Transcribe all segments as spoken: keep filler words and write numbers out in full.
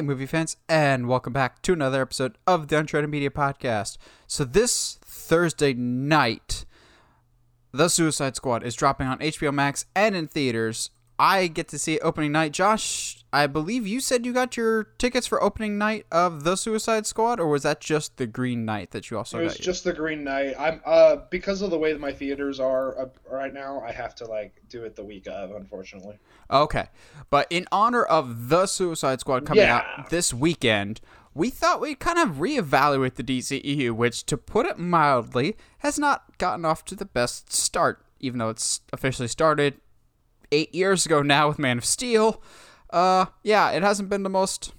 Hey movie fans, and welcome back to another episode of the Uncharted Media Podcast. So this Thursday night, The Suicide Squad is dropping on H B O Max and in theaters. I get to see it opening night. Josh, I believe you said you got your tickets for opening night of The Suicide Squad, or was that just The Green Knight that you also got? It was got just you? The Green Knight. I'm uh because of the way that my theaters are uh, right now, I have to like do it the week of, unfortunately. Okay. But in honor of The Suicide Squad coming yeah. out this weekend, we thought we'd kind of reevaluate the D C E U, which, to put it mildly, has not gotten off to the best start, even though it's officially started eight years ago now with Man of Steel. Uh, yeah, it hasn't been the most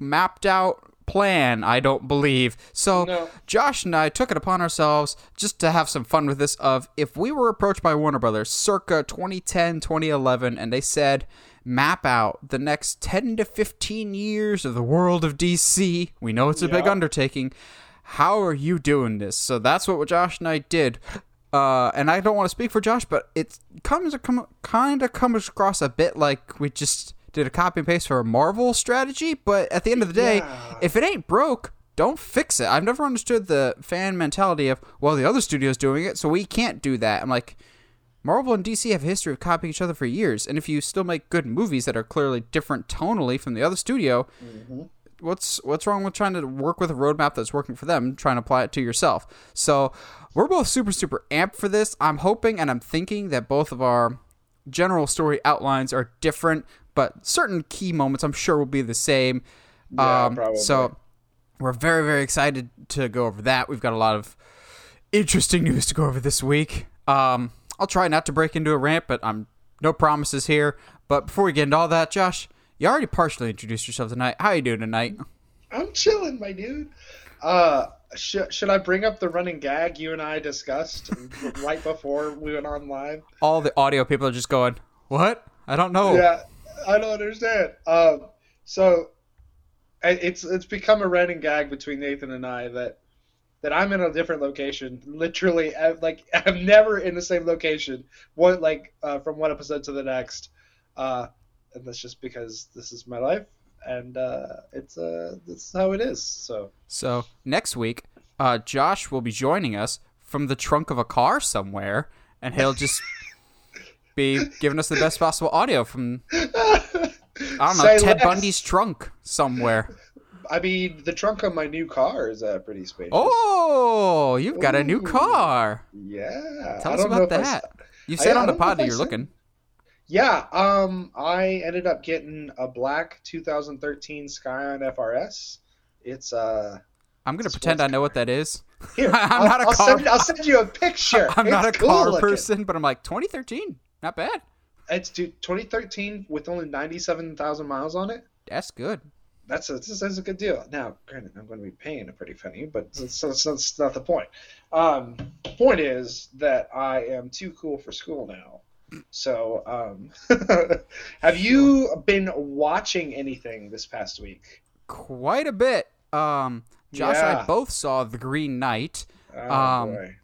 mapped out plan, I don't believe. So no. Josh and I took it upon ourselves just to have some fun with this of if we were approached by Warner Brothers circa twenty ten, twenty eleven, and they said, map out the next ten to fifteen years of the world of D C. We know it's a yeah. big undertaking. How are you doing this? So that's what Josh and I did. Uh, and I don't want to speak for Josh, but it comes come, kind of comes across a bit like we just did a copy and paste for a Marvel strategy. But at the end of the day, yeah. if it ain't broke, don't fix it. I've never understood the fan mentality of, well, the other studio's doing it, so we can't do that. I'm like, Marvel and D C have a history of copying each other for years. And if you still make good movies that are clearly different tonally from the other studio, mm-hmm. what's what's wrong with trying to work with a roadmap that's working for them, trying to apply it to yourself? So we're both super, super amped for this. I'm hoping and I'm thinking that both of our general story outlines are different, but certain key moments I'm sure will be the same. Yeah, um, probably. So we're very, very excited to go over that. We've got a lot of interesting news to go over this week. Um, I'll try not to break into a rant, but I'm no promises here. But before we get into all that, Josh, you already partially introduced yourself tonight. How you doing tonight? I'm chilling, my dude. Uh, sh- should I bring up the running gag you and I discussed right before we went on live? All the audio people are just going, what? I don't know. Yeah, I don't understand. Um, so it's it's become a running gag between Nathan and I that that I'm in a different location. Literally, I'm, like I'm never in the same location. One like uh, from one episode to the next. Uh, And that's just because this is my life, and uh, it's uh, that's how it is. So, so next week, uh, Josh will be joining us from the trunk of a car somewhere, and he'll just be giving us the best possible audio from I don't know Say Ted less. Bundy's trunk somewhere. I mean, the trunk of my new car is uh, pretty spacious. Oh, you've got Ooh. a new car! Yeah, tell us about that. I, you said I, on the pod that you're looking. Yeah, um, I ended up getting a black two thousand thirteen Scion F R S. It's uh I'm gonna pretend I know car. what that is. Here, I'm I'll, not a I'll car. Send, I'll send you a picture. I'm it's not a cool car looking. person, but I'm like twenty thirteen, not bad. It's dude, twenty thirteen with only ninety-seven thousand miles on it. That's good. That's a that's, that's a good deal. Now, granted, I'm going to be paying a pretty penny, but that's, that's, that's not the point. Um, point is that I am too cool for school now. So, um, have you been watching anything this past week? Quite a bit. Um, Josh yeah. and I both saw The Green Knight. Oh, um, boy.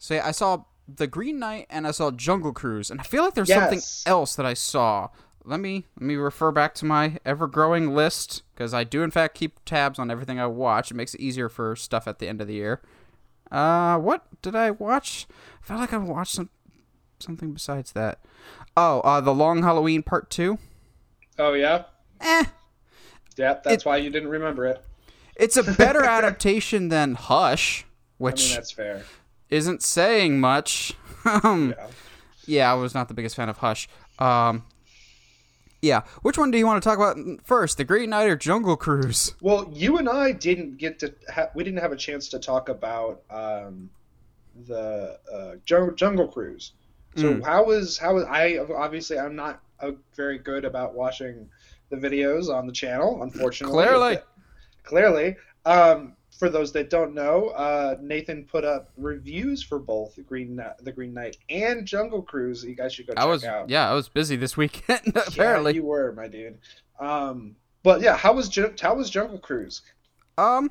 So yeah, I saw The Green Knight and I saw Jungle Cruise, and I feel like there's yes. something else that I saw. Let me let me refer back to my ever-growing list, because I do in fact keep tabs on everything I watch. It makes it easier for stuff at the end of the year. Uh, what did I watch? I felt like I watched some. Something besides that. Oh, uh, The Long Halloween Part two. Oh, yeah? Eh. Yeah, that's it, why you didn't remember it. It's a better adaptation than Hush, which I mean, that's fair. Isn't saying much. um, yeah. yeah, I was not the biggest fan of Hush. Um, yeah, which one do you want to talk about first, The Green Knight or Jungle Cruise? Well, you and I didn't get to ha- – we didn't have a chance to talk about um, the uh, Jung- Jungle Cruise. So mm. how was how was I obviously I'm not uh, very good about watching the videos on the channel, unfortunately. Clearly, clearly. Um, for those that don't know, uh, Nathan put up reviews for both the Green the Green Knight and Jungle Cruise. You guys should go check I was, out. Yeah, I was busy this weekend. Apparently, yeah, you were, my dude. Um, but yeah, how was how was Jungle Cruise? Um,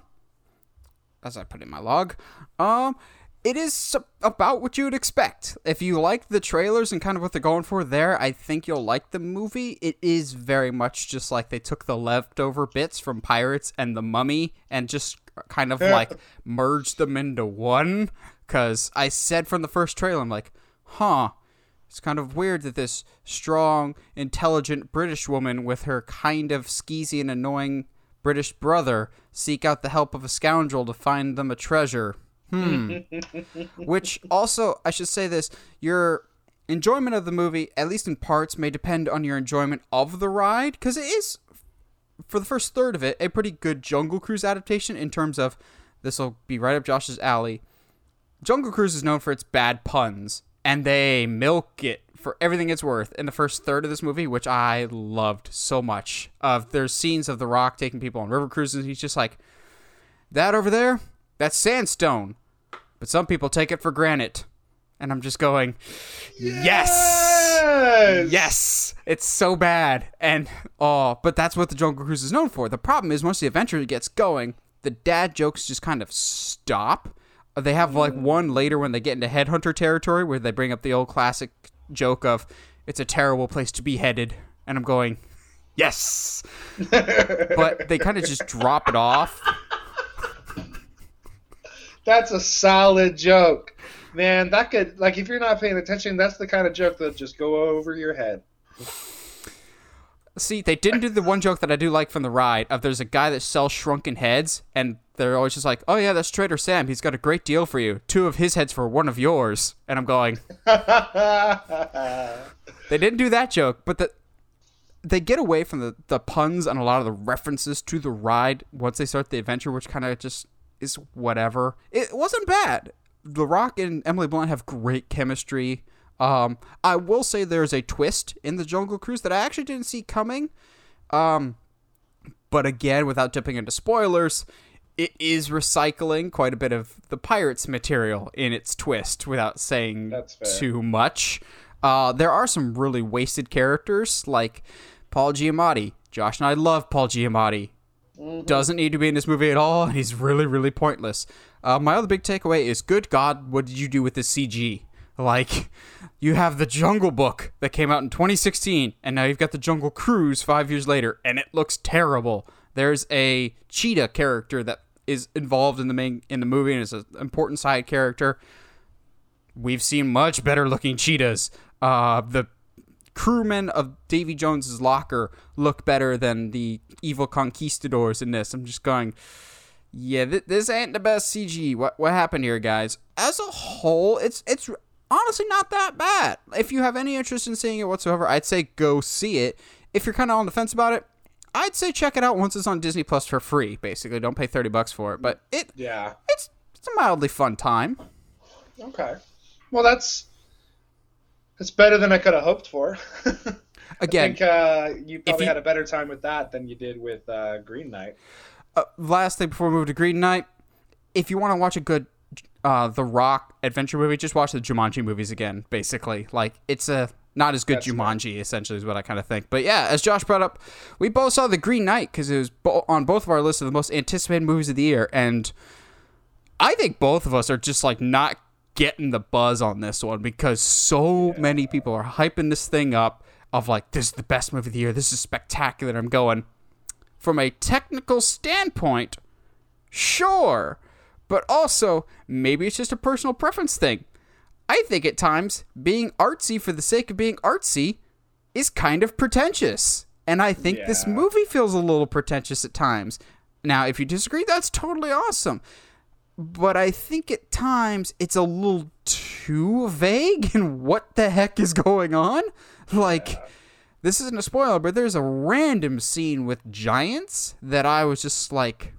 as I put in my log, um, it is about what you would expect. If you like the trailers and kind of what they're going for there, I think you'll like the movie. It is very much just like they took the leftover bits from Pirates and The Mummy and just kind of like merged them into one. Because I said from the first trailer, I'm like, huh, it's kind of weird that this strong, intelligent British woman with her kind of skeezy and annoying British brother seek out the help of a scoundrel to find them a treasure. Hmm. Which also, I should say this, your enjoyment of the movie, at least in parts, may depend on your enjoyment of the ride, because it is, for the first third of it, a pretty good Jungle Cruise adaptation in terms of, this will be right up Josh's alley, Jungle Cruise is known for its bad puns, and they milk it for everything it's worth in the first third of this movie, which I loved so much. Uh, there's scenes of The Rock taking people on river cruises, and he's just like, that over there? That's sandstone, but some people take it for granite. And I'm just going, yes! Yes! Yes! It's so bad. And, oh, but that's what the Jungle Cruise is known for. The problem is once the adventure gets going, the dad jokes just kind of stop. They have, like, one later when they get into headhunter territory where they bring up the old classic joke of, it's a terrible place to be headed. And I'm going, yes! But they kind of just drop it off. That's a solid joke. Man, that could, like, if you're not paying attention, that's the kind of joke that'll just go over your head. See, they didn't do the one joke that I do like from the ride of there's a guy that sells shrunken heads, and they're always just like, oh, yeah, that's Trader Sam. He's got a great deal for you. Two of his heads for one of yours. And I'm going, they didn't do that joke, but the, they get away from the, the puns and a lot of the references to the ride once they start the adventure, which kind of just is whatever. It wasn't bad. The Rock and Emily Blunt have great chemistry. Um, I will say there's a twist in the Jungle Cruise that I actually didn't see coming. Um, but again, without dipping into spoilers, it is recycling quite a bit of the Pirates material in its twist without saying too much. Uh, there are some really wasted characters like Paul Giamatti. Josh and I love Paul Giamatti. Mm-hmm. Doesn't need to be in this movie at all. He's really, really pointless. Uh, my other big takeaway is, good God, what did you do with this C G? Like, you have the Jungle Book that came out in twenty sixteen, and now you've got the Jungle Cruise five years later, and it looks terrible. There's a cheetah character that is involved in the main in the movie and is an important side character. We've seen much better looking cheetahs. Uh, the crewmen of Davy Jones's locker look better than the evil conquistadors in this. I'm just going, yeah, th- this ain't the best C G. What what happened here, guys? As a whole, it's it's honestly not that bad. If you have any interest in seeing it whatsoever, I'd say go see it. If you're kind of on the fence about it, I'd say check it out once it's on Disney Plus for free. Basically, don't pay thirty bucks for it. But it yeah, it's it's a mildly fun time. Okay, well that's. It's better than I could have hoped for. Again, I think uh, you probably you, had a better time with that than you did with uh, Green Knight. Uh, last thing before we move to Green Knight, if you want to watch a good uh, The Rock adventure movie, just watch the Jumanji movies again, basically. Like, it's a not as good That's Jumanji, right. essentially, is what I kind of think. But yeah, as Josh brought up, we both saw The Green Knight because it was bo- on both of our lists of the most anticipated movies of the year. And I think both of us are just, like, not getting the buzz on this one because so yeah. many people are hyping this thing up of like, this is the best movie of the year, this is spectacular. I'm going, from a technical standpoint, sure, but also maybe it's just a personal preference thing. I think at times being artsy for the sake of being artsy is kind of pretentious, and I think yeah. this movie feels a little pretentious at times. Now if you disagree, that's totally awesome. But I think at times it's a little too vague in what the heck is going on. Like, yeah. this isn't a spoiler, but there's a random scene with giants that I was just like,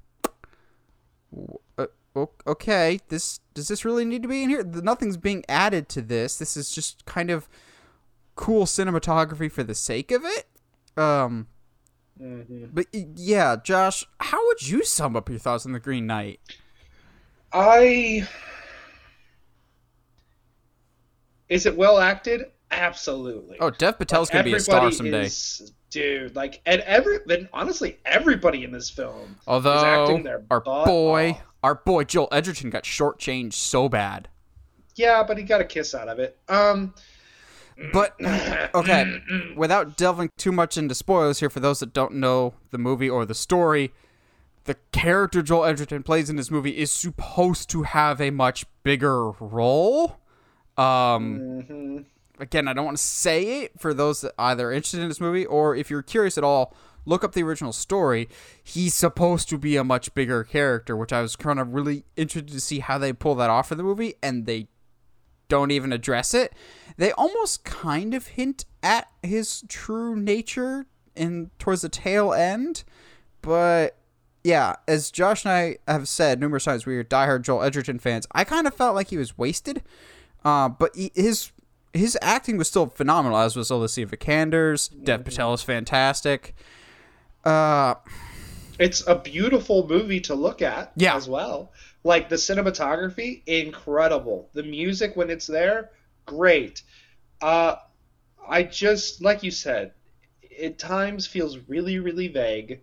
okay, this does this really need to be in here? Nothing's being added to this. This is just kind of cool cinematography for the sake of it. Um, mm-hmm. But yeah, Josh, how would you sum up your thoughts on The Green Knight? I is it well acted? Absolutely. Oh, Dev Patel's like, gonna be a star someday, is, dude. Like, and every then honestly, everybody in this film, although is acting their our boy off. our boy Joel Edgerton got shortchanged so bad. Yeah, but he got a kiss out of it. Um, but, okay, without delving too much into spoilers here, for those that don't know the movie or the story, the character Joel Edgerton plays in this movie is supposed to have a much bigger role. Um, mm-hmm. Again, I don't want to say it for those that either are interested in this movie, or if you're curious at all, look up the original story. He's supposed to be a much bigger character, which I was kind of really interested to see how they pull that off in the movie, and they don't even address it. They almost kind of hint at his true nature in towards the tail end. But yeah, as Josh and I have said numerous times, we are diehard Joel Edgerton fans. I kind of felt like he was wasted, uh, but he, his his acting was still phenomenal, as was Alicia Vikander's. Mm-hmm. Dev Patel is fantastic. Uh, it's a beautiful movie to look at, yeah, as well. Like, the cinematography, incredible. The music, when it's there, great. Uh, I just, like you said, at times feels really, really vague.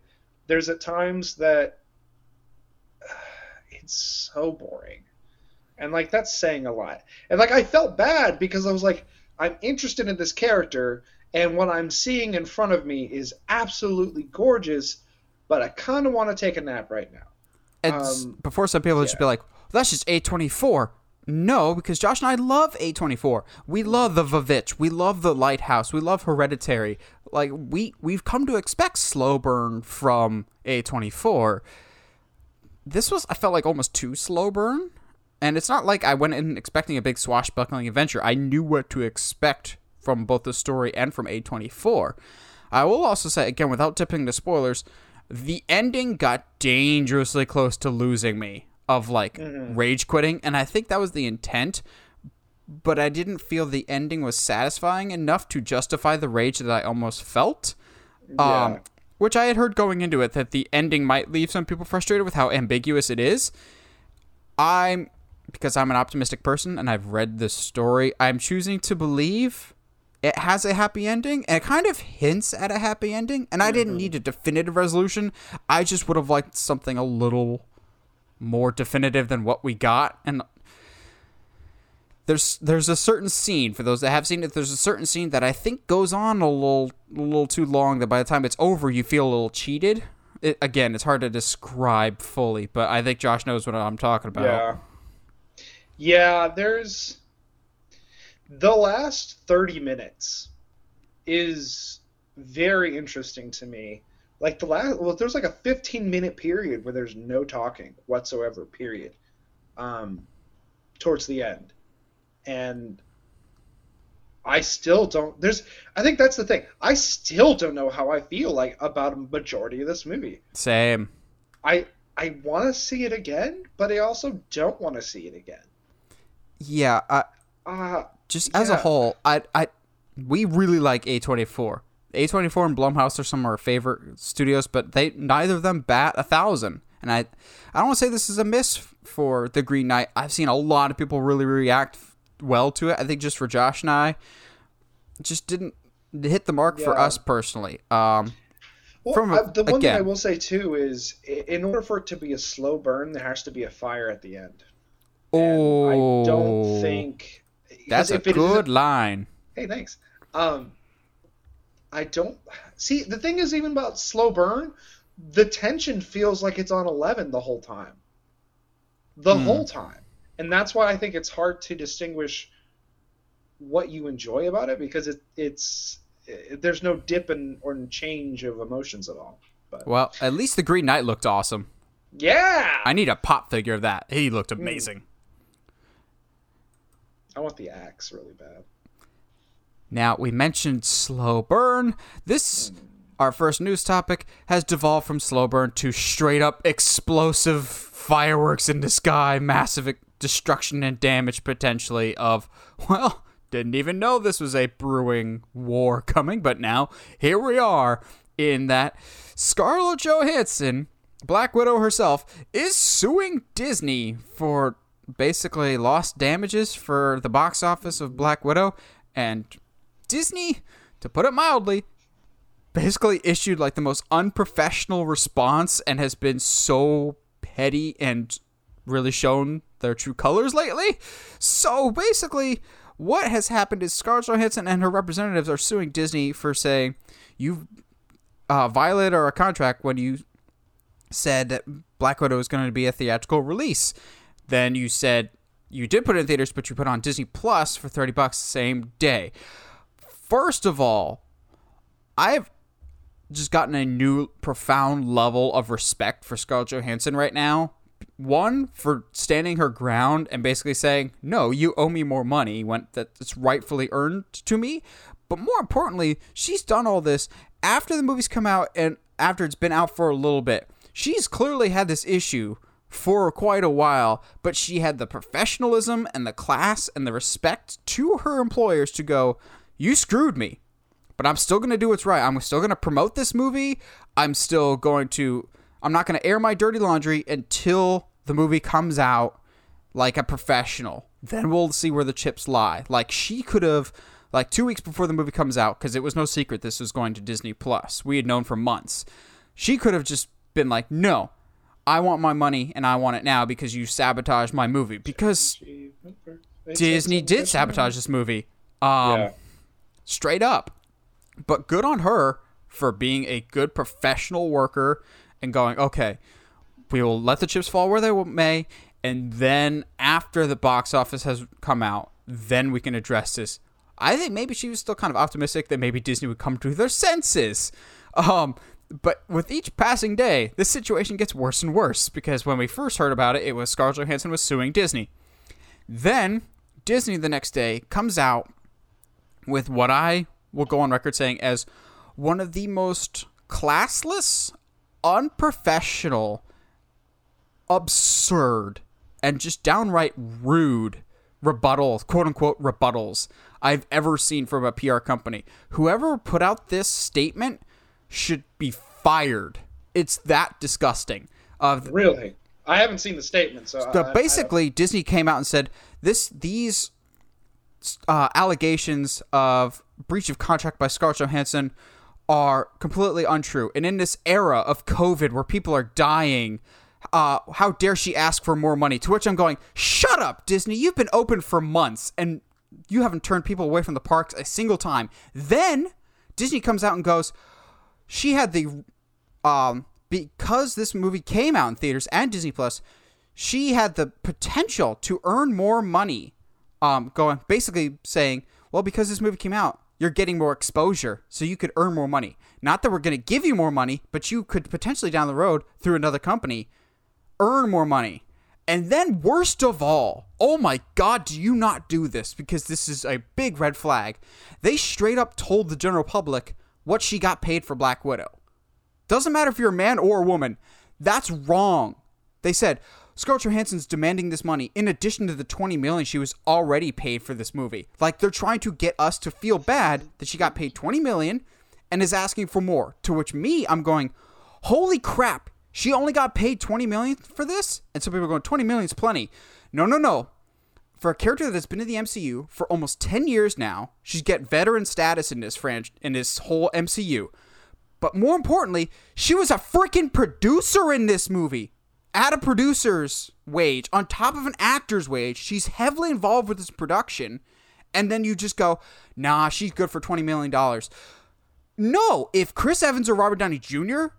There's at times that uh, it's so boring. And, like, that's saying a lot. And, like, I felt bad because I was like, I'm interested in this character, and what I'm seeing in front of me is absolutely gorgeous, but I kind of want to take a nap right now. Um, before some people would yeah. just be like, well, that's just A twenty-four. No, because Josh and I love A twenty-four. We love The Vavitch. We love The Lighthouse. We love Hereditary. Like, we, we've come to expect slow burn from A twenty-four. This was, I felt like, almost too slow burn. And it's not like I went in expecting a big swashbuckling adventure. I knew what to expect from both the story and from A twenty-four. I will also say, again, without tipping the spoilers, the ending got dangerously close to losing me of, like, mm-hmm. rage quitting, and I think that was the intent, but I didn't feel the ending was satisfying enough to justify the rage that I almost felt, yeah. um, which I had heard going into it, that the ending might leave some people frustrated with how ambiguous it is. I'm, because I'm an optimistic person, and I've read this story, I'm choosing to believe it has a happy ending, and it kind of hints at a happy ending, and I didn't need a definitive resolution. I just would have liked something a little more definitive than what we got. And there's there's a certain scene, for those that have seen it, there's a certain scene that I think goes on a little, a little too long, that by the time it's over, you feel a little cheated. It, again, it's hard to describe fully, but I think Josh knows what I'm talking about. Yeah, yeah there's... The last thirty minutes is very interesting to me. Like the last, well, there's like a fifteen minute period where there's no talking whatsoever, period, um, towards the end. And I still don't, there's, I think that's the thing. I still don't know how I feel like about a majority of this movie. Same. I, I want to see it again, but I also don't want to see it again. Yeah. I, uh, Just yeah. as a whole, I I we really like A twenty-four. A twenty-four and Blumhouse are some of our favorite studios, but they neither of them bat a thousand. And I I don't want to say this is a miss for The Green Knight. I've seen a lot of people really react well to it. I think just for Josh and I, just didn't hit the mark yeah. for us personally. Um, well, from a, I, the one again, thing I will say too is, in order for it to be a slow burn, there has to be a fire at the end. Oh, and I don't think. That's a good line. Hey, thanks. Um, I don't... See, the thing is, even about slow burn, the tension feels like it's on eleven the whole time. The mm. whole time. And that's why I think it's hard to distinguish what you enjoy about it, because it, it's it, there's no dip in, or change of emotions at all. But. Well, at least The Green Knight looked awesome. Yeah! I need a pop figure of that. He looked amazing. Mm. I want the axe really bad. Now, we mentioned slow burn. This, mm. our first news topic, has devolved from slow burn to straight up explosive fireworks in the sky, massive destruction and damage potentially of, well, didn't even know this was a brewing war coming, but now here we are in that Scarlett Johansson, Black Widow herself, is suing Disney for... basically lost damages for the box office of Black Widow, and Disney, to put it mildly, basically issued like the most unprofessional response and has been so petty and really shown their true colors lately. So basically, what has happened is Scarlett Johansson and her representatives are suing Disney for saying you've uh, violated our contract when you said that Black Widow is going to be a theatrical release. Then you said you did put it in theaters, but you put it on Disney Plus for thirty bucks the same day. First of all, I've just gotten a new profound level of respect for Scarlett Johansson right now. One, for standing her ground and basically saying, no, you owe me more money when that's rightfully earned to me. But more importantly, she's done all this after the movie's come out and after it's been out for a little bit. She's clearly had this issue for quite a while, but she had the professionalism and the class and the respect to her employers to go, you screwed me, but I'm still going to do what's right. I'm still going to promote this movie. I'm still going to, I'm not going to air my dirty laundry until the movie comes out like a professional. Then we'll see where the chips lie. Like, she could have, like, two weeks before the movie comes out, because it was no secret this was going to Disney Plus. We had known for months. She could have just been like, no, I want my money and I want it now because you sabotaged my movie. Because Disney did sabotage this movie. Um, yeah. Straight up. But good on her for being a good professional worker and going, okay, we will let the chips fall where they may, and then after the box office has come out, then we can address this. I think maybe she was still kind of optimistic that maybe Disney would come to their senses. Um, but with each passing day, this situation gets worse and worse, because when we first heard about it, it was Scarlett Johansson was suing Disney. Then Disney the next day comes out with what I will go on record saying as one of the most classless, unprofessional, absurd, and just downright rude rebuttals, quote-unquote rebuttals, I've ever seen from a P R company. Whoever put out this statement should be fired. It's that disgusting. Uh, really? I haven't seen the statement. So the, I, basically, I Disney came out and said, this, these uh, allegations of breach of contract by Scarlett Johansson are completely untrue. And in this era of COVID where people are dying, uh, how dare she ask for more money? To which I'm going, shut up, Disney. You've been open for months and you haven't turned people away from the parks a single time. Then Disney comes out and goes, she had the, um, because this movie came out in theaters and Disney Plus, she had the potential to earn more money. Um, going, basically saying, well, because this movie came out, you're getting more exposure, so you could earn more money. Not that we're going to give you more money, but you could potentially down the road through another company earn more money. And then worst of all, oh my God, do you not do this, because this is a big red flag. They straight up told the general public what she got paid for Black Widow. Doesn't matter if you're a man or a woman. That's wrong. They said, Scarlett Johansson's demanding this money in addition to the twenty million dollars she was already paid for this movie. Like, they're trying to get us to feel bad that she got paid twenty million dollars and is asking for more. To which me, I'm going, holy crap, she only got paid twenty million dollars for this? And some people are going, twenty million dollars is plenty. No, no, no. For a character that's been in the M C U for almost ten years now, she's got veteran status in this franchise, in this whole M C U. But more importantly, she was a freaking producer in this movie. At a producer's wage, on top of an actor's wage, she's heavily involved with this production, and then you just go, nah, she's good for twenty million dollars. No, if Chris Evans or Robert Downey Junior,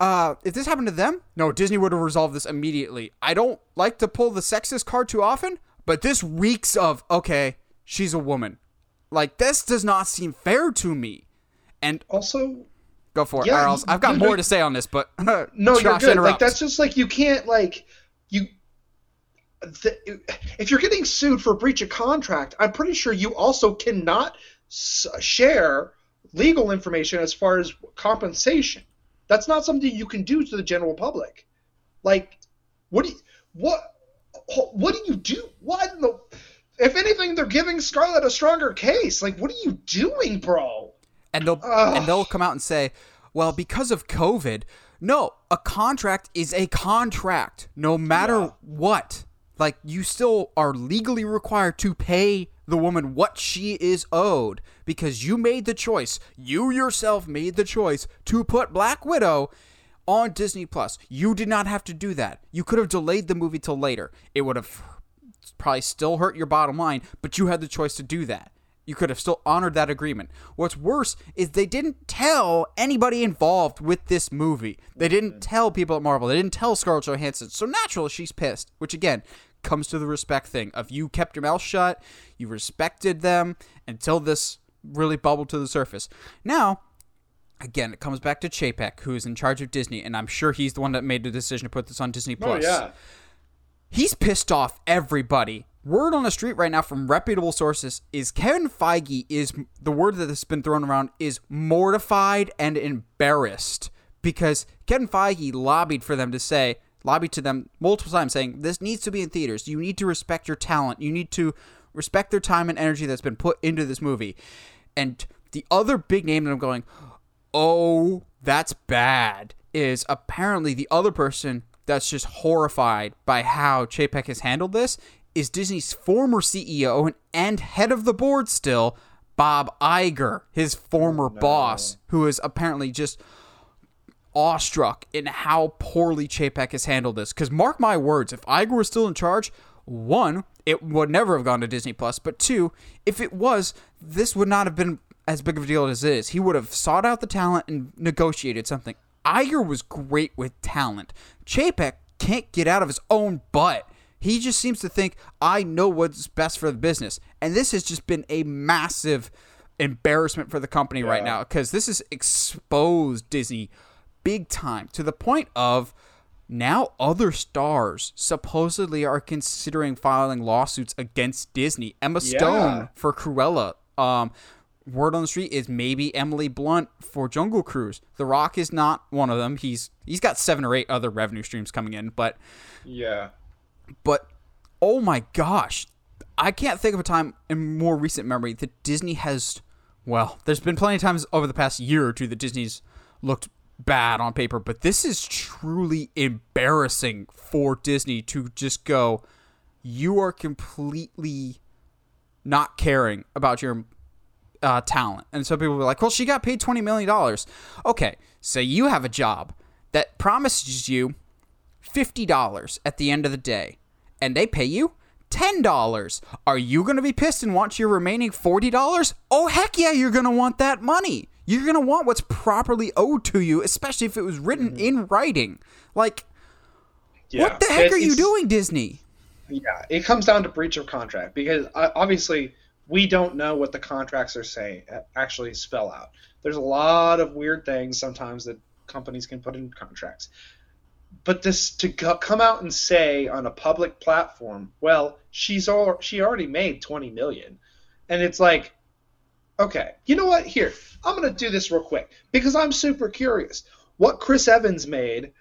uh, if this happened to them, no, Disney would have resolved this immediately. I don't like to pull the sexist card too often, but this reeks of, okay, she's a woman. Like, this does not seem fair to me. And also... Go for it, yeah, or else I've got more to say on this, but no, you're good. Interrupts. Like, that's just like, you can't, like, you. The, if you're getting sued for breach of contract, I'm pretty sure you also cannot s- share legal information as far as compensation. That's not something you can do to the general public. Like, what do you, what what do you do? What in the, if anything, they're giving Scarlett a stronger case. Like, what are you doing, bro? And they'll Ugh. and they'll come out and say, well, because of COVID, no, a contract is a contract, no matter yeah. what. Like, you still are legally required to pay the woman what she is owed, because you made the choice, you yourself made the choice to put Black Widow on Disney Plus. You did not have to do that. You could have delayed the movie till later. It would have probably still hurt your bottom line, but you had the choice to do that. You could have still honored that agreement. What's worse is they didn't tell anybody involved with this movie. They didn't tell people at Marvel. They didn't tell Scarlett Johansson. So naturally, she's pissed, which again comes to the respect thing of you kept your mouth shut, you respected them until this really bubbled to the surface. Now, again, it comes back to Chapek, who's in charge of Disney, and I'm sure he's the one that made the decision to put this on Disney+. Oh, yeah. He's pissed off everybody. Word on the street right now from reputable sources is Kevin Feige is, the word that has been thrown around, is mortified and embarrassed because Kevin Feige lobbied for them to say, lobbied to them multiple times saying, this needs to be in theaters. You need to respect your talent. You need to respect their time and energy that's been put into this movie. And the other big name that I'm going, oh, that's bad, is apparently the other person that's just horrified by how Chapek has handled this is Disney's former C E O and, and head of the board still, Bob Iger, his former no. boss, who is apparently just awestruck in how poorly Chapek has handled this. Because mark my words, if Iger was still in charge, one, it would never have gone to Disney+, but two, if it was, this would not have been as big of a deal as it is. He would have sought out the talent and negotiated something. Iger was great with talent. Chapek can't get out of his own butt. He just seems to think, I know what's best for the business. And this has just been a massive embarrassment for the company yeah. right now, because this has exposed Disney big time to the point of now other stars supposedly are considering filing lawsuits against Disney. Emma yeah. Stone for Cruella. Um, word on the street is maybe Emily Blunt for Jungle Cruise. The Rock is not one of them. He's He's got seven or eight other revenue streams coming in, but... yeah. But, oh my gosh, I can't think of a time in more recent memory that Disney has, well, there's been plenty of times over the past year or two that Disney's looked bad on paper, but this is truly embarrassing for Disney to just go, you are completely not caring about your uh, talent. And some people will be like, well, she got paid twenty million dollars. Okay, so you have a job that promises you fifty dollars at the end of the day, and they pay you ten dollars. Are you going to be pissed and want your remaining forty dollars? Oh, heck yeah, you're going to want that money. You're going to want what's properly owed to you, especially if it was written mm-hmm. in writing. Like, yeah. what the heck it, are you doing, Disney? Yeah, it comes down to breach of contract, because obviously we don't know what the contracts are saying, actually spell out. There's a lot of weird things sometimes that companies can put in contracts. But this to co- come out and say on a public platform, well, she's all she already made twenty million dollars, and it's like, okay, you know what? Here, I'm gonna do this real quick because I'm super curious. What Chris Evans made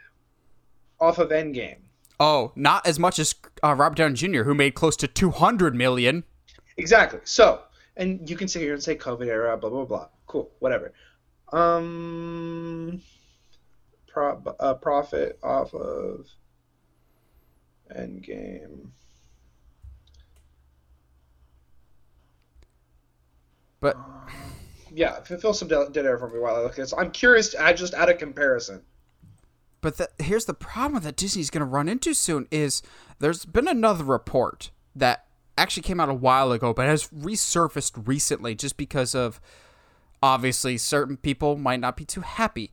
off of Endgame? Oh, not as much as uh, Robert Downey Junior, who made close to two hundred million dollars. Exactly. So, and you can sit here and say COVID era, blah blah blah. Cool, whatever. Um. A profit off of Endgame, but yeah, fulfill some dead air for me while I look at this. I'm curious, I just out of comparison. But the, here's the problem that Disney's going to run into soon is there's been another report that actually came out a while ago, but has resurfaced recently just because of obviously certain people might not be too happy.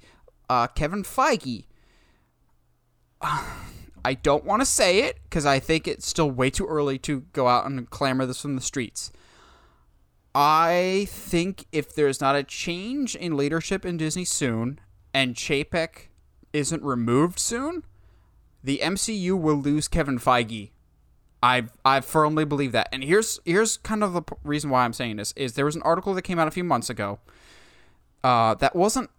Uh, Kevin Feige, uh, I don't want to say it because I think it's still way too early to go out and clamor this from the streets. I think if there's not a change in leadership in Disney soon and Chapek isn't removed soon, the M C U will lose Kevin Feige. I I firmly believe that. And here's here's kind of the p- reason why I'm saying this is there was an article that came out a few months ago uh, that wasn't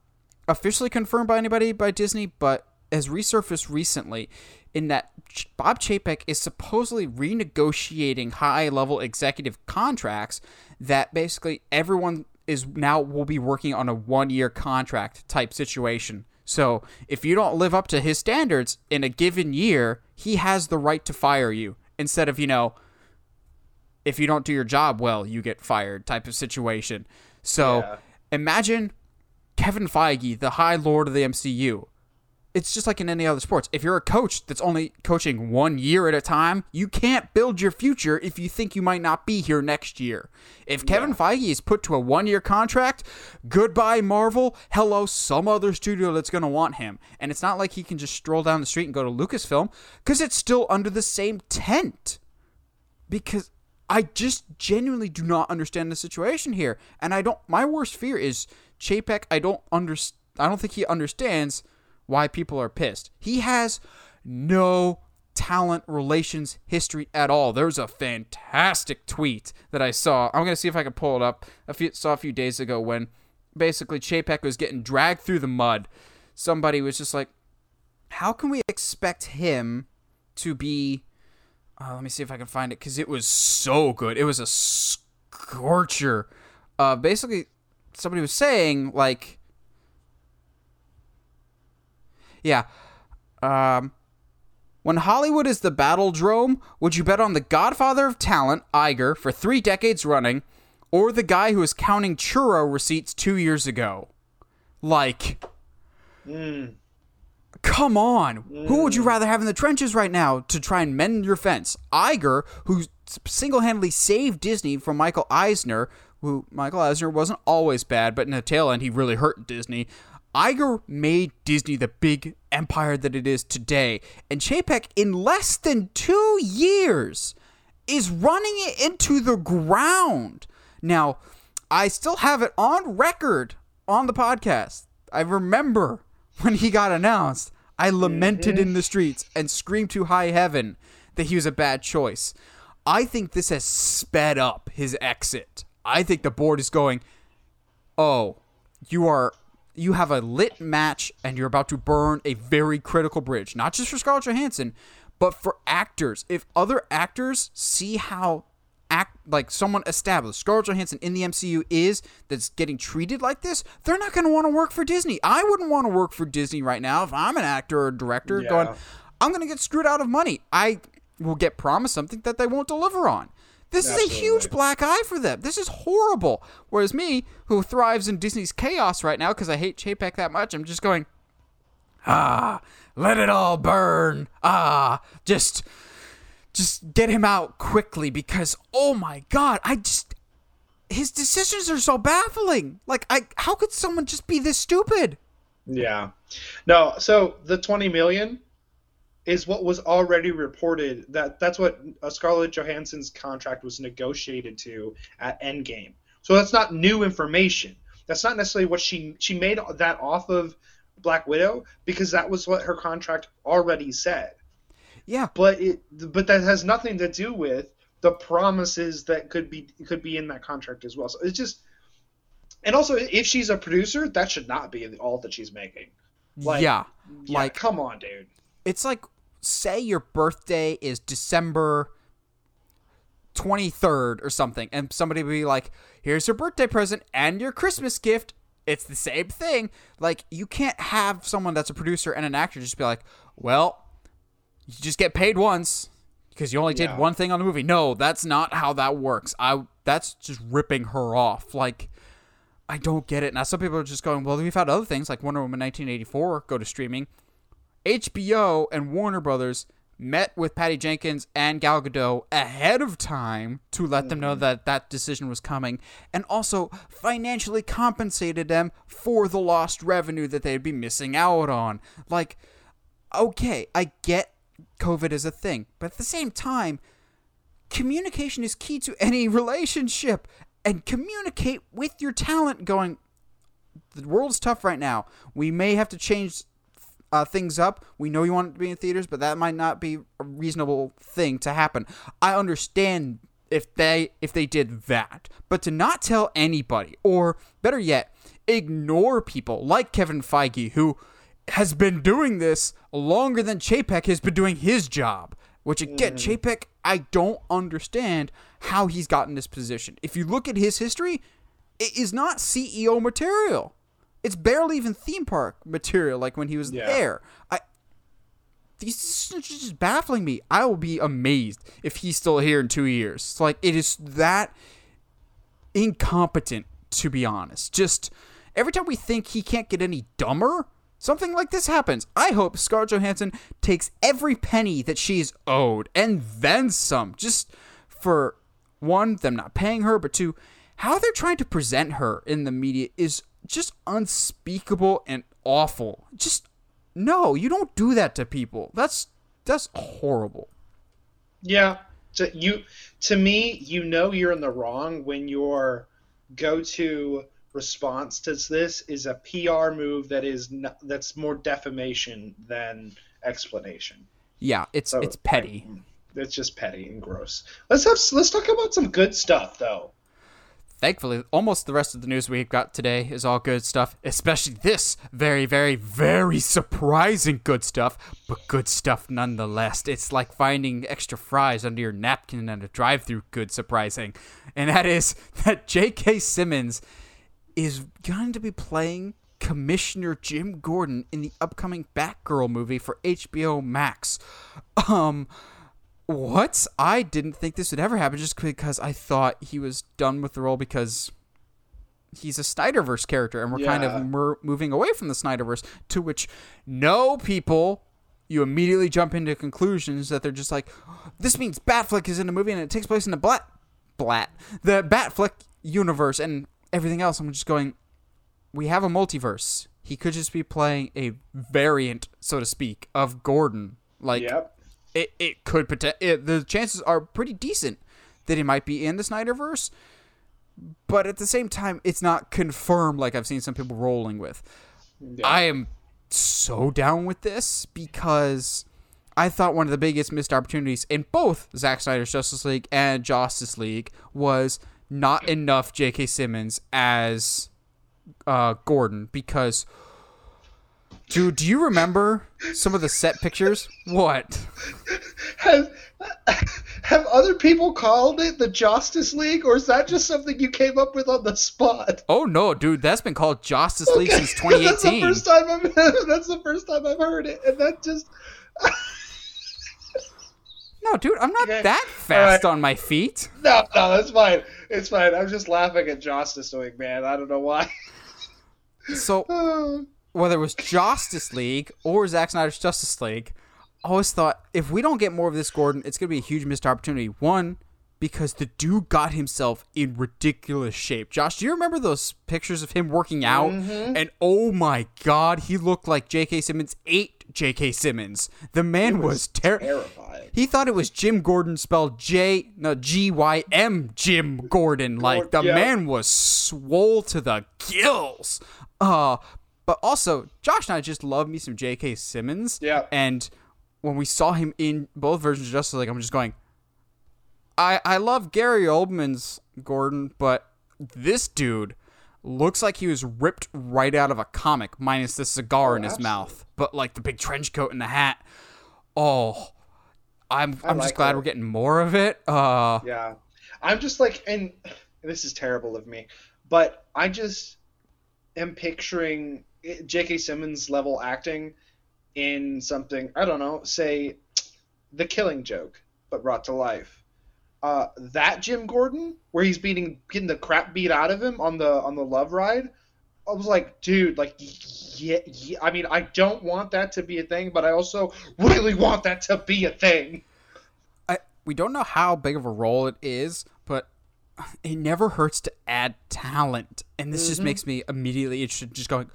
officially confirmed by anybody by Disney, but has resurfaced recently in that Bob Chapek is supposedly renegotiating high-level executive contracts that basically everyone is now will be working on a one-year contract type situation. So if you don't live up to his standards in a given year, he has the right to fire you instead of, you know, if you don't do your job well, you get fired type of situation. So yeah. Imagine Kevin Feige, the High Lord of the M C U, it's just like in any other sports. If you're a coach that's only coaching one year at a time, you can't build your future if you think you might not be here next year. If Kevin yeah. Feige is put to a one-year contract, goodbye Marvel, hello some other studio that's going to want him. And it's not like he can just stroll down the street and go to Lucasfilm, because it's still under the same tent. Because I just genuinely do not understand the situation here. And I don't, my worst fear is Chapek. I don't understand. I don't think he understands why people are pissed. He has no talent relations history at all. There's a fantastic tweet that I saw. I'm going to see if I can pull it up. I saw a few days ago when basically Chapek was getting dragged through the mud. Somebody was just like, how can we expect him to be... Uh, let me see if I can find it, because it was so good. It was a scorcher. Uh, basically, somebody was saying, like... Yeah. Um, when Hollywood is the battledrome, would you bet on the godfather of talent, Iger, for three decades running, or the guy who was counting churro receipts two years ago? Like... Mm. Come on. Mm. Who would you rather have in the trenches right now to try and mend your fence? Iger, who single-handedly saved Disney from Michael Eisner, who Michael Eisner wasn't always bad, but in the tail end, he really hurt Disney. Iger made Disney the big empire that it is today. And Chapek, in less than two years, is running it into the ground. Now, I still have it on record on the podcast. I remember... when he got announced, I lamented mm-hmm. in the streets and screamed to high heaven that he was a bad choice. I think this has sped up his exit. I think the board is going, oh, you are, you have a lit match and you're about to burn a very critical bridge. Not just for Scarlett Johansson, but for actors. If other actors see how act like someone established, Scarlett Johansson in the M C U is, that's getting treated like this, they're not going to want to work for Disney. I wouldn't want to work for Disney right now if I'm an actor or a director yeah. going, I'm going to get screwed out of money. I will get promised something that they won't deliver on. This Absolutely. Is a huge black eye for them. This is horrible. Whereas me, who thrives in Disney's chaos right now because I hate Chapek that much, I'm just going, ah, let it all burn. Ah, just... Just get him out quickly because, oh my God, I just, his decisions are so baffling. Like, I, how could someone just be this stupid? Yeah. No, so the twenty million dollars is what was already reported. That That's what Scarlett Johansson's contract was negotiated to at Endgame. So that's not new information. That's not necessarily what she, she made that off of Black Widow because that was what her contract already said. Yeah, but it but that has nothing to do with the promises that could be could be in that contract as well. So it's just, and also if she's a producer, that should not be all that she's making. Like, yeah, yeah, like come on, dude. It's like, say your birthday is December twenty third or something, and somebody would be like, "Here's your birthday present and your Christmas gift." It's the same thing. Like, you can't have someone that's a producer and an actor just be like, "Well, you just get paid once because you only did yeah. one thing on the movie." No, that's not how that works. I That's just ripping her off. Like, I don't get it. Now, some people are just going, well, we've had other things like Wonder Woman nineteen eighty-four go to streaming. H B O and Warner Brothers met with Patty Jenkins and Gal Gadot ahead of time to let mm-hmm. them know that that decision was coming, and also financially compensated them for the lost revenue that they'd be missing out on. Like, okay, I get COVID is a thing, but at the same time, communication is key to any relationship, and communicate with your talent going, the world's tough right now. We may have to change uh, things up. We know you want it to be in theaters, but that might not be a reasonable thing to happen. I understand if they if they did that, but to not tell anybody, or better yet, ignore people like Kevin Feige, who has been doing this longer than Chapek has been doing his job. Which, again, mm. Chapek, I don't understand how he's gotten this position. If you look at his history, it is not C E O material. It's barely even theme park material, like when he was yeah. there. I, these decisions are just baffling me. I will be amazed if he's still here in two years. It's like, it is that incompetent, to be honest. Just every time we think he can't get any dumber, something like this happens. I hope Scarlett Johansson takes every penny that she's owed and then some, just for one, them not paying her, but two, how they're trying to present her in the media is just unspeakable and awful. Just, no, you don't do that to people. That's that's horrible. Yeah. To, you, to me, you know you're in the wrong when your go-to response to this is a P R move that is not, that's more defamation than explanation. Yeah, it's so, it's petty. It's just petty and gross. Let's have let's talk about some good stuff, though. Thankfully, almost the rest of the news we've got today is all good stuff, especially this very, very, very surprising good stuff, but good stuff nonetheless. It's like finding extra fries under your napkin at a drive-thru good surprising, and that is that J K. Simmons is going to be playing Commissioner Jim Gordon in the upcoming Batgirl movie for H B O Max. Um... What? I didn't think this would ever happen just because I thought he was done with the role because he's a Snyderverse character and we're yeah. kind of mer- moving away from the Snyderverse, to which no people, you immediately jump into conclusions that they're just like, this means Batfleck is in a movie and it takes place in the Blat, Blat, the Batfleck universe and everything else. I'm just going, we have a multiverse. He could just be playing a variant, so to speak, of Gordon. Like, yep. It it could protect it, the chances are pretty decent that it might be in the Snyderverse, but at the same time, it's not confirmed like I've seen some people rolling with. Yeah. I am so down with this because I thought one of the biggest missed opportunities in both Zack Snyder's Justice League and Justice League was not enough J K. Simmons as uh, Gordon because. Dude, do you remember some of the set pictures? What? Have have other people called it the Justice League, or is that just something you came up with on the spot? Oh, no, dude. That's been called Justice League okay. since twenty eighteen. That's the first time I've, that's the first time I've heard it, and that just... No, dude, I'm not okay. that fast right. on my feet. No, no, that's fine. It's fine. I'm just laughing at Justice League, man. I don't know why. So... Oh. Whether it was Justice League or Zack Snyder's Justice League, I always thought, if we don't get more of this Gordon, it's going to be a huge missed opportunity. One, because the dude got himself in ridiculous shape. Josh, do you remember those pictures of him working out? Mm-hmm. And oh my God, he looked like J K. Simmons ate J K. Simmons. The man was, was ter- terrified. He thought it was Jim Gordon spelled J, no, G Y M, Jim Gordon. Like, the yeah. man was swole to the gills. Uh... But also, Josh and I just love me some J K. Simmons. Yeah. And when we saw him in both versions of Justice League, I'm just going, I I love Gary Oldman's Gordon, but this dude looks like he was ripped right out of a comic, minus the cigar oh, in his absolutely. mouth. But like the big trench coat and the hat. Oh, I'm I I'm like just glad that. We're getting more of it. Uh, yeah. I'm just like, and this is terrible of me, but I just am picturing J K. Simmons level acting in something, I don't know, say The Killing Joke, but brought to life. Uh, that Jim Gordon, where he's beating, getting the crap beat out of him on the on the Love Ride, I was like, dude, like, yeah, yeah. I mean, I don't want that to be a thing, but I also really want that to be a thing. I we don't know how big of a role it is, but it never hurts to add talent, and this mm-hmm. just makes me immediately interested, just going,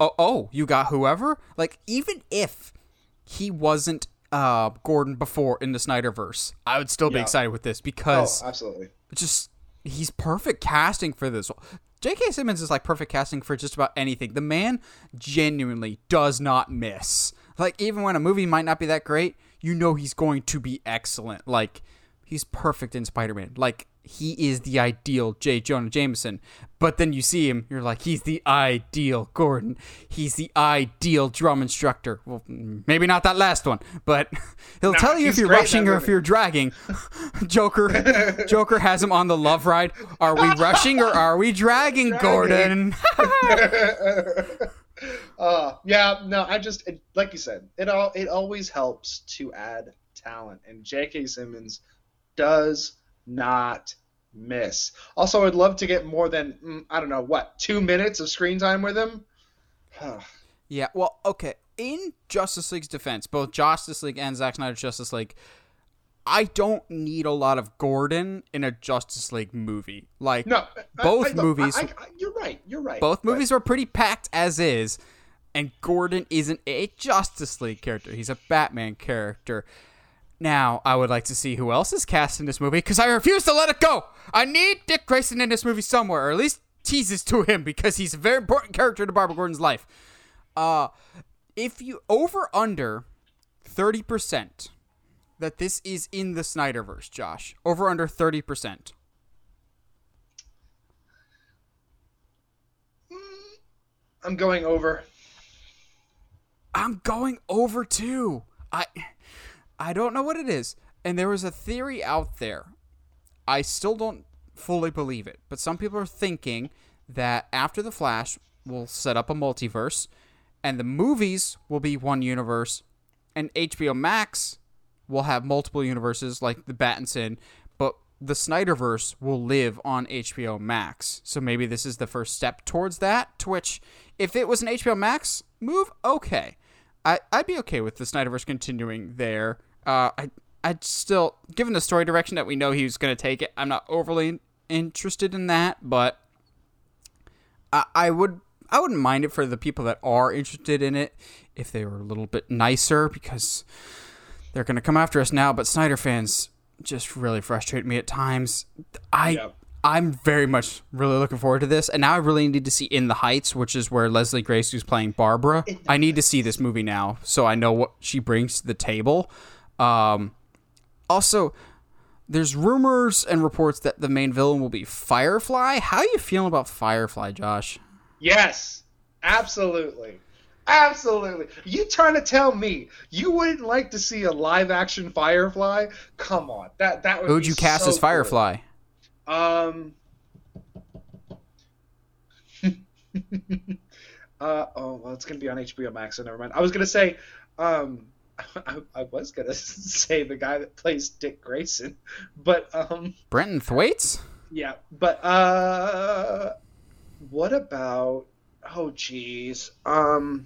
Oh, oh, you got whoever? Like, even if he wasn't uh, Gordon before in the Snyderverse, I would still be yeah. excited with this because... Oh, absolutely. Just, he's perfect casting for this. J K. Simmons is, like, perfect casting for just about anything. The man genuinely does not miss. Like, even when a movie might not be that great, you know he's going to be excellent. Like, he's perfect in Spider-Man. Like, he is the ideal J. Jonah Jameson. But then you see him, you're like, he's the ideal Gordon. He's the ideal drum instructor. Well, maybe not that last one, but he'll nah, tell you if you're rushing or if you're dragging. Joker Joker has him on the Love Ride. Are we rushing or are we dragging, dragging. Gordon? uh, yeah, no, I just, it, like you said, it all it always helps to add talent. And J K. Simmons does not miss. Also, I'd love to get more than, I don't know, what, two minutes of screen time with him? Yeah, well, okay. In Justice League's defense, both Justice League and Zack Snyder's Justice League, I don't need a lot of Gordon in a Justice League movie. Like, no, both I, I, movies... I, I, you're right, you're right. Both movies but... were pretty packed as is, and Gordon isn't a Justice League character. He's a Batman character. Now, I would like to see who else is cast in this movie, because I refuse to let it go! I need Dick Grayson in this movie somewhere, or at least teases to him, because he's a very important character to Barbara Gordon's life. Uh, if you over under thirty percent... that this is in the Snyderverse, Josh. Over under thirty percent. I'm going over. I'm going over too. I I don't know what it is. And there was a theory out there. I still don't fully believe it. But some people are thinking that after The Flash, we'll set up a multiverse. And the movies will be one universe. And H B O Max... we'll have multiple universes like the Battinson, but the Snyderverse will live on H B O Max. So maybe this is the first step towards that, to which if it was an H B O Max move, okay. I, I'd be okay with the Snyderverse continuing there. Uh, I, I'd still, given the story direction that we know he was going to take it, I'm not overly interested in that, but I, I would... I wouldn't mind it for the people that are interested in it if they were a little bit nicer, because... they're going to come after us now, but Snyder fans just really frustrate me at times. I, yeah. I'm very much really looking forward to this, and now I really need to see In the Heights, which is where Leslie Grace, who's playing Barbara, I need to see this movie now so I know what she brings to the table. Um, also, there's rumors and reports that the main villain will be Firefly. How are you feeling about Firefly, Josh? Yes, absolutely. Absolutely. You trying to tell me you wouldn't like to see a live action Firefly? Come on. That that would Who'd be you cast so as Firefly? Cool. Um uh, oh well, it's gonna be on H B O Max, so never mind. I was gonna say, um I, I was gonna say the guy that plays Dick Grayson, but um Brenton Thwaites? Yeah, but uh what about oh geez. Um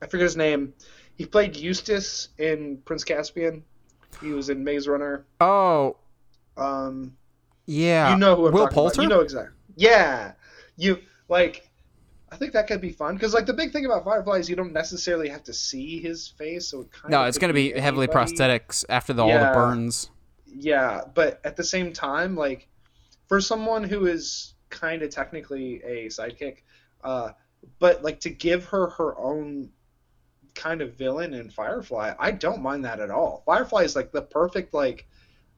I forget his name. He played Eustace in Prince Caspian. He was in Maze Runner. Oh. Um Yeah. You know who I'm Will talking Poulter? About. You know exactly. Yeah. You like I think that could be fun, cuz like the big thing about Firefly is you don't necessarily have to see his face, so it kind No, of it's going to be anybody. Heavily prosthetics after the yeah. all the burns. Yeah, but at the same time, like for someone who is kind of technically a sidekick, Uh, but like to give her her own kind of villain in Firefly, I don't mind that at all. Firefly is like the perfect like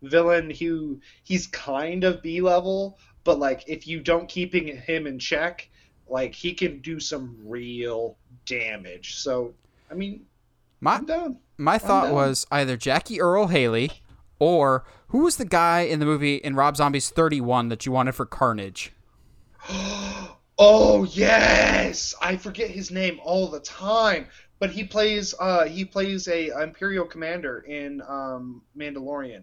villain who he's kind of B level, but like if you don't keep him in check, like he can do some real damage. So I mean, my I'm down. my I'm thought down. was either Jackie Earle Haley or who was the guy in the movie in Rob Zombie's thirty-one that you wanted for Carnage? Oh yes, I forget his name all the time, but he plays uh, he plays a Imperial commander in um, Mandalorian.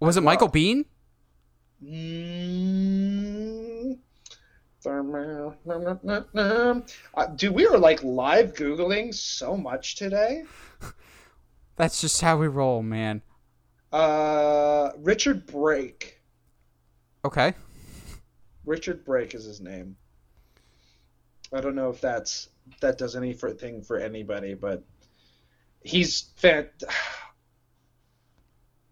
Was it well. Michael Biehn? Mm. Uh, dude, we are like live Googling so much today. That's just how we roll, man. Uh, Richard Brake. Okay. Richard Brake is his name. I don't know if that's that does anything for anybody, but he's fan.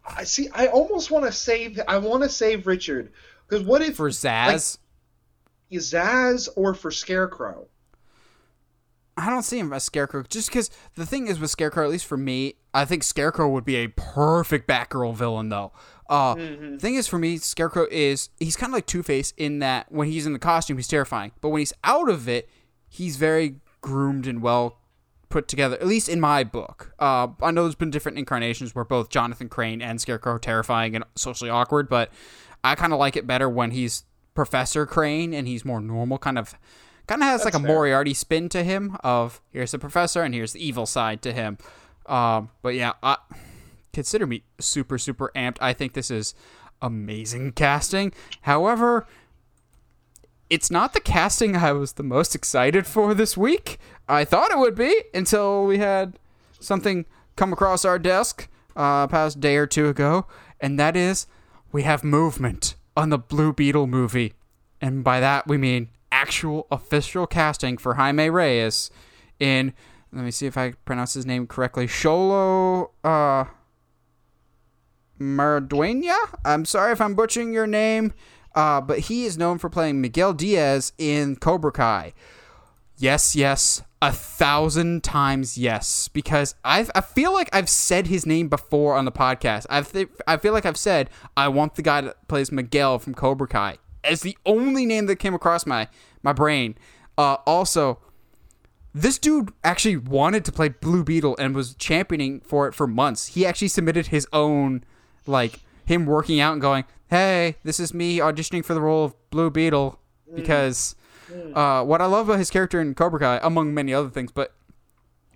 I see. I almost want to save. I want to save Richard because what if for Zaz, like, Zaz or for Scarecrow? I don't see him as Scarecrow just because the thing is with Scarecrow, at least for me, I think Scarecrow would be a perfect Batgirl villain though. Uh, mm-hmm. Thing is, for me, Scarecrow is he's kind of like Two-Face in that when he's in the costume, he's terrifying, but when he's out of it, he's very groomed and well put together. At least in my book, uh, I know there's been different incarnations where both Jonathan Crane and Scarecrow are terrifying and socially awkward, but I kind of like it better when he's Professor Crane and he's more normal, kind of, kind of has That's like a fair. Moriarty spin to him. Of here's the professor and here's the evil side to him. Um, but yeah, I. Consider me super, super amped. I think this is amazing casting. However, it's not the casting I was the most excited for this week. I thought it would be until we had something come across our desk uh, past day or two ago, and that is we have movement on the Blue Beetle movie. And by that, we mean actual official casting for Jaime Reyes in, let me see if I pronounce his name correctly, Sholo uh, Maraduena? I'm sorry if I'm butchering your name, uh, but he is known for playing Miguel Diaz in Cobra Kai. Yes, yes, a thousand times yes, because I've, I feel like I've said his name before on the podcast. I've th- I feel like I've said, I want the guy that plays Miguel from Cobra Kai. It's the only name that came across my, my brain. Uh, also, this dude actually wanted to play Blue Beetle and was championing for it for months. He actually submitted his own, like, him working out and going, hey, this is me auditioning for the role of Blue Beetle. Because uh, what I love about his character in Cobra Kai, among many other things, but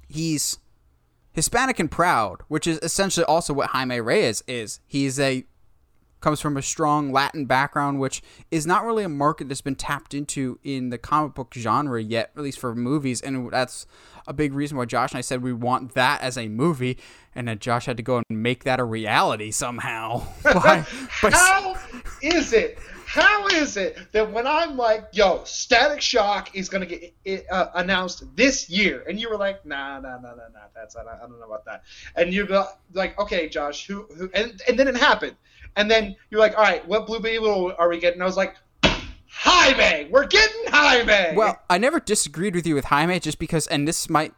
he's Hispanic and proud, which is essentially also what Jaime Reyes is. He's a... comes from a strong Latin background, which is not really a market that's been tapped into in the comic book genre yet, at least for movies. And that's a big reason why Josh and I said we want that as a movie, and that Josh had to go and make that a reality somehow. By, by... How is it? How is it that when I'm like, yo, Static Shock is going to get uh, announced this year, and you were like, nah, nah, nah, nah, nah, that's I don't know about that. And you go like, okay, Josh, who, who? And, and then it happened. And then you're like, all right, what Blue Beetle are we getting? I was like, Jaime! We're getting Jaime! Well, I never disagreed with you with Jaime just because, and this might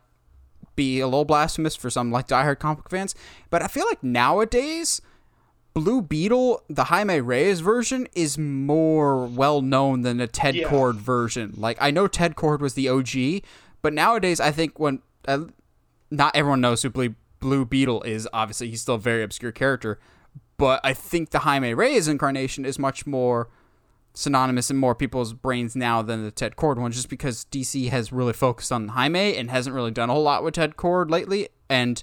be a little blasphemous for some like diehard comic fans, but I feel like nowadays, Blue Beetle, the Jaime Reyes version, is more well-known than the Ted yeah. Kord version. Like, I know Ted Kord was the O G, but nowadays I think when... Uh, not everyone knows who Blue Beetle is, obviously. He's still a very obscure character. But I think the Jaime Reyes incarnation is much more synonymous in more people's brains now than the Ted Kord one, just because D C has really focused on Jaime and hasn't really done a whole lot with Ted Kord lately. And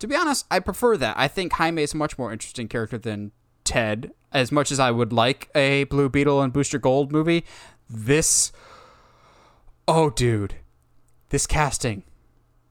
to be honest, I prefer that. I think Jaime is a much more interesting character than Ted. As much as I would like a Blue Beetle and Booster Gold movie, this... Oh, dude. This casting.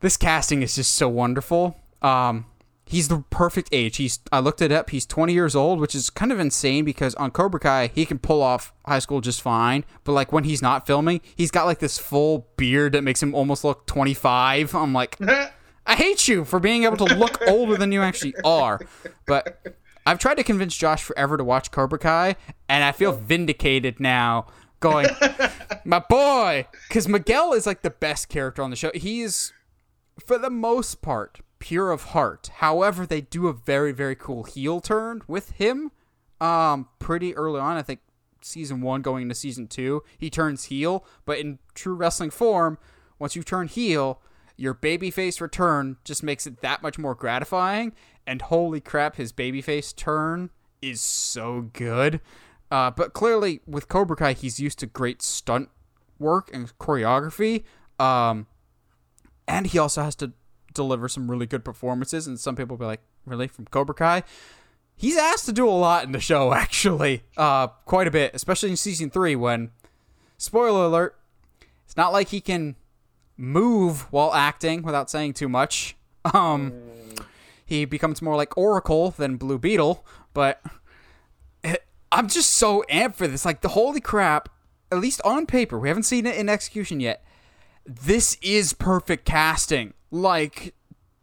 This casting is just so wonderful. Um... He's the perfect age. He's I looked it up. He's twenty years old, which is kind of insane because on Cobra Kai, he can pull off high school just fine. But, like, when he's not filming, he's got, like, this full beard that makes him almost look twenty-five. I'm like, I hate you for being able to look older than you actually are. But I've tried to convince Josh forever to watch Cobra Kai, and I feel vindicated now going, my boy! Because Miguel is, like, the best character on the show. He is, for the most part... pure of heart. However, they do a very, very cool heel turn with him um, pretty early on. I think season one going into season two, he turns heel. But in true wrestling form, once you turn heel, your babyface return just makes it that much more gratifying. And holy crap, his babyface turn is so good. Uh, but clearly, with Cobra Kai, he's used to great stunt work and choreography. Um, and he also has to deliver some really good performances, and some people will be like, really, from Cobra Kai? He's asked to do a lot in the show, actually, uh quite a bit, especially in season three, when, spoiler alert, it's not like he can move while acting without saying too much. um he becomes more like Oracle than Blue Beetle, but it, I'm just so amped for this. Like, the holy crap, at least on paper, we haven't seen it in execution yet, this is perfect casting. Like,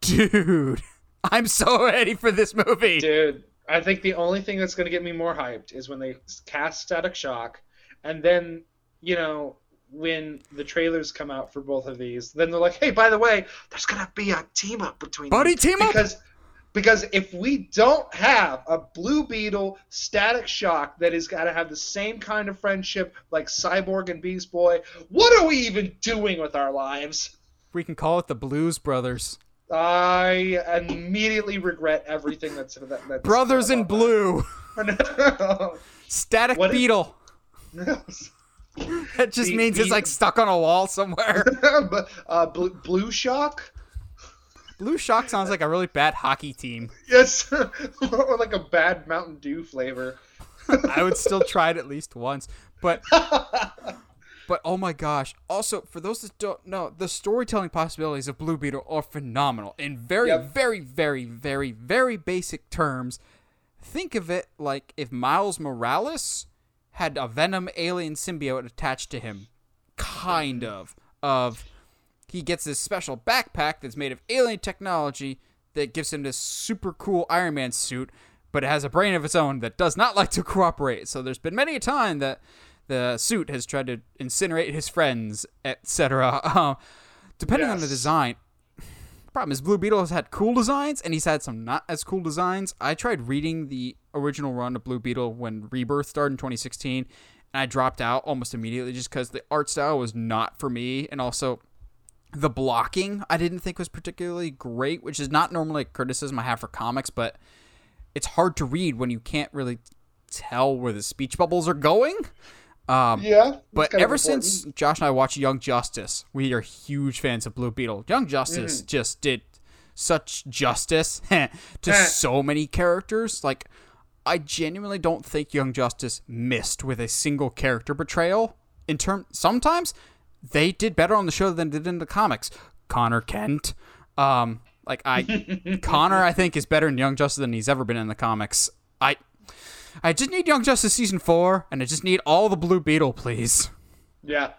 dude, I'm so ready for this movie. Dude, I think the only thing that's going to get me more hyped is when they cast Static Shock, and then, you know, when the trailers come out for both of these, then they're like, hey, by the way, there's going to be a team-up between Buddy them. team-up? Because, because if we don't have a Blue Beetle Static Shock that has got to have the same kind of friendship like Cyborg and Beast Boy, what are we even doing with our lives? We can call it the Blues Brothers. I immediately regret everything that's... That, that's Brothers in Blue. No. Static what Beetle. Is... that just Be- means Be- it's like stuck on a wall somewhere. uh, Blue, Blue Shock? Blue Shock sounds like a really bad hockey team. Yes. Or like a bad Mountain Dew flavor. I would still try it at least once. But But oh my gosh. Also, for those that don't know, the storytelling possibilities of Blue Beetle are phenomenal. In very, yep. very, very, very, very basic terms, think of it like if Miles Morales had a Venom alien symbiote attached to him. Kind of. Of he gets this special backpack that's made of alien technology that gives him this super cool Iron Man suit, but it has a brain of its own that does not like to cooperate. So there's been many a time that the suit has tried to incinerate his friends, et cetera. Uh, depending yes. on the design. The problem is Blue Beetle has had cool designs, and he's had some not as cool designs. I tried reading the original run of Blue Beetle when Rebirth started in twenty sixteen, and I dropped out almost immediately just because the art style was not for me. And also, the blocking I didn't think was particularly great, which is not normally a criticism I have for comics, but it's hard to read when you can't really tell where the speech bubbles are going. Um, yeah, but ever important. since Josh and I watched Young Justice, we are huge fans of Blue Beetle. Young Justice mm-hmm. just did such justice to so many characters. Like, I genuinely don't think Young Justice missed with a single character portrayal. In term, sometimes they did better on the show than they did in the comics. Connor Kent, um, like I, Connor, I think is better in Young Justice than he's ever been in the comics. I. I just need Young Justice Season four, and I just need all the Blue Beetle, please. Yeah.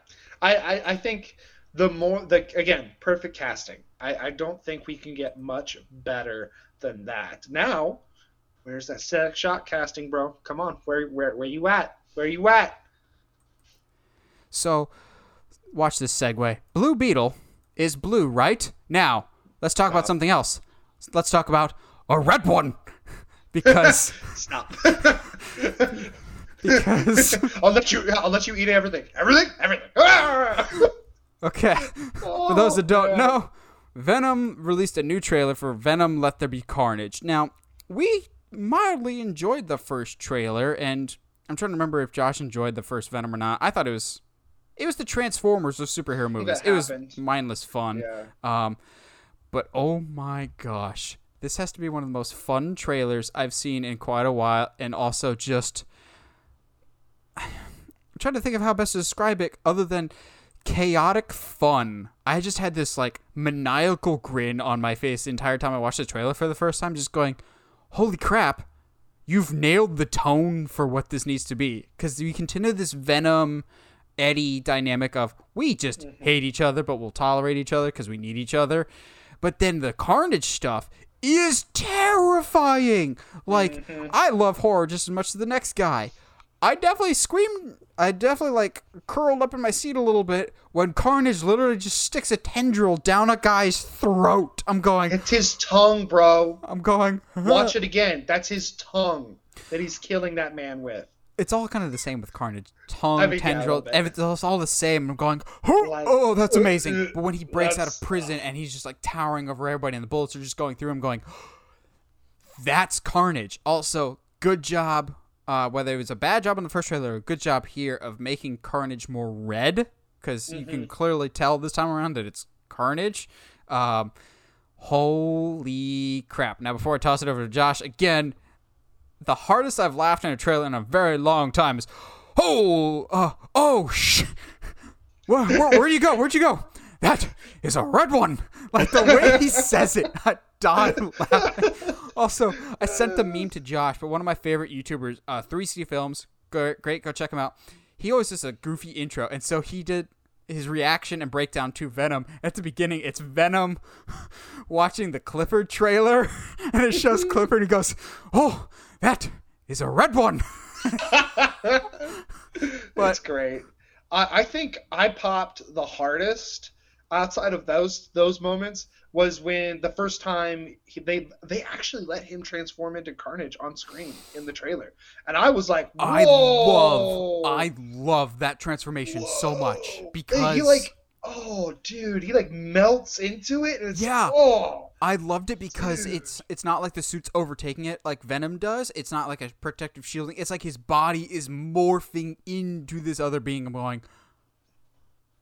I, I, I think the more... the Again, perfect casting. I, I don't think we can get much better than that. Now, where's that Static Shock casting, bro? Come on. Where, where, where you at? Where you at? So, watch this segue. Blue Beetle is blue, right? Now, let's talk Stop. about something else. Let's talk about a red one. Because stop. because I'll let you. I'll let you eat everything. Everything. Everything. Okay. Oh, for those that don't yeah. know, Venom released a new trailer for Venom: Let There Be Carnage. Now, we mildly enjoyed the first trailer, and I'm trying to remember if Josh enjoyed the first Venom or not. I thought it was, it was the Transformers of superhero movies. It was mindless fun. Yeah. Um, but oh my gosh. This has to be one of the most fun trailers I've seen in quite a while, and also just I'm trying to think of how best to describe it other than chaotic fun. I just had this like maniacal grin on my face the entire time I watched the trailer for the first time, just going, holy crap, you've nailed the tone for what this needs to be. Because we continue this Venom Eddie dynamic of we just mm-hmm. hate each other, but we'll tolerate each other because we need each other. But then the Carnage stuff is terrifying. Like, mm-hmm. I love horror just as much as the next guy. I definitely screamed, I definitely, like, curled up in my seat a little bit when Carnage literally just sticks a tendril down a guy's throat. I'm going... It's his tongue, bro. I'm going... Watch it again. That's his tongue that he's killing that man with. It's all kind of the same with Carnage. Tongue, I mean, tendril, yeah, it's all the same. I'm going, oh, like, oh that's amazing. Uh, but when he breaks out of prison and he's just like towering over everybody and the bullets are just going through him, going, that's Carnage. Also, good job, uh, whether it was a bad job in the first trailer or a good job here of making Carnage more red, because mm-hmm. you can clearly tell this time around that it's Carnage. Um, holy crap. Now, before I toss it over to Josh, again, the hardest I've laughed in a trailer in a very long time is, oh, uh, oh, shh. Where, where, where'd you go? Where'd you go? That is a red one. Like the way he says it, I died laughing. Also, I sent the meme to Josh, but one of my favorite YouTubers, uh, three C Films, go, great, go check him out. He always does a goofy intro, and so he did his reaction and breakdown to Venom. At the beginning, it's Venom watching the Clifford trailer, and it shows Clifford, and he goes, oh, that is a red one. That's great. I, I think I popped the hardest outside of those those moments was when the first time he, they they actually let him transform into Carnage on screen in the trailer. And I was like, whoa. I love I love that transformation whoa. so much because he like oh dude, he like melts into it and it's yeah. oh I loved it because Dude. it's it's not like the suit's overtaking it like Venom does. It's not like a protective shielding. It's like his body is morphing into this other being. I'm going,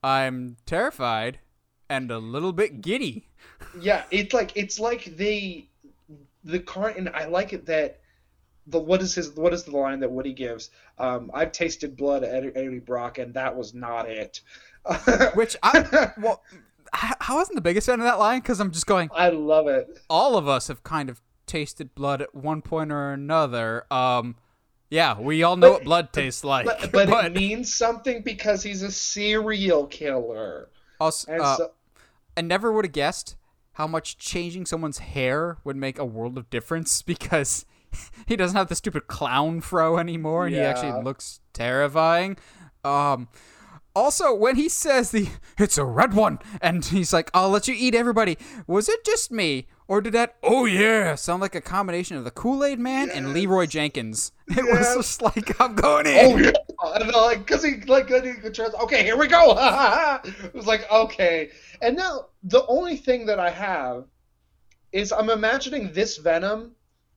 I'm terrified and a little bit giddy. Yeah, it's like it's like the the car, and I like it that the what is his what is the line that Woody gives? Um, I've tasted blood at Eddie Brock, and that was not it. Which I well, I wasn't the biggest fan of that line because I'm just going. I love it. All of us have kind of tasted blood at one point or another. Um, yeah, we all know but, what blood tastes like. But, but, but it means something because he's a serial killer. Also, and uh, so, I never would have guessed how much changing someone's hair would make a world of difference because he doesn't have the stupid clown fro anymore, and yeah. he actually looks terrifying. Um, also, when he says the it's a red one, and he's like, "I'll let you eat everybody," was it just me, or did that "oh yeah" sound like a combination of the Kool-Aid Man yes. and Leroy Jenkins? It yes. was just like, "I'm going in." Oh yeah, and, uh, like because he like he turns, okay, here we go. It was like okay, and now the only thing that I have is I'm imagining this Venom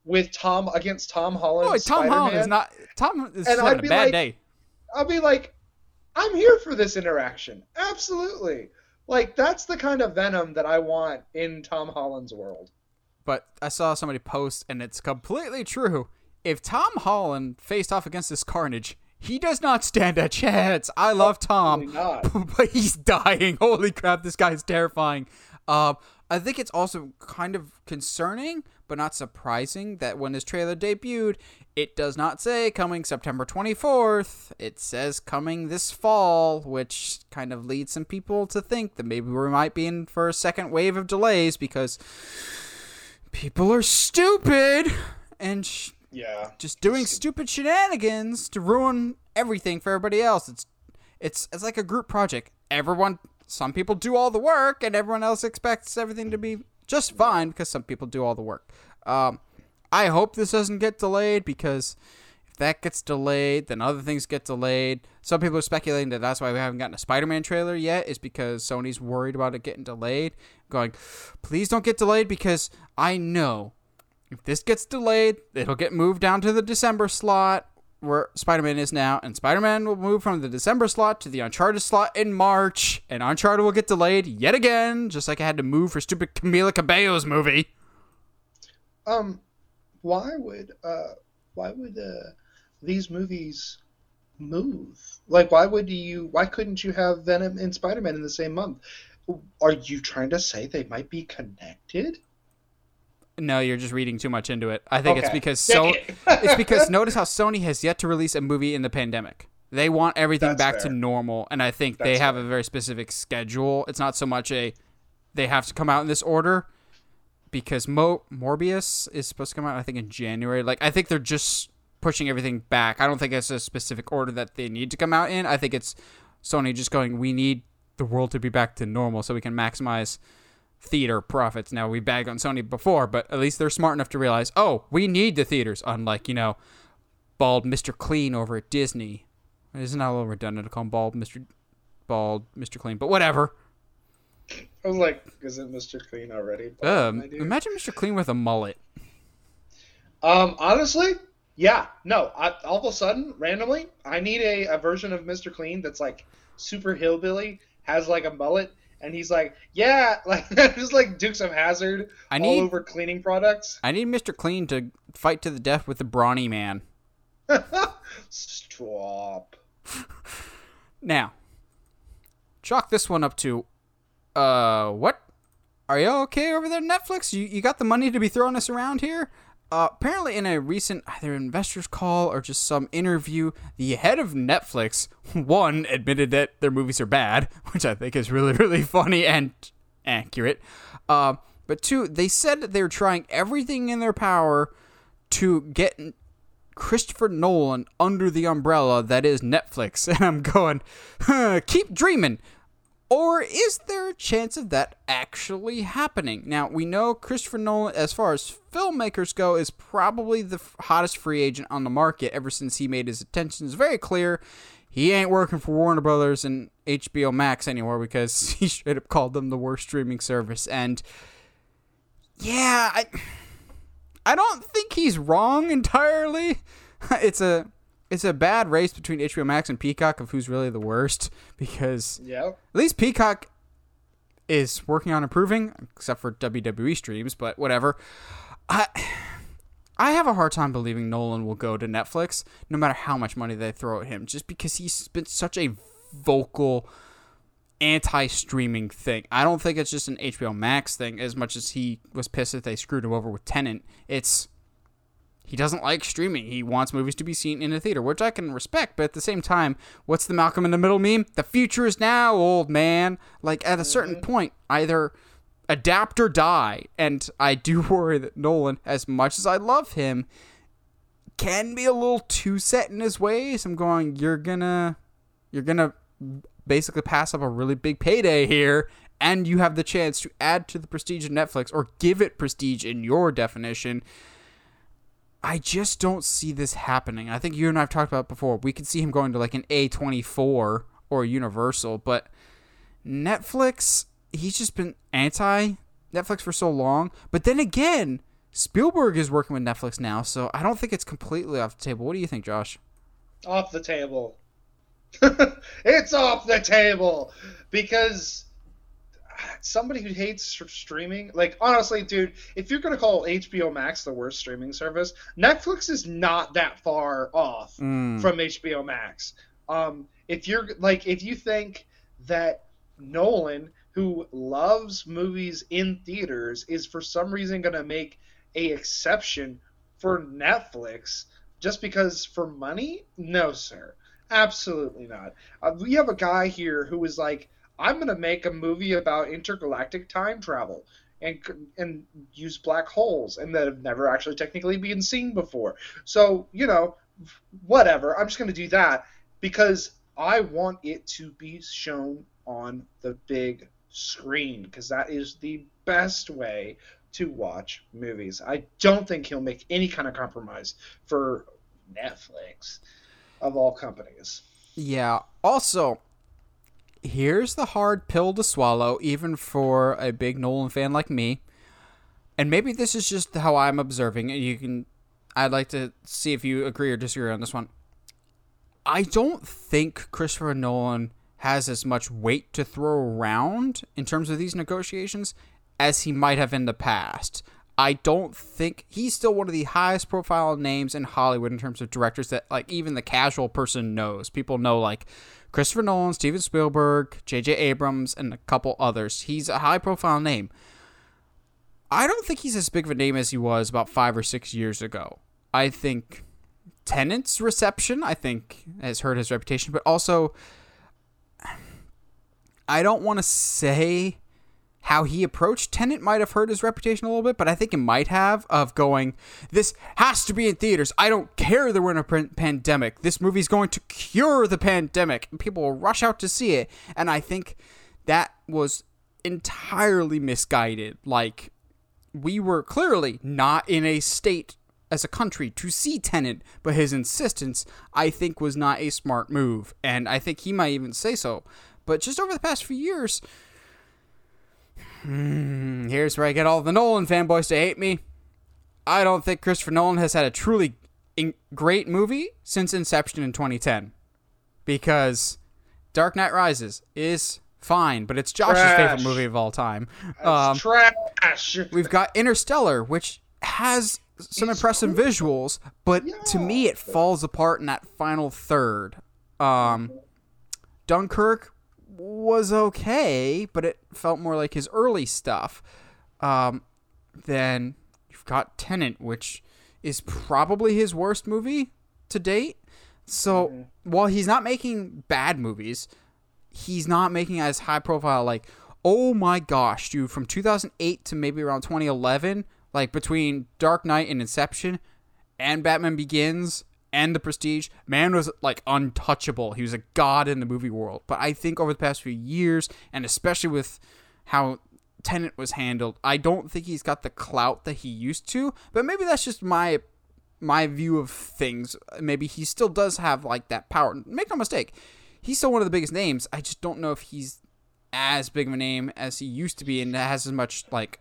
with Tom against Tom Holland. Oh, Tom Spider-Man. Holland is not Tom is and I'd a be bad like, day. I'll be like. I'm here for this interaction. Absolutely. Like, that's the kind of Venom that I want in Tom Holland's world. But I saw somebody post, and it's completely true. If Tom Holland faced off against this Carnage, he does not stand a chance. I love Tom. Not. But he's dying. Holy crap, this guy is terrifying. Uh, I think it's also kind of concerning, but not surprising, that when this trailer debuted, it does not say coming September twenty-fourth. It says coming this fall, which kind of leads some people to think that maybe we might be in for a second wave of delays because people are stupid and sh- yeah, just doing stupid shenanigans to ruin everything for everybody else. It's it's it's like a group project. Everyone, some people do all the work, and everyone else expects everything to be just fine because some people do all the work. Um, I hope this doesn't get delayed because if that gets delayed, then other things get delayed. Some people are speculating that that's why we haven't gotten a Spider-Man trailer yet is because Sony's worried about it getting delayed. I'm going, please don't get delayed because I know if this gets delayed, it'll get moved down to the December slot where Spider-Man is now, and Spider-Man will move from the December slot to the Uncharted slot in March, and Uncharted will get delayed yet again, just like I had to move for stupid Camila Cabello's movie. Um, why would, uh, why would, uh, these movies move? Like, why would you, why couldn't you have Venom and Spider-Man in the same month? Are you trying to say they might be connected? No, you're just reading too much into it. I think okay. it's because so it's because notice how Sony has yet to release a movie in the pandemic. They want everything That's back fair. to normal, and I think That's they have fair. a very specific schedule. It's not so much a they have to come out in this order because Mo- Morbius is supposed to come out I think in January. Like I think they're just pushing everything back. I don't think it's a specific order that they need to come out in. I think it's Sony just going, we need the world to be back to normal so we can maximize theater profits. Now, we bagged on Sony before, but at least they're smart enough to realize, oh, we need the theaters, unlike, you know, bald Mister Clean over at Disney. Isn't that a little redundant to call him bald Mr. bald Mr. Clean, but whatever. I was like, isn't Mister Clean already bald? Uh, imagine Mister Clean with a mullet. Um, honestly, yeah. No, I, all of a sudden, randomly, I need a, a version of Mister Clean that's like super hillbilly, has like a mullet, and he's like, yeah, like just like Dukes of Hazzard all over cleaning products. I need Mister Clean to fight to the death with the Brawny Man. Stop. Now, chalk this one up to, uh, what? Are you okay over there, Netflix? You you got the money to be throwing us around here? Uh, apparently in a recent either investors call or just some interview, the head of Netflix, one, admitted that their movies are bad, which I think is really, really funny and accurate. Uh, but two, they said that they were trying everything in their power to get Christopher Nolan under the umbrella that is Netflix. And I'm going, huh, keep dreaming. Or is there a chance of that actually happening? Now, we know Christopher Nolan, as far as filmmakers go, is probably the f- hottest free agent on the market ever since he made his intentions very clear. He ain't working for Warner Brothers and H B O Max anymore because he straight up called them the worst streaming service. And, yeah, I, I don't think he's wrong entirely. It's a It's a bad race between H B O Max and Peacock of who's really the worst because yep. at least Peacock is working on improving, except for W W E streams, but whatever. I I have a hard time believing Nolan will go to Netflix, no matter how much money they throw at him, just because he's been such a vocal anti-streaming thing. I don't think it's just an H B O Max thing, as much as he was pissed that they screwed him over with Tenet. It's, he doesn't like streaming. He wants movies to be seen in a theater, which I can respect, but at the same time, what's the Malcolm in the Middle meme? The future is now, old man. Like, at a certain point, either adapt or die, and I do worry that Nolan, as much as I love him, can be a little too set in his ways. I'm going, you're gonna, you're gonna basically pass up a really big payday here, and you have the chance to add to the prestige of Netflix, or give it prestige in your definition. I just don't see this happening. I think you and I have talked about it before. We could see him going to like an A twenty-four or Universal, but Netflix, he's just been anti-Netflix for so long. But then again, Spielberg is working with Netflix now, so I don't think it's completely off the table. What do you think, Josh? Off the table. It's off the table because somebody who hates streaming, like, honestly, dude, if you're going to call H B O Max the worst streaming service, Netflix is not that far off mm. from H B O Max. Um, if you're like, if you think that Nolan, who loves movies in theaters, is for some reason going to make a exception for Netflix just because for money? No, sir. Absolutely not. Uh, we have a guy here who is like, I'm going to make a movie about intergalactic time travel and and use black holes and that have never actually technically been seen before. So, you know, whatever. I'm just going to do that because I want it to be shown on the big screen because that is the best way to watch movies. I don't think he'll make any kind of compromise for Netflix of all companies. Yeah. Also, here's the hard pill to swallow, even for a big Nolan fan like me. And maybe this is just how I'm observing it. You can, I'd like to see if you agree or disagree on this one. I don't think Christopher Nolan has as much weight to throw around in terms of these negotiations as he might have in the past. I don't think he's still one of the highest profile names in Hollywood in terms of directors that, like, even the casual person knows. People know, like, Christopher Nolan, Steven Spielberg, J J Abrams, and a couple others. He's a high profile name. I don't think he's as big of a name as he was about five or six years ago. I think Tenet's reception, I think, has hurt his reputation, but also, I don't want to say how he approached Tenet might have hurt his reputation a little bit, but I think it might have, of going, this has to be in theaters. I don't care that we're in a pandemic. This movie's going to cure the pandemic. And people will rush out to see it. And I think that was entirely misguided. Like, we were clearly not in a state as a country to see Tenet, but his insistence, I think, was not a smart move. And I think he might even say so. But just over the past few years, Hmm, here's where I get all the Nolan fanboys to hate me. I don't think Christopher Nolan has had a truly in- great movie since Inception in twenty ten. Because Dark Knight Rises is fine, but it's Josh's trash. favorite movie of all time. Um, trash. We've got Interstellar, which has some it's impressive cool. visuals, but yeah. to me it falls apart in that final third. Um, Dunkirk was okay, but it felt more like his early stuff. Um, then you've got Tenet, which is probably his worst movie to date. So mm-hmm. while he's not making bad movies, he's not making as high profile, like, oh my gosh, dude, from two thousand eight to maybe around twenty eleven, like between Dark Knight and Inception and Batman Begins and The Prestige, man was, like, untouchable. He was a god in the movie world. But I think over the past few years, and especially with how Tenet was handled, I don't think he's got the clout that he used to. But maybe that's just my my view of things. Maybe he still does have, like, that power. Make no mistake, he's still one of the biggest names. I just don't know if he's as big of a name as he used to be and has as much, like,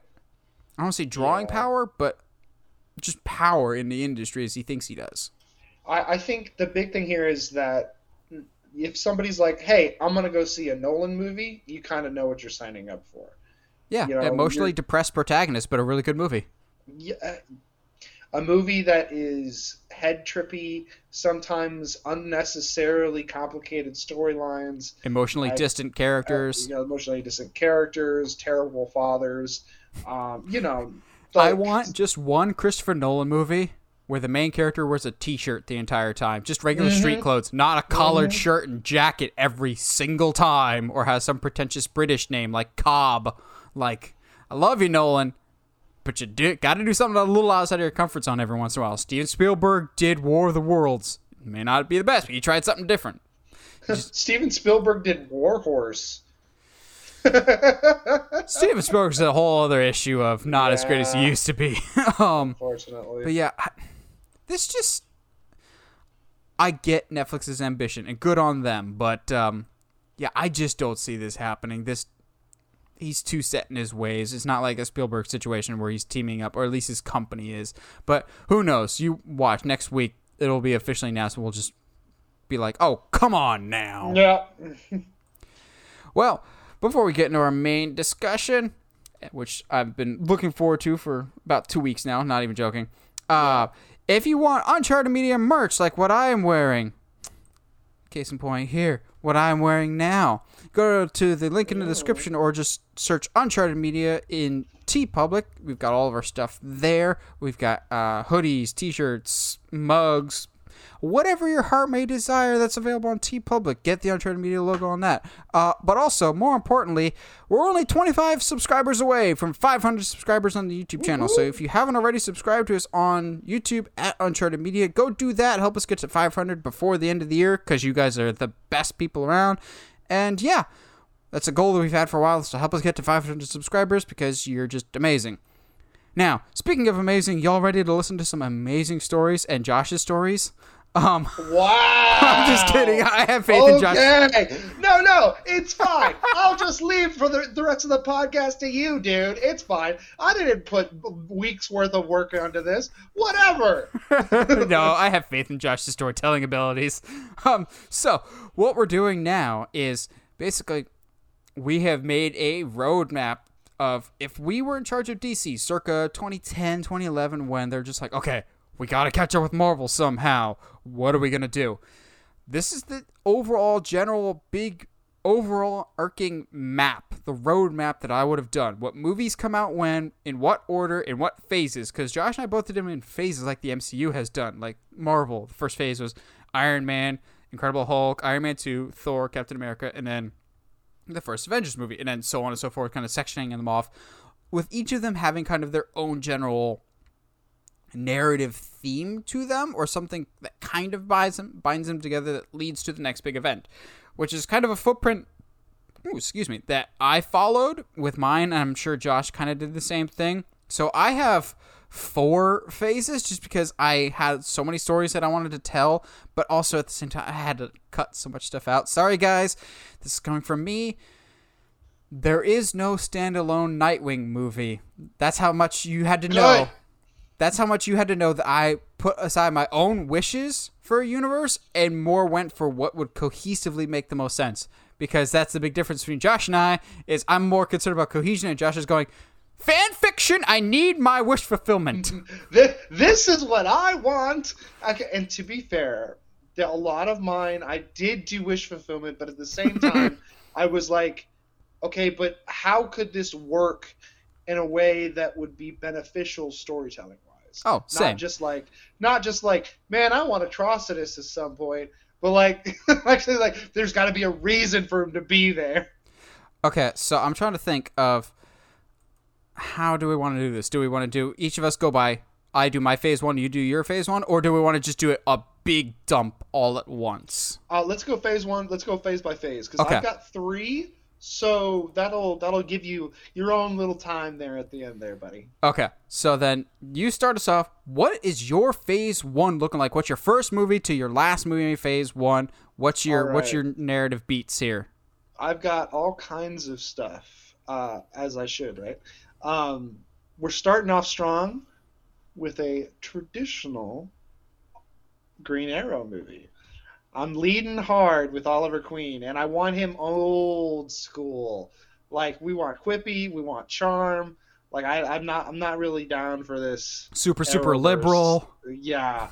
I don't want to say drawing power, but just power in the industry as he thinks he does. I think the big thing here is that if somebody's like, hey, I'm going to go see a Nolan movie, you kind of know what you're signing up for. Yeah, you know, emotionally depressed protagonist, but a really good movie. Yeah, a movie that is head-trippy, sometimes unnecessarily complicated storylines. Emotionally I, distant characters. I, you know, emotionally distant characters, terrible fathers. Um, you know. Like, I want just one Christopher Nolan movie where the main character wears a T-shirt the entire time. Just regular mm-hmm. street clothes, not a collared mm-hmm. shirt and jacket every single time, or has some pretentious British name like Cobb. Like, I love you, Nolan. But you do, gotta do something a little outside of your comfort zone every once in a while. Steven Spielberg did War of the Worlds. It may not be the best, but you tried something different. Just... Steven Spielberg did War Horse. Steven Spielberg's a whole other issue of not yeah. as great as he used to be. um, Unfortunately. But yeah, I, this just... I get Netflix's ambition, and good on them, but um, yeah, I just don't see this happening. This... He's too set in his ways. It's not like a Spielberg situation where he's teaming up, or at least his company is. But who knows? You watch. Next week, it'll be officially announced, and we'll just be like, oh, come on now. Yeah. Well, before we get into our main discussion, which I've been looking forward to for about two weeks now, not even joking, uh, if you want Uncharted Media merch like what I am wearing, case in point here, what I'm wearing now. Go to the link in the description or just search Uncharted Media in TeePublic. We've got all of our stuff there. We've got uh, hoodies, t-shirts, mugs, whatever your heart may desire that's available on TeePublic. Get the Uncharted Media logo on that. Uh, but also, more importantly, we're only twenty-five subscribers away from five hundred subscribers on the YouTube channel. Woo-hoo. So if you haven't already subscribed to us on YouTube at Uncharted Media, go do that. Help us get to five hundred before the end of the year, because you guys are the best people around. And yeah, that's a goal that we've had for a while, is to help us get to five hundred subscribers, because you're just amazing. Now, speaking of amazing, y'all ready to listen to some amazing stories and Josh's stories? Um, wow! I'm just kidding. I have faith okay. in Josh. No, no, it's fine. I'll just leave for the, the rest of the podcast to you, dude. It's fine. I didn't put weeks worth of work onto this. Whatever. No, I have faith in Josh's storytelling abilities. Um, so what we're doing now is basically we have made a roadmap of if we were in charge of D C circa twenty ten, twenty eleven, when they're just like, okay, we got to catch up with Marvel somehow. What are we going to do? This is the overall general big overall arcing map, the roadmap that I would have done. What movies come out when, in what order, in what phases. Because Josh and I both did them in phases like the M C U has done. Like Marvel, the first phase was Iron Man, Incredible Hulk, Iron Man two, Thor, Captain America, and then the first Avengers movie. And then so on and so forth, kind of sectioning them off. With each of them having kind of their own general narrative theme to them, or something that kind of binds them, binds them together that leads to the next big event, which is kind of a footprint, ooh, excuse me, that I followed with mine, and I'm sure Josh kind of did the same thing. So I have four phases just because I had so many stories that I wanted to tell, but also at the same time, I had to cut so much stuff out. Sorry, guys. This is coming from me. There is no standalone Nightwing movie. That's how much you had to know. That's how much you had to know that I put aside my own wishes for a universe and more went for what would cohesively make the most sense. Because that's the big difference between Josh and I, is I'm more concerned about cohesion, and Josh is going, fan fiction, I need my wish fulfillment. This, this is what I want. Okay, and to be fair, a lot of mine, I did do wish fulfillment, but at the same time, I was like, okay, but how could this work in a way that would be beneficial storytelling? Oh, same. Not just like, not just like, man, I want Atrocitus at some point, but like, actually, like, there's got to be a reason for him to be there. Okay, so I'm trying to think of how do we want to do this? Do we want to do each of us go by? I do my phase one, you do your phase one, or do we want to just do it a big dump all at once? Uh, let's go phase one. Let's go phase by phase, because okay. I've got three. So that'll that'll give you your own little time there at the end there, buddy. Okay. So then you start us off. What is your phase one looking like? What's your first movie to your last movie in phase one? What's your right. what's your narrative beats here? I've got all kinds of stuff, uh, as I should, right? Um, we're starting off strong with a traditional Green Arrow movie. I'm leading hard with Oliver Queen, and I want him old school. Like, we want Quippy, we want Charm. Like I, I'm not, I'm not really down for this. Super, super liberal. Yeah.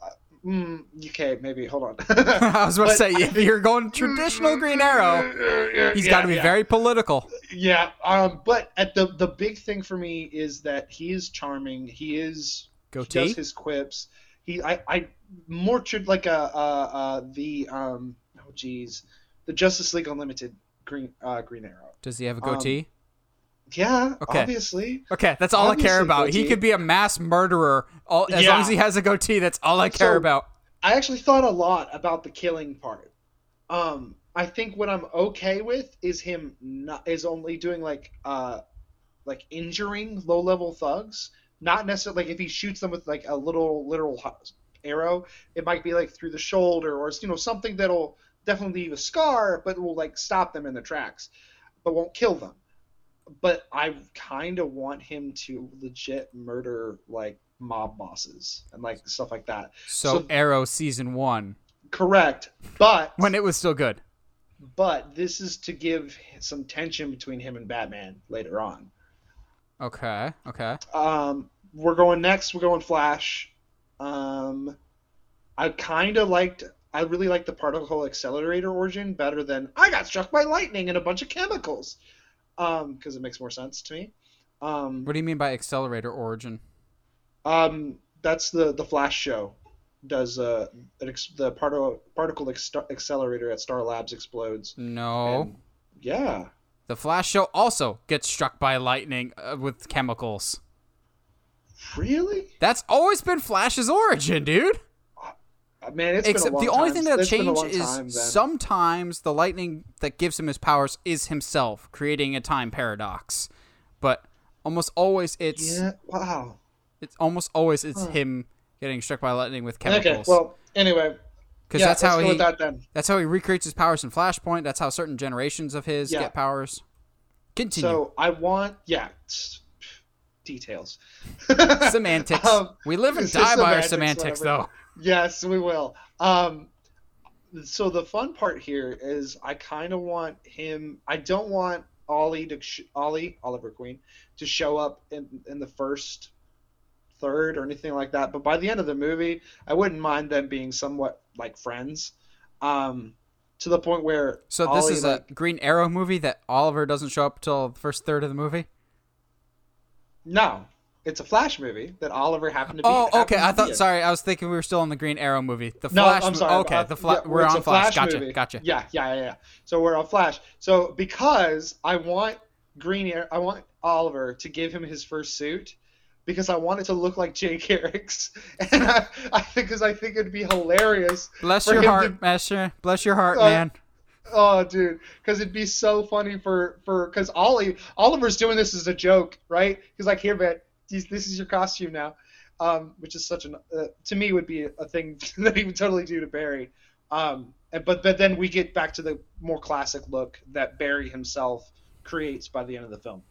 Uh, mm, okay, maybe hold on. I was about to say if you're going traditional Green Arrow, he's yeah, got to be yeah. very political. Yeah, um, but at the the big thing for me is that he is charming. He is goatee. He does his quips. He, I, I mortured like a, uh, uh, the um, oh geez, the Justice League Unlimited Green, uh, Green Arrow. Does he have a goatee? Um, Yeah, okay. obviously. Okay, that's all obviously I care about. Goatee. He could be a mass murderer. All, as yeah. long as he has a goatee, that's all I care so, about. I actually thought a lot about the killing part. Um, I think what I'm okay with is him not, is only doing like uh, like injuring low level thugs. Not necessarily like if he shoots them with like a little literal arrow, it might be like through the shoulder or you know something that'll definitely leave a scar, but will like stop them in their tracks, but won't kill them. But I kind of want him to legit murder, like, mob bosses and, like, stuff like that. So, so Arrow season one. Correct. But... when it was still good. But this is to give some tension between him and Batman later on. Okay, okay. Um, we're going next. We're going Flash. Um, I kind of liked... I really liked the particle accelerator origin better than, I got struck by lightning and a bunch of chemicals. Um, because it makes more sense to me. Um, what do you mean by accelerator origin? Um, that's the, the Flash show. Does uh an ex- the particle particle ex- accelerator at Star Labs explodes? No. And, yeah. The Flash show also gets struck by lightning uh, with chemicals. Really? That's always been Flash's origin, dude. Man, it's Except been a long the only time. thing that it's changed is time, sometimes the lightning that gives him his powers is himself creating a time paradox, but almost always it's yeah. wow. It's almost always it's huh. him getting struck by lightning with chemicals. Okay, well, anyway, because yeah, that's how he that then. that's how he recreates his powers in Flashpoint. That's how certain generations of his yeah. get powers. Continue. So I want yeah details, semantics. Um, we live and die by our semantics, whatever. though. Yes, we will. Um, so the fun part here is I kind of want him. I don't want Ollie to sh- Ollie Oliver Queen to show up in, in the first third or anything like that. But by the end of the movie, I wouldn't mind them being somewhat like friends, um, to the point where. So Ollie, this is like, a Green Arrow movie that Oliver doesn't show up till the first third of the movie? No. It's a Flash movie that Oliver happened to be. Oh, okay. I thought. Sorry, I was thinking we were still on the Green Arrow movie. The no, Flash. I'm sorry. Mo- okay, uh, the fla- yeah, we're on Flash. Flash. Gotcha. Movie. Gotcha. Yeah, yeah, yeah, yeah. So we're on Flash. So because I want Green Arrow, I want Oliver to give him his first suit because I want it to look like Jay Garrick's, and I, I think because I think it'd be hilarious. Bless your heart, to, Master. Bless your heart, uh, man. Oh, dude, because it'd be so funny for for because Ollie Oliver's doing this as a joke, right? He's like, here, man. This is your costume now, um, which is such an uh, to me would be a thing that he would totally do to Barry. Um, and, but but then we get back to the more classic look that Barry himself creates by the end of the film.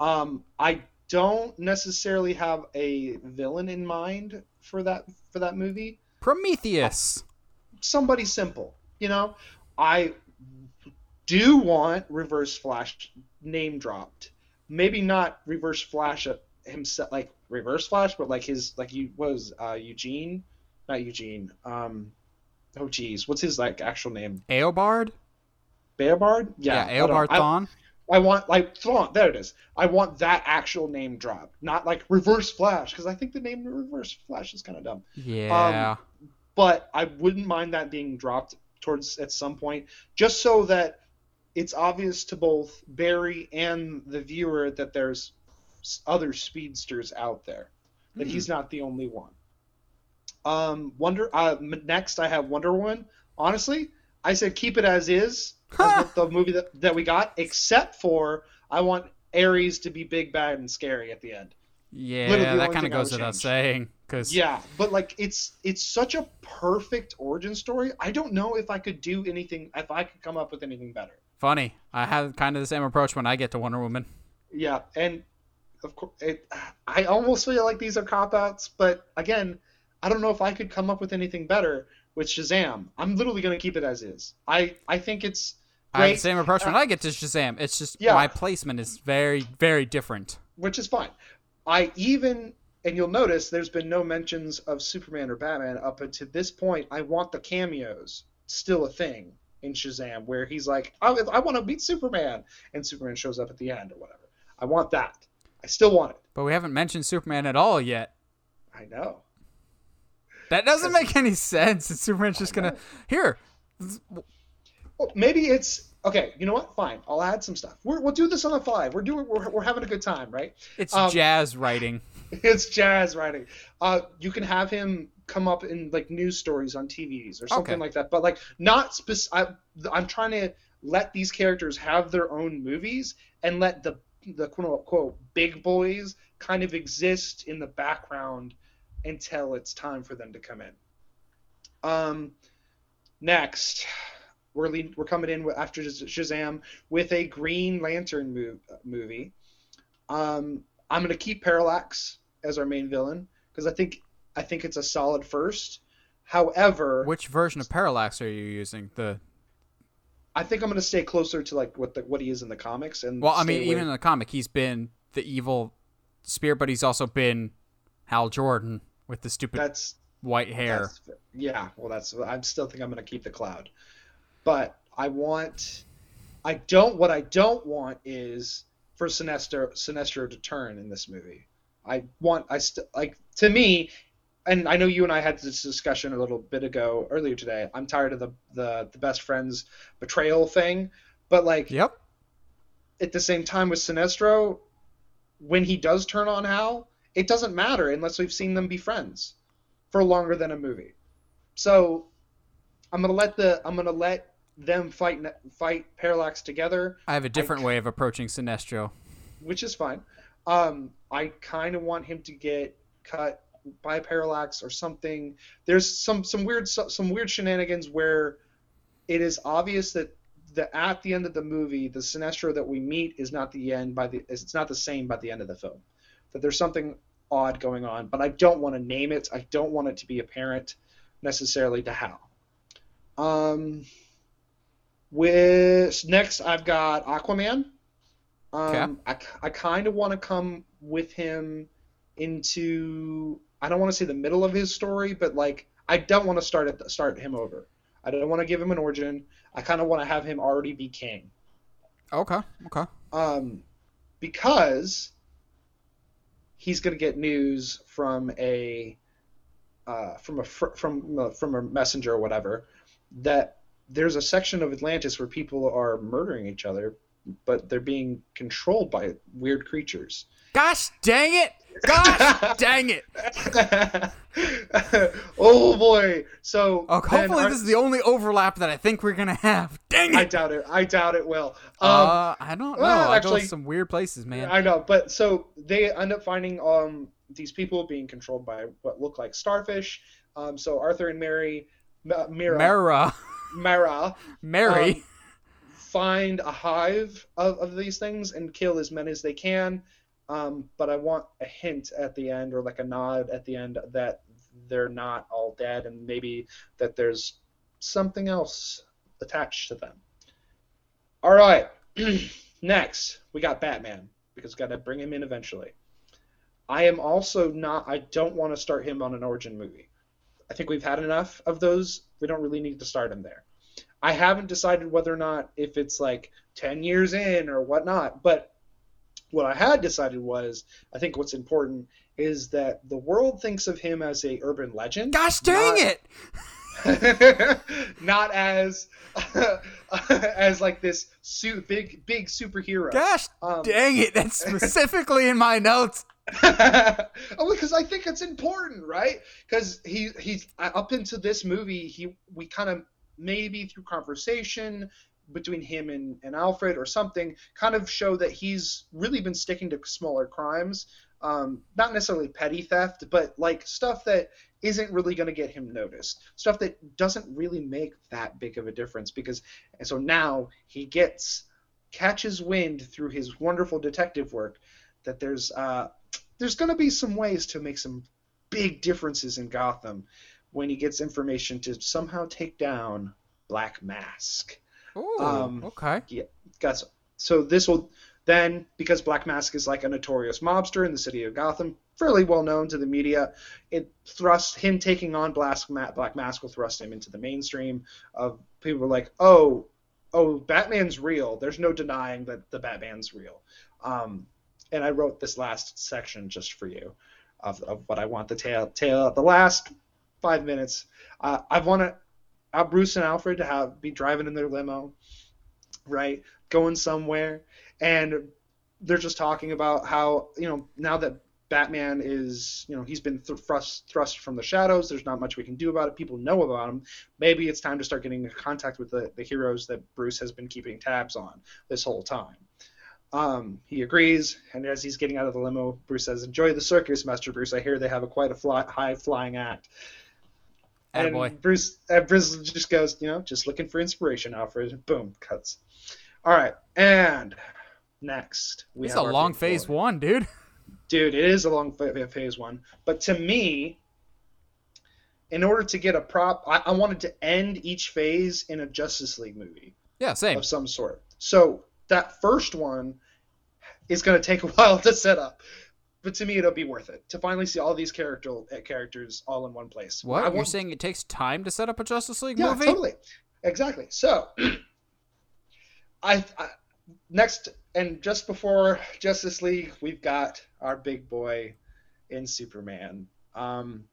Um, I don't necessarily have a villain in mind for that for that movie. Prometheus, uh, somebody simple, you know. I do want Reverse Flash name dropped, maybe not Reverse Flash. A, himself like Reverse Flash but like his like you was uh Eugene not Eugene um oh geez what's his like actual name Eobard Beobard yeah, yeah Eobard Thawne. I, I want like Thawne there it is I want that actual name drop, not like Reverse Flash, because I think the name Reverse Flash is kind of dumb. Yeah um, but I wouldn't mind that being dropped towards at some point, just so that it's obvious to both Barry and the viewer that there's other speedsters out there, that mm-hmm. he's not the only one. Um, Wonder. Uh, next, I have Wonder Woman. Honestly, I said keep it as is, huh. as the movie that, that we got, except for I want Ares to be big, bad, and scary at the end. Yeah, Literally, that kind of goes without saying. Cause... Yeah, but like it's it's such a perfect origin story. I don't know if I could do anything, if I could come up with anything better. Funny, I have kind of the same approach when I get to Wonder Woman. Yeah, and... Of course, it, I almost feel like these are cop-outs, but again, I don't know if I could come up with anything better with Shazam. I'm literally going to keep it as is. I, I think it's great. I have the same approach uh, when I get to Shazam. It's just yeah. my placement is very, very different. which is fine. I even, and you'll notice there's been no mentions of Superman or Batman up until this point. I want the cameos still a thing in Shazam, where he's like, I, I want to meet Superman, and Superman shows up at the end or whatever. I want that. I still want it. But we haven't mentioned Superman at all yet. I know. That doesn't make any sense. And Superman's just going to, here. Well, maybe it's, okay, you know what? Fine. I'll add some stuff. We're, we'll do this on the fly. We're doing, we're, we're having a good time, right? It's um, jazz writing. It's jazz writing. Uh, you can have him come up in like news stories on T Vs or something okay. like that. But like not, spec- I, I'm trying to let these characters have their own movies and let the, the quote unquote big boys kind of exist in the background until it's time for them to come in. Um, next, we're lead, we're coming in with, after Shazam with a Green Lantern move, movie. Um, I'm going to keep Parallax as our main villain because I think I think it's a solid first. However, which version of Parallax are you using? The I think I'm going to stay closer to like what the, what he is in the comics. And well, I mean, away. Even in the comic, he's been the evil spear, but he's also been Hal Jordan with the stupid that's, white hair. That's, yeah, well, that's. I still think I'm going to keep the Cloud, but I want. I don't. What I don't want is for Sinestro, Sinestro to turn in this movie. I want. I still like to me. And I know you and I had this discussion a little bit ago earlier today. I'm tired of the, the, the best friend's betrayal thing. But, like, yep. At the same time with Sinestro, when he does turn on Hal, it doesn't matter unless we've seen them be friends for longer than a movie. So I'm going to let the I'm going to let them fight fight Parallax together. I have a different I, way of approaching Sinestro. Which is fine. Um, I kind of want him to get cut by Parallax or something. There's some some weird some weird shenanigans where it is obvious that the at the end of the movie the Sinestro that we meet is not the end by the it's not the same by the end of the film, that there's something odd going on, but I don't want to name it. I don't want it to be apparent necessarily to Hal. Um with next I've got Aquaman. um okay. I, I kind of want to come with him into, I don't want to say the middle of his story, but like I don't want to start at the, start him over. I don't want to give him an origin. I kind of want to have him already be king. Okay. Okay. Um, because he's going to get news from a uh, from a fr- from uh, from a messenger or whatever that there's a section of Atlantis where people are murdering each other, but they're being controlled by weird creatures. Gosh dang it! Gosh dang it! Oh boy! So oh, hopefully our... this is the only overlap that I think we're gonna have. Dang it! I doubt it. I doubt it will. Um, uh, I don't know. Well, actually, I go to some weird places, man. I know, but so they end up finding um these people being controlled by what look like starfish. Um, so Arthur and Mary, M- Mira, Mara, Mara, Mary, um, find a hive of, of these things and kill as many as they can. Um, but I want a hint at the end or like a nod at the end that they're not all dead and maybe that there's something else attached to them. All right. Next, we got Batman because we've got to bring him in eventually. I am also not – I don't want to start him on an origin movie. I think we've had enough of those. We don't really need to start him there. I haven't decided whether or not if it's like ten years in or whatnot, but – what I had decided was, I think what's important is that the world thinks of him as a urban legend. Gosh dang not, it! Not as as like this su- big big superhero. Gosh um, dang it! That's specifically in my notes. Oh, because I think it's important, right? Because he he's up into this movie. He we kind of maybe through conversation between him and, and Alfred or something kind of show that he's really been sticking to smaller crimes. Um, not necessarily petty theft, but like stuff that isn't really going to get him noticed. Stuff that doesn't really make that big of a difference because, and so now he gets, catches wind through his wonderful detective work that there's, uh, there's going to be some ways to make some big differences in Gotham when he gets information to somehow take down Black Mask. Ooh, um, okay. Yeah, got so. So this will Then, because Black Mask is like a notorious mobster in the city of Gotham, fairly well known to the media, it thrust him taking on Black Mask will thrust him into the mainstream. Of people were like, oh, oh, Batman's real. There's no denying that the Batman's real. Um, and I wrote this last section just for you of, of what I want the tale tale the last five minutes. Uh, I want to Bruce and Alfred to have be driving in their limo, right, going somewhere. And they're just talking about how, you know, now that Batman is, you know, he's been thrust thrust from the shadows, there's not much we can do about it. People know about him. Maybe it's time to start getting in contact with the, the heroes that Bruce has been keeping tabs on this whole time. Um, he agrees, and as he's getting out of the limo, Bruce says, "Enjoy the circus, Master Bruce. I hear they have a quite a fly, high-flying act." Attaboy. And boy. Bruce, uh, Bruce just goes, you know, just looking for inspiration, Alfred. Boom, cuts. All right, and... next, we it's have a long phase forward. one, dude. Dude, it is a long phase one. But to me, in order to get a prop, I, I wanted to end each phase in a Justice League movie. Yeah, same. Of some sort. So that first one is going to take a while to set up. But to me, it'll be worth it to finally see all these character characters all in one place. What? I You're want... saying it takes time to set up a Justice League yeah, movie? Yeah, totally. Exactly. So, I, I next... And just before Justice League, we've got our big boy in Superman. Um,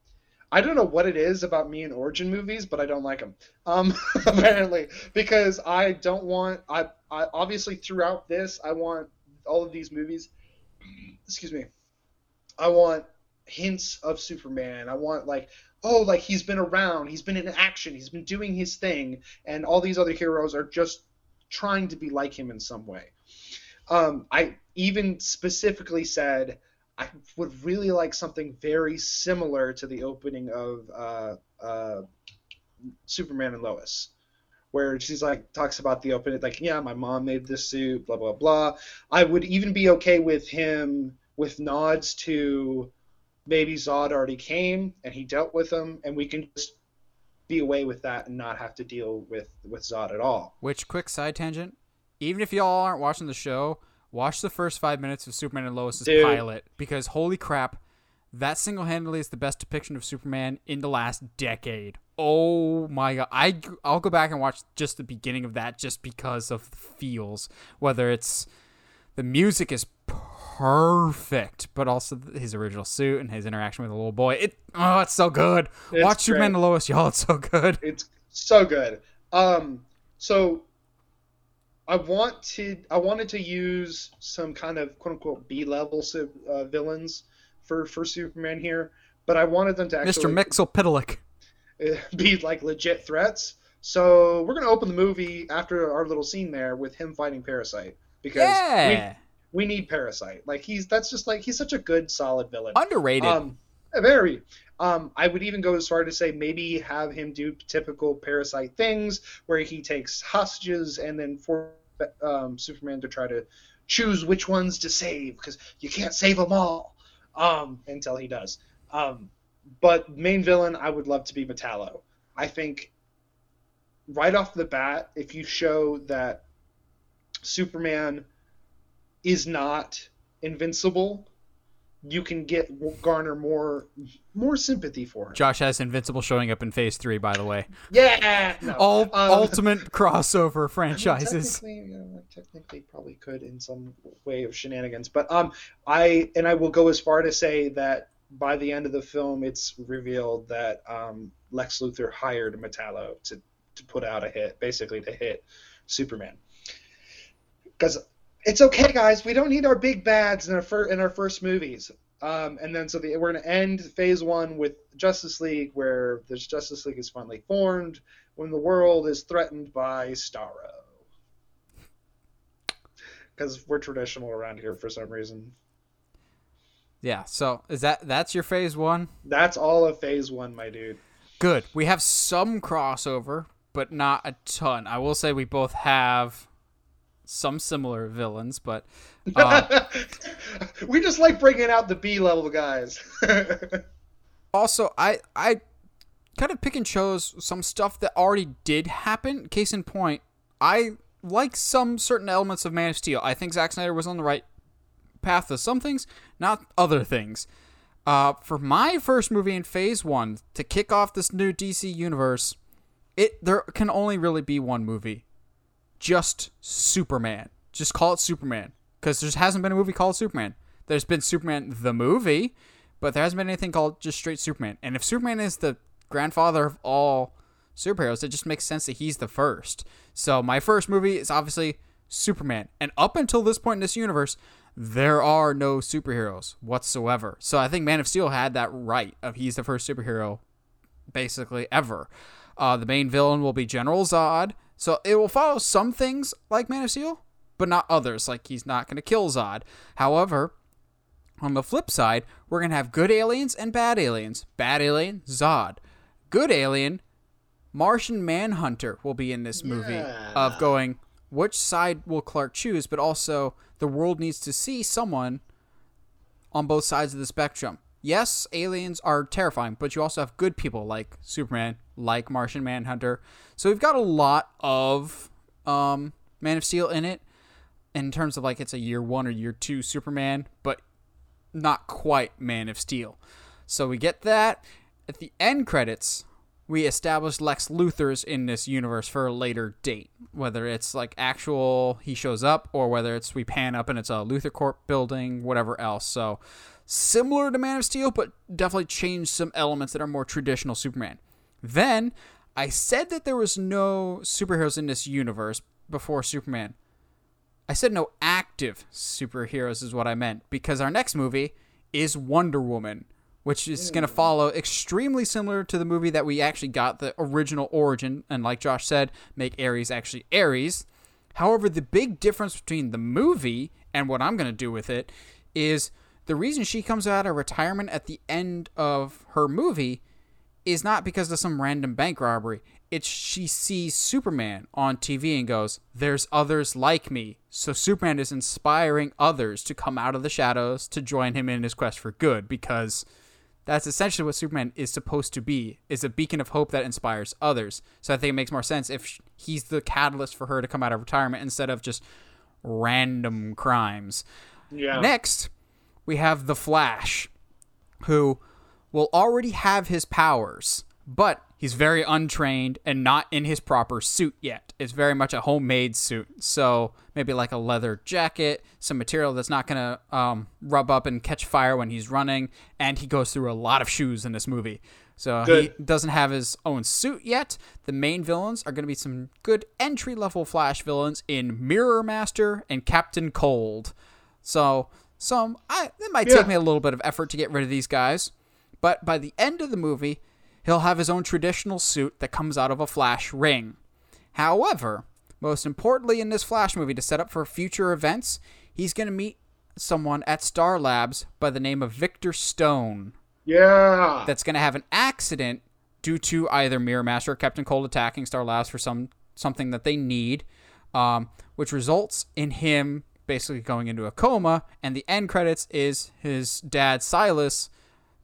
I don't know what it is about me and origin movies, but I don't like them, um, apparently. Because I don't want – I I obviously throughout this, I want all of these movies – excuse me. I want hints of Superman. I want like – oh, like he's been around. He's been in action. He's been doing his thing. And all these other heroes are just trying to be like him in some way. Um, I even specifically said I would really like something very similar to the opening of uh, uh, Superman and Lois, where she's like talks about the opening, like, yeah, my mom made this suit, blah, blah, blah. I would even be okay with him with nods to maybe Zod already came and he dealt with him, and we can just be away with that and not have to deal with, with Zod at all. Which, quick side tangent. Even if y'all aren't watching the show, watch the first five minutes of Superman and Lois's Dude. pilot, because holy crap, that single-handedly is the best depiction of Superman in the last decade. Oh my god. I, I'll go back and watch just the beginning of that just because of the feels. Whether it's the music is perfect, but also his original suit and his interaction with the little boy. It Oh, it's so good. It's watch great. Superman and Lois, y'all. It's so good. It's so good. Um, So... I wanted I wanted to use some kind of quote unquote B level uh, villains for, for Superman here, but I wanted them to actually Mister Mixelpidelic be like legit threats. So we're gonna open the movie after our little scene there with him fighting Parasite, because yeah. we, we need Parasite. Like he's that's just like he's such a good solid villain. Underrated. Um, very. Um, I would even go as far to say maybe have him do typical Parasite things where he takes hostages and then for um, Superman to try to choose which ones to save, because you can't save them all um, until he does. Um, but main villain, I would love to be Metallo. I think right off the bat, if you show that Superman is not invincible, you can get garner more more sympathy for him. Josh has Invincible showing up in Phase Three, by the way. Yeah, no. all um, ultimate crossover franchises. I mean, technically, you know, technically, probably could in some way of shenanigans. But um, I and I will go as far to say that by the end of the film, it's revealed that um, Lex Luthor hired Metallo to to put out a hit, basically to hit Superman, because. It's okay, guys. We don't need our big bads in our fir- in our first movies. Um, and then so the, we're going to end Phase One with Justice League, where the Justice League is finally formed when the world is threatened by Starro. Because we're traditional around here for some reason. Yeah. So is that that's your Phase One? That's all of Phase One, my dude. Good. We have some crossover, but not a ton. I will say we both have. Some similar villains, but uh, we just like bringing out the B-level guys. Also, I I kind of pick and chose some stuff that already did happen. Case in point, I like some certain elements of Man of Steel. I think Zack Snyder was on the right path to some things, not other things. Uh, for my first movie in Phase One to kick off this new D C universe, it there can only really be one movie, just Superman. Just call it Superman, because there hasn't been a movie called Superman. There's been Superman the movie, but there hasn't been anything called just straight Superman. And if Superman is the grandfather of all superheroes, it just makes sense that he's the first. So my first movie is obviously Superman. And up until this point in this universe, there are no superheroes whatsoever. So I think Man of Steel had that right of he's the first superhero basically ever. Uh, the main villain will be General Zod. So it will follow some things like Man of Steel, but not others. Like he's not going to kill Zod. However, on the flip side, we're going to have good aliens and bad aliens. Bad alien, Zod. Good alien, Martian Manhunter will be in this movie yeah. of going, which side will Clark choose? But also, the world needs to see someone on both sides of the spectrum. Yes, aliens are terrifying, but you also have good people like Superman, like Martian Manhunter. So we've got a lot of um, Man of Steel in it, in terms of like it's a year one or year two Superman, but not quite Man of Steel. So we get that. At the end credits, we establish Lex Luthor's in this universe for a later date, whether it's like actual he shows up or whether it's we pan up and it's a Luthor Corp building, whatever else. So similar to Man of Steel, but definitely changed some elements that are more traditional Superman. Then I said that there was no superheroes in this universe before Superman. I said no active superheroes is what I meant, because our next movie is Wonder Woman, which is going to follow extremely similar to the movie that we actually got the original origin. And like Josh said, make Ares actually Ares. However, the big difference between the movie and what I'm going to do with it is the reason she comes out of retirement at the end of her movie is not because of some random bank robbery. It's she sees Superman on T V and goes, there's others like me. So Superman is inspiring others to come out of the shadows to join him in his quest for good, because that's essentially what Superman is supposed to be, is a beacon of hope that inspires others. So I think it makes more sense if he's the catalyst for her to come out of retirement instead of just random crimes. Yeah. Next, we have The Flash, who will already have his powers, but he's very untrained and not in his proper suit yet. It's very much a homemade suit. So maybe like a leather jacket, some material that's not going to um, rub up and catch fire when he's running. And he goes through a lot of shoes in this movie. So good. He doesn't have his own suit yet. The main villains are going to be some good entry-level Flash villains in Mirror Master and Captain Cold. So some I, it might yeah. take me a little bit of effort to get rid of these guys. But by the end of the movie, he'll have his own traditional suit that comes out of a Flash ring. However, most importantly in this Flash movie, to set up for future events, he's going to meet someone at Star Labs by the name of Victor Stone. Yeah. That's going to have an accident due to either Mirror Master or Captain Cold attacking Star Labs for some something that they need, um, which results in him basically going into a coma. And the end credits is his dad, Silas,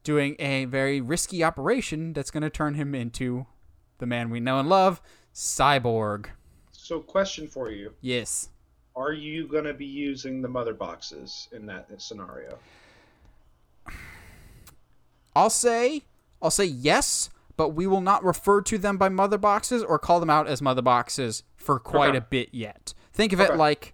doing a very risky operation that's going to turn him into the man we know and love, Cyborg. So, question for you. Yes. Are you going to be using the mother boxes in that scenario? I'll say, I'll say yes, but we will not refer to them by mother boxes or call them out as mother boxes for quite okay. a bit yet. Think of okay. it like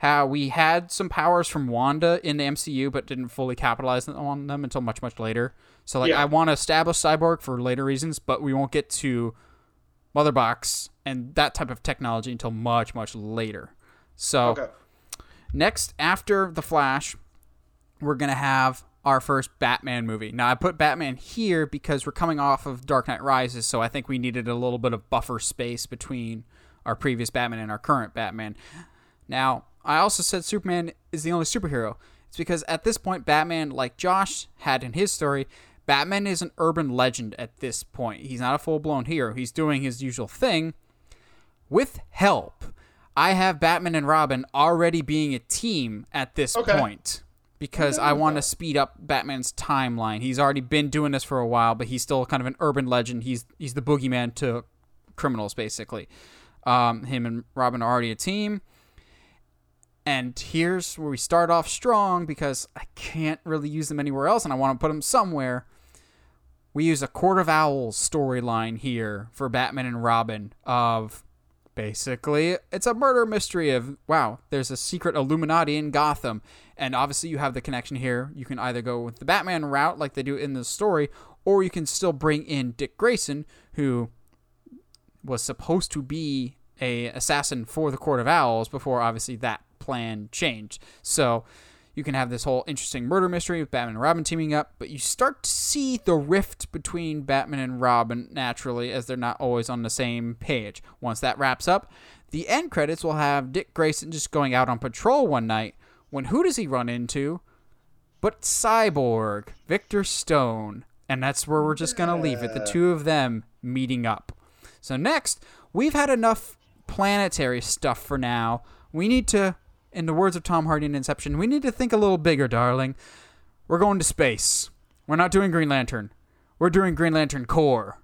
how we had some powers from Wanda in the M C U, but didn't fully capitalize on them until much, much later. So, like, yeah. I want to establish Cyborg for later reasons, but we won't get to Mother Box and that type of technology until much, much later. So, okay. next, after The Flash, we're going to have our first Batman movie. Now, I put Batman here because we're coming off of Dark Knight Rises, so I think we needed a little bit of buffer space between our previous Batman and our current Batman. Now, I also said Superman is the only superhero. It's because at this point, Batman, like Josh had in his story, Batman is an urban legend at this point. He's not a full-blown hero. He's doing his usual thing with help. I have Batman and Robin already being a team at this okay. point because I, I want to speed up Batman's timeline. He's already been doing this for a while, but he's still kind of an urban legend. He's he's the boogeyman to criminals, basically. Um, him and Robin are already a team. And here's where we start off strong because I can't really use them anywhere else and I want to put them somewhere. We use a Court of Owls storyline here for Batman and Robin of basically it's a murder mystery of, wow, there's a secret Illuminati in Gotham. And obviously you have the connection here. You can either go with the Batman route like they do in the story, or you can still bring in Dick Grayson, who was supposed to be a assassin for the Court of Owls before obviously that plan changed. So you can have this whole interesting murder mystery with Batman and Robin teaming up, but you start to see the rift between Batman and Robin naturally as they're not always on the same page. Once that wraps up, the end credits will have Dick Grayson just going out on patrol one night when who does he run into but Cyborg, Victor Stone. And that's where we're just going to leave it, the two of them meeting up. So next, we've had enough planetary stuff for now. We need to... In the words of Tom Hardy in Inception, we need to think a little bigger, darling. We're going to space. We're not doing Green Lantern. We're doing Green Lantern Corps.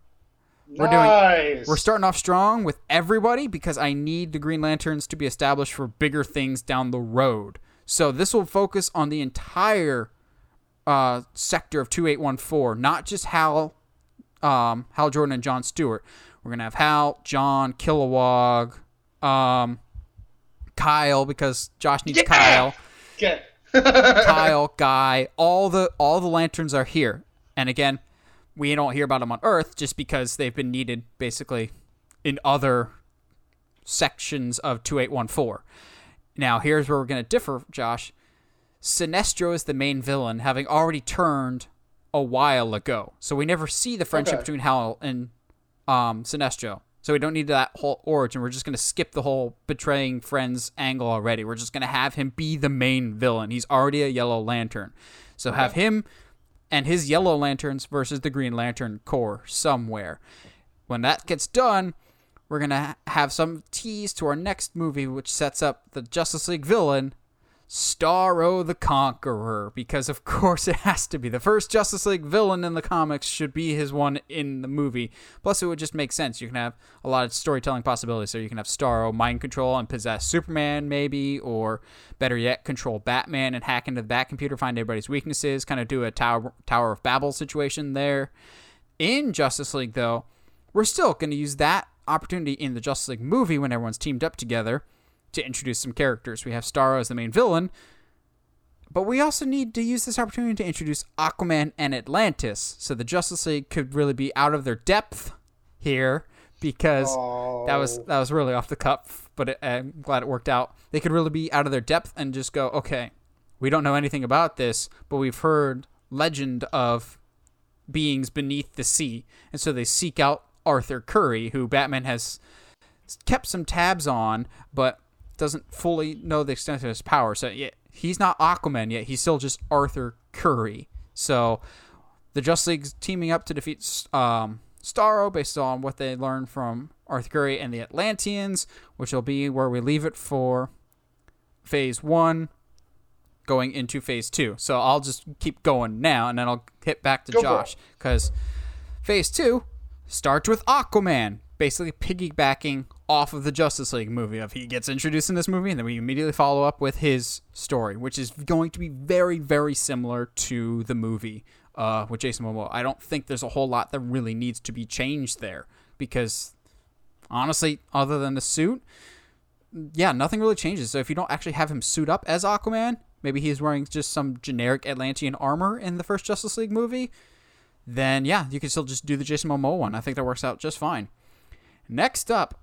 We're nice. doing. We're starting off strong with everybody because I need the Green Lanterns to be established for bigger things down the road. So this will focus on the entire uh, sector of two eight one four, not just Hal, um, Hal Jordan and John Stewart. We're gonna have Hal, John, Kilowog, um. Kyle, because Josh needs yeah! Kyle. Yeah. Kyle, Guy, all the all the lanterns are here. And again, we don't hear about them on Earth just because they've been needed basically in other sections of two eight one four. Now, here's where we're going to differ, Josh. Sinestro is the main villain, having already turned a while ago. So we never see the friendship okay. between Hal and um, Sinestro. So we don't need that whole origin. We're just going to skip the whole betraying friends angle already. We're just going to have him be the main villain. He's already a Yellow Lantern. So okay. have him and his Yellow Lanterns versus the Green Lantern Corps somewhere. When that gets done, we're going to have some tease to our next movie, which sets up the Justice League villain, Starro the Conqueror. Because, of course, it has to be. The first Justice League villain in the comics should be his one in the movie. Plus, it would just make sense. You can have a lot of storytelling possibilities. So you can have Starro mind control and possess Superman, maybe. Or, better yet, control Batman and hack into the Batcomputer, find everybody's weaknesses. Kind of do a Tower, Tower of Babel situation there. In Justice League, though, we're still going to use that opportunity in the Justice League movie when everyone's teamed up together to introduce some characters. We have Starro as the main villain, but we also need to use this opportunity to introduce Aquaman and Atlantis, so the Justice League could really be out of their depth here, because oh. that was that was really off the cuff, but it, I'm glad it worked out. They could really be out of their depth and just go, okay, we don't know anything about this, but we've heard legend of beings beneath the sea, and so they seek out Arthur Curry, who Batman has kept some tabs on, but doesn't fully know the extent of his power. So yeah, he's not Aquaman yet. He's still just Arthur Curry. So the Justice League's teaming up to defeat um, Starro based on what they learned from Arthur Curry and the Atlanteans, which will be where we leave it for phase one going into phase two. So I'll just keep going now and then I'll hit back to Go Josh because phase two starts with Aquaman basically piggybacking off of the Justice League movie of he gets introduced in this movie and then we immediately follow up with his story, which is going to be very, very similar to the movie uh, with Jason Momoa. I don't think there's a whole lot that really needs to be changed there because honestly, other than the suit, yeah, nothing really changes. So if you don't actually have him suit up as Aquaman, maybe he's wearing just some generic Atlantean armor in the first Justice League movie, then yeah, you can still just do the Jason Momoa one. I think that works out just fine. Next up,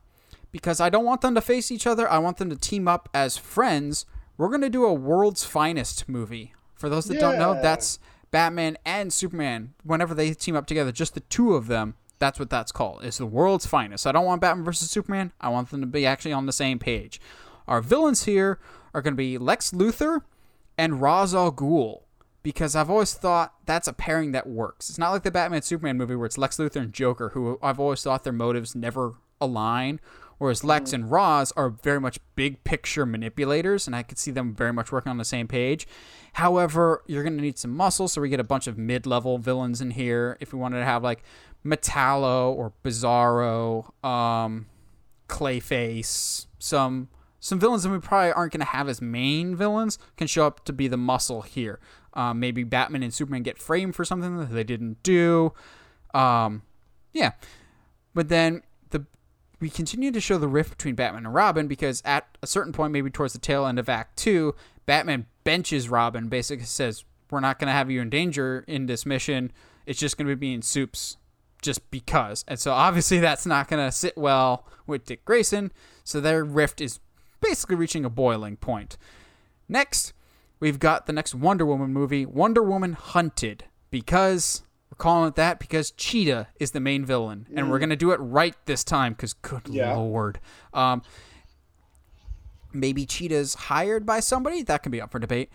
because I don't want them to face each other, I want them to team up as friends. We're going to do a World's Finest movie. For those that yeah. don't know, that's Batman and Superman. Whenever they team up together, just the two of them, that's what that's called. It's the World's Finest. I don't want Batman versus Superman. I want them to be actually on the same page. Our villains here are going to be Lex Luthor and Ra's al Ghul. Because I've always thought that's a pairing that works. It's not like the Batman Superman movie where it's Lex Luthor and Joker, who I've always thought their motives never align. Whereas Lex and Ra's are very much big picture manipulators, and I could see them very much working on the same page. However, you're going to need some muscle, so we get a bunch of mid-level villains in here. If we wanted to have like Metallo or Bizarro, um, Clayface, some some villains that we probably aren't going to have as main villains can show up to be the muscle here. Um, maybe Batman and Superman get framed for something that they didn't do. Um, yeah. But then the we continue to show the rift between Batman and Robin, because at a certain point, maybe towards the tail end of Act two, Batman benches Robin, basically says, we're not going to have you in danger in this mission. It's just going to be me and Supes, just because. And so obviously that's not going to sit well with Dick Grayson. So their rift is basically reaching a boiling point. Next, we've got the next Wonder Woman movie, Wonder Woman Hunted, because we're calling it that because Cheetah is the main villain, and mm. we're going to do it right this time, because good yeah. Lord. Um, maybe Cheetah's hired by somebody. That can be up for debate.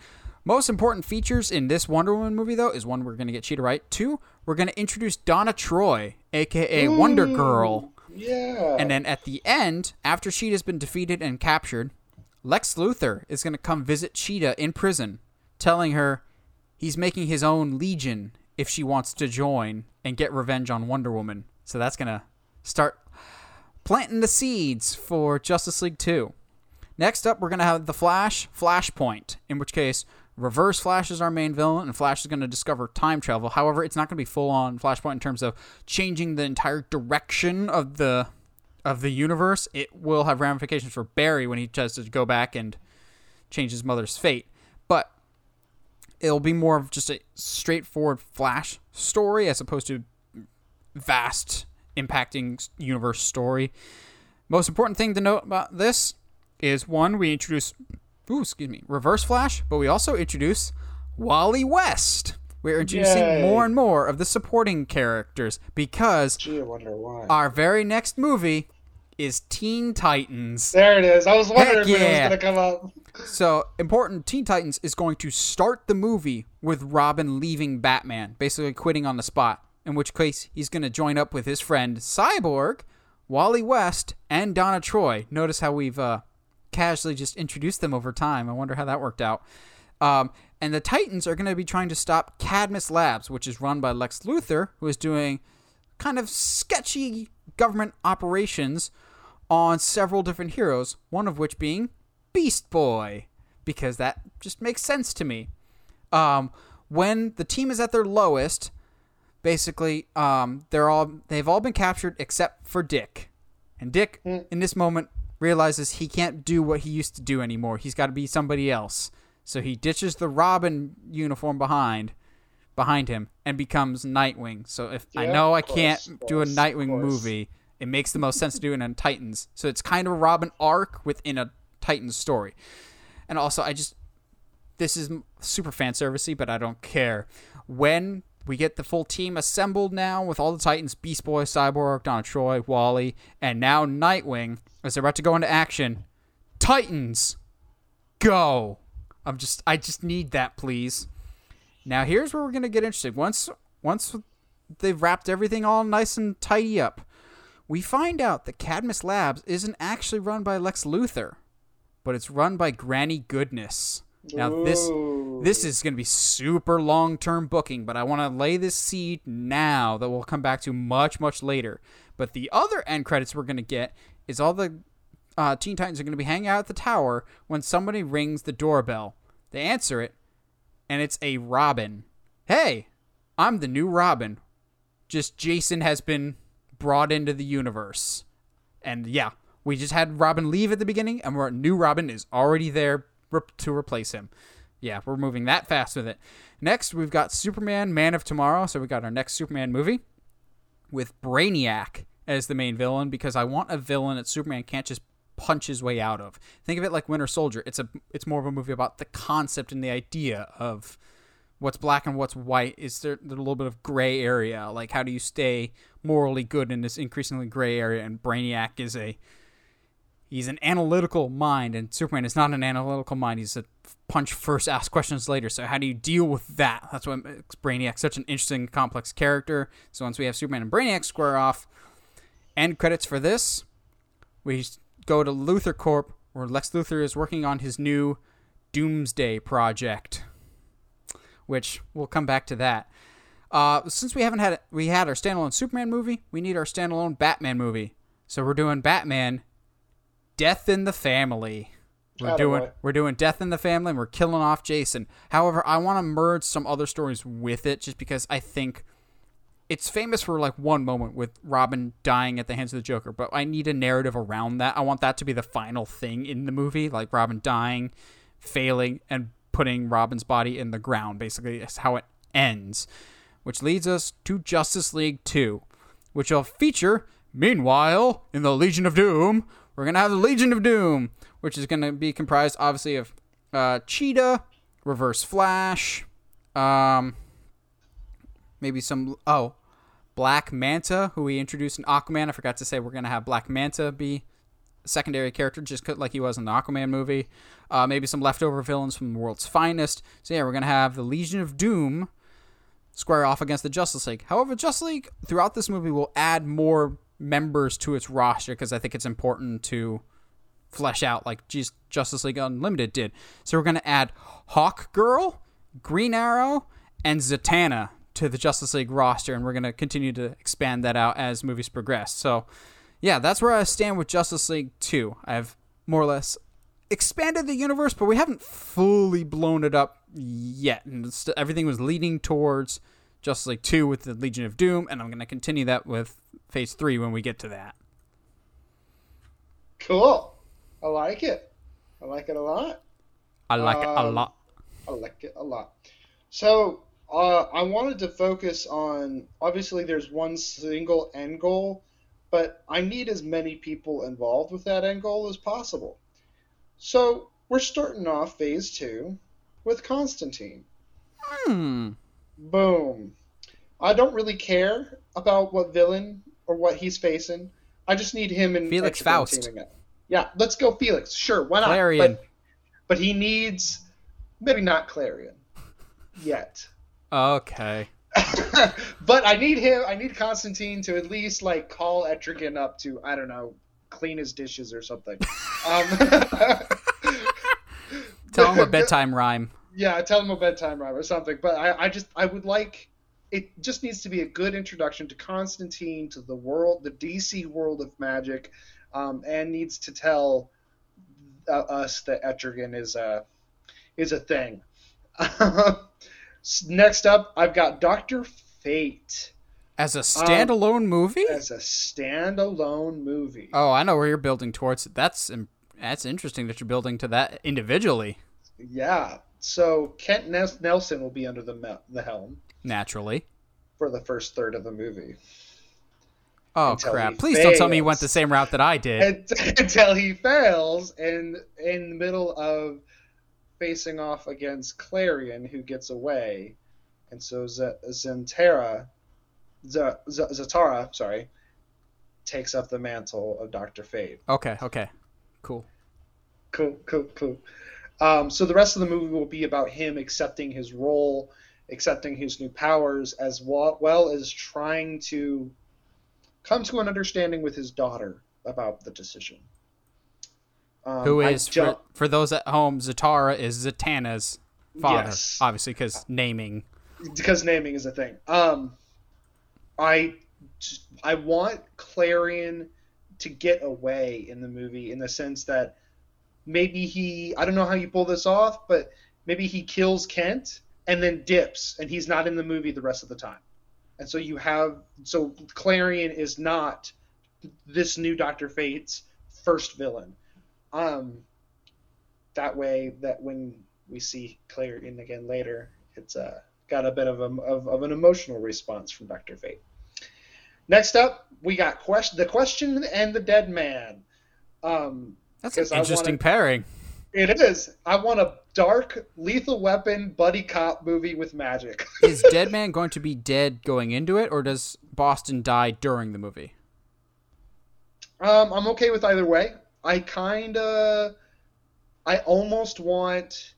Most important features in this Wonder Woman movie, though, is one, we're going to get Cheetah right. Two, we're going to introduce Donna Troy, a k a. Mm, Wonder Girl. Yeah. And then at the end, after Cheetah's been defeated and captured, Lex Luthor is going to come visit Cheetah in prison, telling her he's making his own legion if she wants to join and get revenge on Wonder Woman. So that's going to start planting the seeds for Justice League two. Next up, we're going to have The Flash, Flashpoint, in which case Reverse Flash is our main villain, and Flash is going to discover time travel. However, it's not going to be full-on Flashpoint in terms of changing the entire direction of the of the universe. It will have ramifications for Barry when he tries to go back and change his mother's fate. But it'll be more of just a straightforward Flash story as opposed to vast, impacting universe story. Most important thing to note about this is, one, we introduce... Ooh, excuse me. Reverse Flash, but we also introduce Wally West. We're introducing Yay. more and more of the supporting characters, because Gee, I wonder why. our very next movie is Teen Titans. There it is. I was wondering yeah. when it was going to come up. So, important, Teen Titans is going to start the movie with Robin leaving Batman, basically quitting on the spot, in which case he's going to join up with his friend Cyborg, Wally West, and Donna Troy. Notice how we've... Uh, casually just introduce them over time. I wonder how that worked out. Um, and the Titans are going to be trying to stop Cadmus Labs, which is run by Lex Luthor, who is doing kind of sketchy government operations on several different heroes, one of which being Beast Boy, because that just makes sense to me. Um, when the team is at their lowest, basically, um, they're all they've all been captured except for Dick. And Dick, mm. in this moment, realizes he can't do what he used to do anymore. He's got to be somebody else. So he ditches the Robin uniform behind behind him and becomes Nightwing. So if yeah, I know I course, can't course, do a Nightwing movie, it makes the most sense to do it in Titans. So it's kind of a Robin arc within a Titans story. And also, I just... This is super fanservice-y, but I don't care. When we get the full team assembled now with all the Titans, Beast Boy, Cyborg, Donna Troy, Wally, and now Nightwing... As they're about to go into action, Titans, go! I'm just, I just need that, please. Now here's where we're gonna get interested. Once, once they've wrapped everything all nice and tidy up, we find out that Cadmus Labs isn't actually run by Lex Luthor, but it's run by Granny Goodness. Now this, this is gonna be super long-term booking, but I want to lay this seed now that we'll come back to much, much later. But the other end credits we're gonna get is all the uh, Teen Titans are going to be hanging out at the tower when somebody rings the doorbell. They answer it, and it's a Robin. Hey, I'm the new Robin. Just Jason has been brought into the universe. And yeah, we just had Robin leave at the beginning, and our new Robin is already there rep- to replace him. Yeah, we're moving that fast with it. Next, we've got Superman, Man of Tomorrow. So we got our next Superman movie with Brainiac as the main villain, because I want a villain that Superman can't just punch his way out of. Think of it like Winter Soldier. It's a it's more of a movie about the concept and the idea of what's black and what's white. Is there, there a little bit of gray area? Like, how do you stay morally good in this increasingly gray area? And Brainiac is a he's an analytical mind, and Superman is not an analytical mind. He's a punch first, ask questions later. So how do you deal with that? That's what makes Brainiac such an interesting, complex character. So once we have Superman and Brainiac square off, end credits for this, we go to Luthor Corp, where Lex Luthor is working on his new Doomsday project, which we'll come back to that. Uh, since we haven't had we had our standalone Superman movie, we need our standalone Batman movie. So we're doing Batman Death in the Family. We're doing know. we're doing Death in the Family, and we're killing off Jason. However, I want to merge some other stories with it, just because I think it's famous for like one moment with Robin dying at the hands of the Joker, but I need a narrative around that. I want that to be the final thing in the movie, like Robin dying, failing, and putting Robin's body in the ground. Basically, that's how it ends, which leads us to Justice League two, which will feature, meanwhile, in the Legion of Doom. We're going to have the Legion of Doom, which is going to be comprised, obviously, of uh, Cheetah, Reverse Flash, um, maybe some, oh, Black Manta, who we introduced in Aquaman. I forgot to say we're going to have Black Manta be a secondary character, just like he was in the Aquaman movie. Uh, maybe some leftover villains from the World's Finest. So, yeah, we're going to have the Legion of Doom square off against the Justice League. However, Justice League, throughout this movie, will add more members to its roster, because I think it's important to flesh out like G- Justice League Unlimited did. So we're going to add Hawk Girl, Green Arrow, and Zatanna to the Justice League roster, and we're going to continue to expand that out as movies progress. So yeah, that's where I stand with Justice League two. I've more or less expanded the universe, but we haven't fully blown it up yet, and it's, everything was leading towards Justice League two with the Legion of Doom, and I'm going to continue that with Phase three when we get to that. Cool. I like it. I like it a lot. I like um, it a lot. I like it a lot. So uh, I wanted to focus on, obviously there's one single end goal, but I need as many people involved with that end goal as possible. So we're starting off Phase two with Constantine. Hmm. Boom. I don't really care about what villain or what he's facing. I just need him and Felix Faust. Yeah, let's go Felix. Sure, why not? Clarion. But, but he needs... Maybe not Clarion. Yet. Okay. But I need him... I need Constantine to at least, like, call Etrigan up to, I don't know, clean his dishes or something. um, Tell him a bedtime rhyme. Yeah, tell him a bedtime rhyme or something. But I, I just... I would like... It just needs to be a good introduction to Constantine, to the world, the D C world of magic, um, and needs to tell uh, us that Etrigan is a, is a thing. Next up, I've got Doctor Fate. As a standalone um, movie? As a standalone movie. Oh, I know where you're building towards. That's, that's interesting that you're building to that individually. Yeah. So Kent Nelson will be under the the helm. Naturally. For the first third of the movie. Oh, until crap. Please fails. Don't tell me you went the same route that I did. Until he fails and in the middle of facing off against Clarion, who gets away. And so Z- Zantara, Z- Z- Zatara, sorry, takes up the mantle of Doctor Fate. Okay, okay. Cool. Cool, cool, cool. Um, so the rest of the movie will be about him accepting his role, accepting his new powers, as well, well as trying to come to an understanding with his daughter about the decision. Um, Who is, for, for those at home, Zatara is Zatanna's father, yes. Obviously, because naming. Because naming is a thing. Um, I, I want Clarion to get away in the movie in the sense that maybe he, I don't know how you pull this off, but maybe he kills Kent and then dips, and he's not in the movie the rest of the time. And so you have... So Clarion is not this new Doctor Fate's first villain. Um, that way, that when we see Clarion again later, it's uh, got a bit of, a, of, of an emotional response from Doctor Fate. Next up, we got quest- The Question and the Dead Man. Um, That's an interesting wanna- pairing. It is. I want a dark, Lethal Weapon, buddy cop movie with magic. Is Deadman going to be dead going into it, or does Boston die during the movie? Um, I'm okay with either way. I kind of... I almost want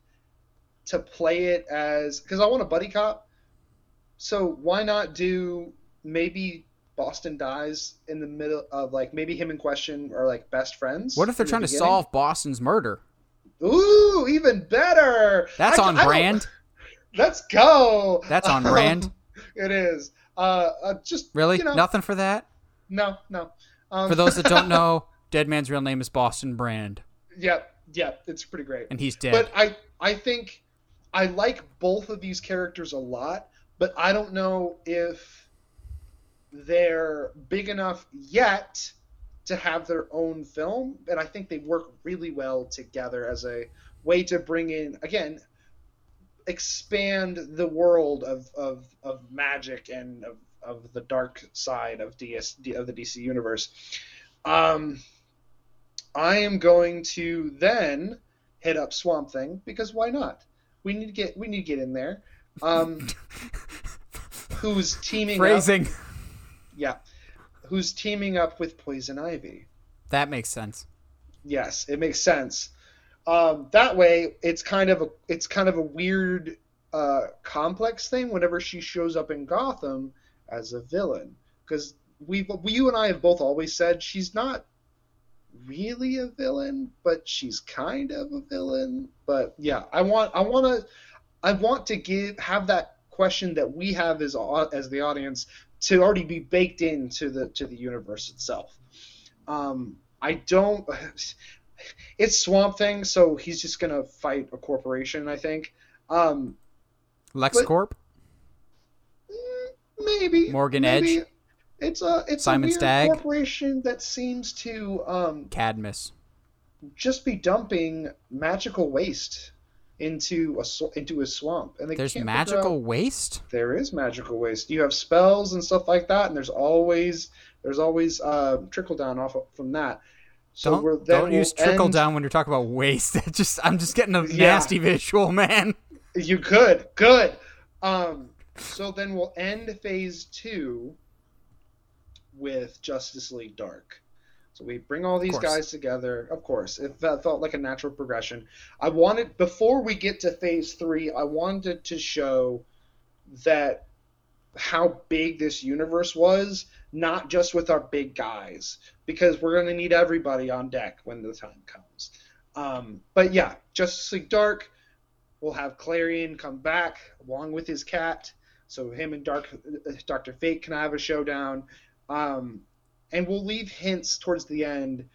to play it as... Because I want a buddy cop. So why not do maybe... Boston dies in the middle of, like, maybe him and Question are, like, best friends. What if they're trying to solve Boston's murder? Ooh, even better. That's I, on I brand. Let's go. That's on brand. It is. Uh, uh, just really you know, nothing for that. No, no. Um, for those that don't know, Dead man's real name is Boston Brand. Yep. Yep. It's pretty great. And he's dead. But I, I think I like both of these characters a lot, but I don't know if they're big enough yet to have their own film. And I think they work really well together as a way to bring in, again, expand the world of, of, of magic and of, of the dark side of D S, of the D C universe. Um, I am going to then hit up Swamp Thing because why not? We need to get, we need to get in there. Um, who's teaming Phrasing. up? Yeah. Who's teaming up with Poison Ivy. That makes sense. Yes, it makes sense. Um, that way it's kind of a, it's kind of a weird, uh, complex thing whenever she shows up in Gotham as a villain. Cause we, we, you and I have both always said she's not really a villain, but she's kind of a villain. But yeah, I want, I want to, I want to give, have that question that we have as, as the audience to already be baked into the, to the universe itself. Um, I don't, it's Swamp Thing, so he's just gonna fight a corporation, I think. Um, LexCorp, maybe Morgan maybe. Edge. It's a it's Simon a weird Stagg. corporation that seems to um, Cadmus just be dumping magical waste into a into a swamp. And they there's can't magical waste. There is magical waste. You have spells and stuff like that, and there's always there's always uh, trickle down off from that. So don't, we're, don't use trickle end... down when you're talking about waste. just I'm just getting a yeah. nasty visual, man. You could. Good. Um, so then we'll end phase two with Justice League Dark. So we bring all these guys together. Of course. It felt like a natural progression. I wanted, before we get to phase three, I wanted to show that how big this universe was, not just with our big guys, because we're going to need everybody on deck when the time comes. Um, but yeah, Justice League Dark, we'll have Clarion come back along with his cat. So him and Dark, Doctor Fate can have a showdown. Um, and we'll leave hints towards the end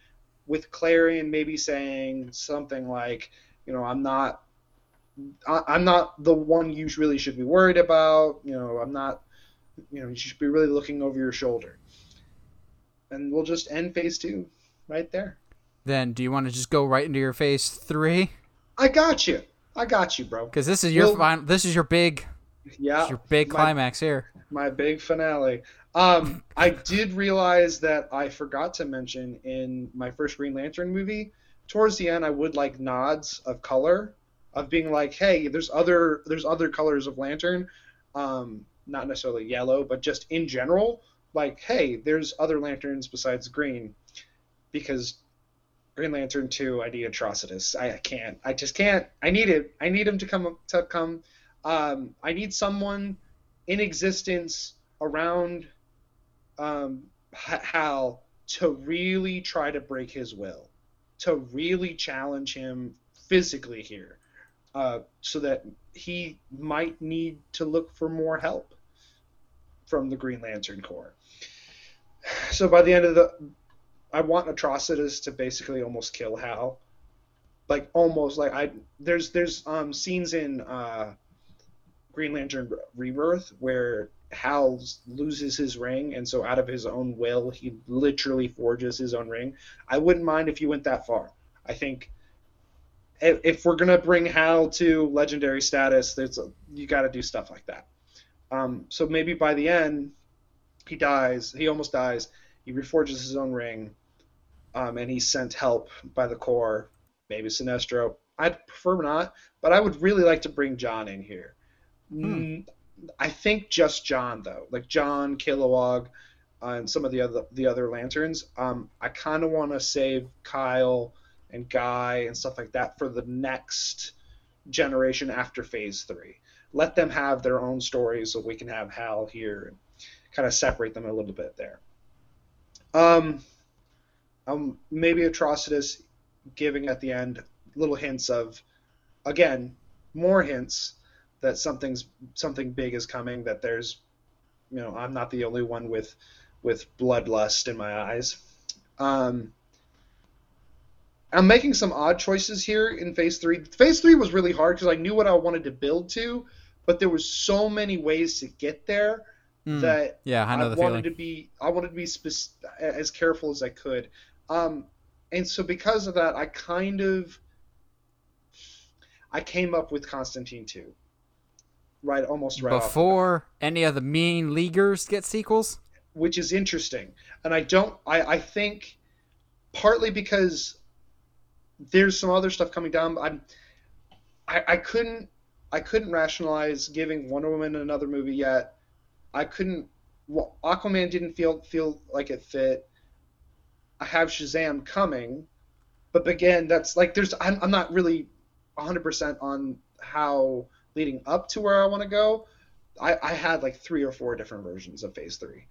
with Clarion maybe saying something like, you know, I'm not, I, I'm not the one you really should be worried about. You know, I'm not, you know, you should be really looking over your shoulder. And we'll just end phase two right there. Then do you want to just go right into your phase three? I got you. I got you, bro. Because this is your we'll, final, this is your big, yeah, your big my, climax here. My big finale. Um, I did realize that I forgot to mention in my first Green Lantern movie, towards the end, I would like nods of color, of being like, hey, there's other there's other colors of Lantern. Um, not necessarily yellow, but just in general, like, hey, there's other lanterns besides green, because Green Lantern two, Idea Atrocitus. I, I can't. I just can't. I need it. I need him to come. To come. Um, I need someone in existence around um, Hal to really try to break his will, to really challenge him physically here, uh, so that he might need to look for more help from the Green Lantern Corps. So by the end of the... I want Atrocitus to basically almost kill Hal. Like, almost. Like, I there's there's um, scenes in uh, Green Lantern Rebirth where Hal loses his ring, and so out of his own will, he literally forges his own ring. I wouldn't mind if you went that far. I think if, if we're going to bring Hal to legendary status, there's a, you got to do stuff like that. Um, so maybe by the end, he dies. He almost dies. He reforges his own ring. Um, and he's sent help by the Corps, maybe Sinestro. I'd prefer not, but I would really like to bring John in here. Hmm. I think just John, though. Like John, Kilowog, uh, and some of the other the other Lanterns. Um, I kind of want to save Kyle and Guy and stuff like that for the next generation after Phase three. Let them have their own stories so we can have Hal here and kind of separate them a little bit there. Um... Um, maybe Atrocitus giving at the end little hints of, again, more hints that something's something big is coming. That there's, you know, I'm not the only one with with bloodlust in my eyes. Um, I'm making some odd choices here in Phase three. Phase three was really hard because I knew what I wanted to build to, but there was so many ways to get there mm. that yeah, I, know I the wanted feeling. to be I wanted to be spe- as careful as I could. Um, and so because of that, I kind of I came up with Constantine two. Right, almost right before off any of the mean leaguers get sequels, which is interesting. And I don't. I, I think partly because there's some other stuff coming down. I'm. I, I couldn't. I couldn't rationalize giving Wonder Woman another movie yet. I couldn't. Well, Aquaman didn't feel feel like it fit. I have Shazam coming, but again, that's like there's. I'm, I'm not really one hundred percent on how. Leading up to where I want to go, I, I had like three or four different versions of Phase three.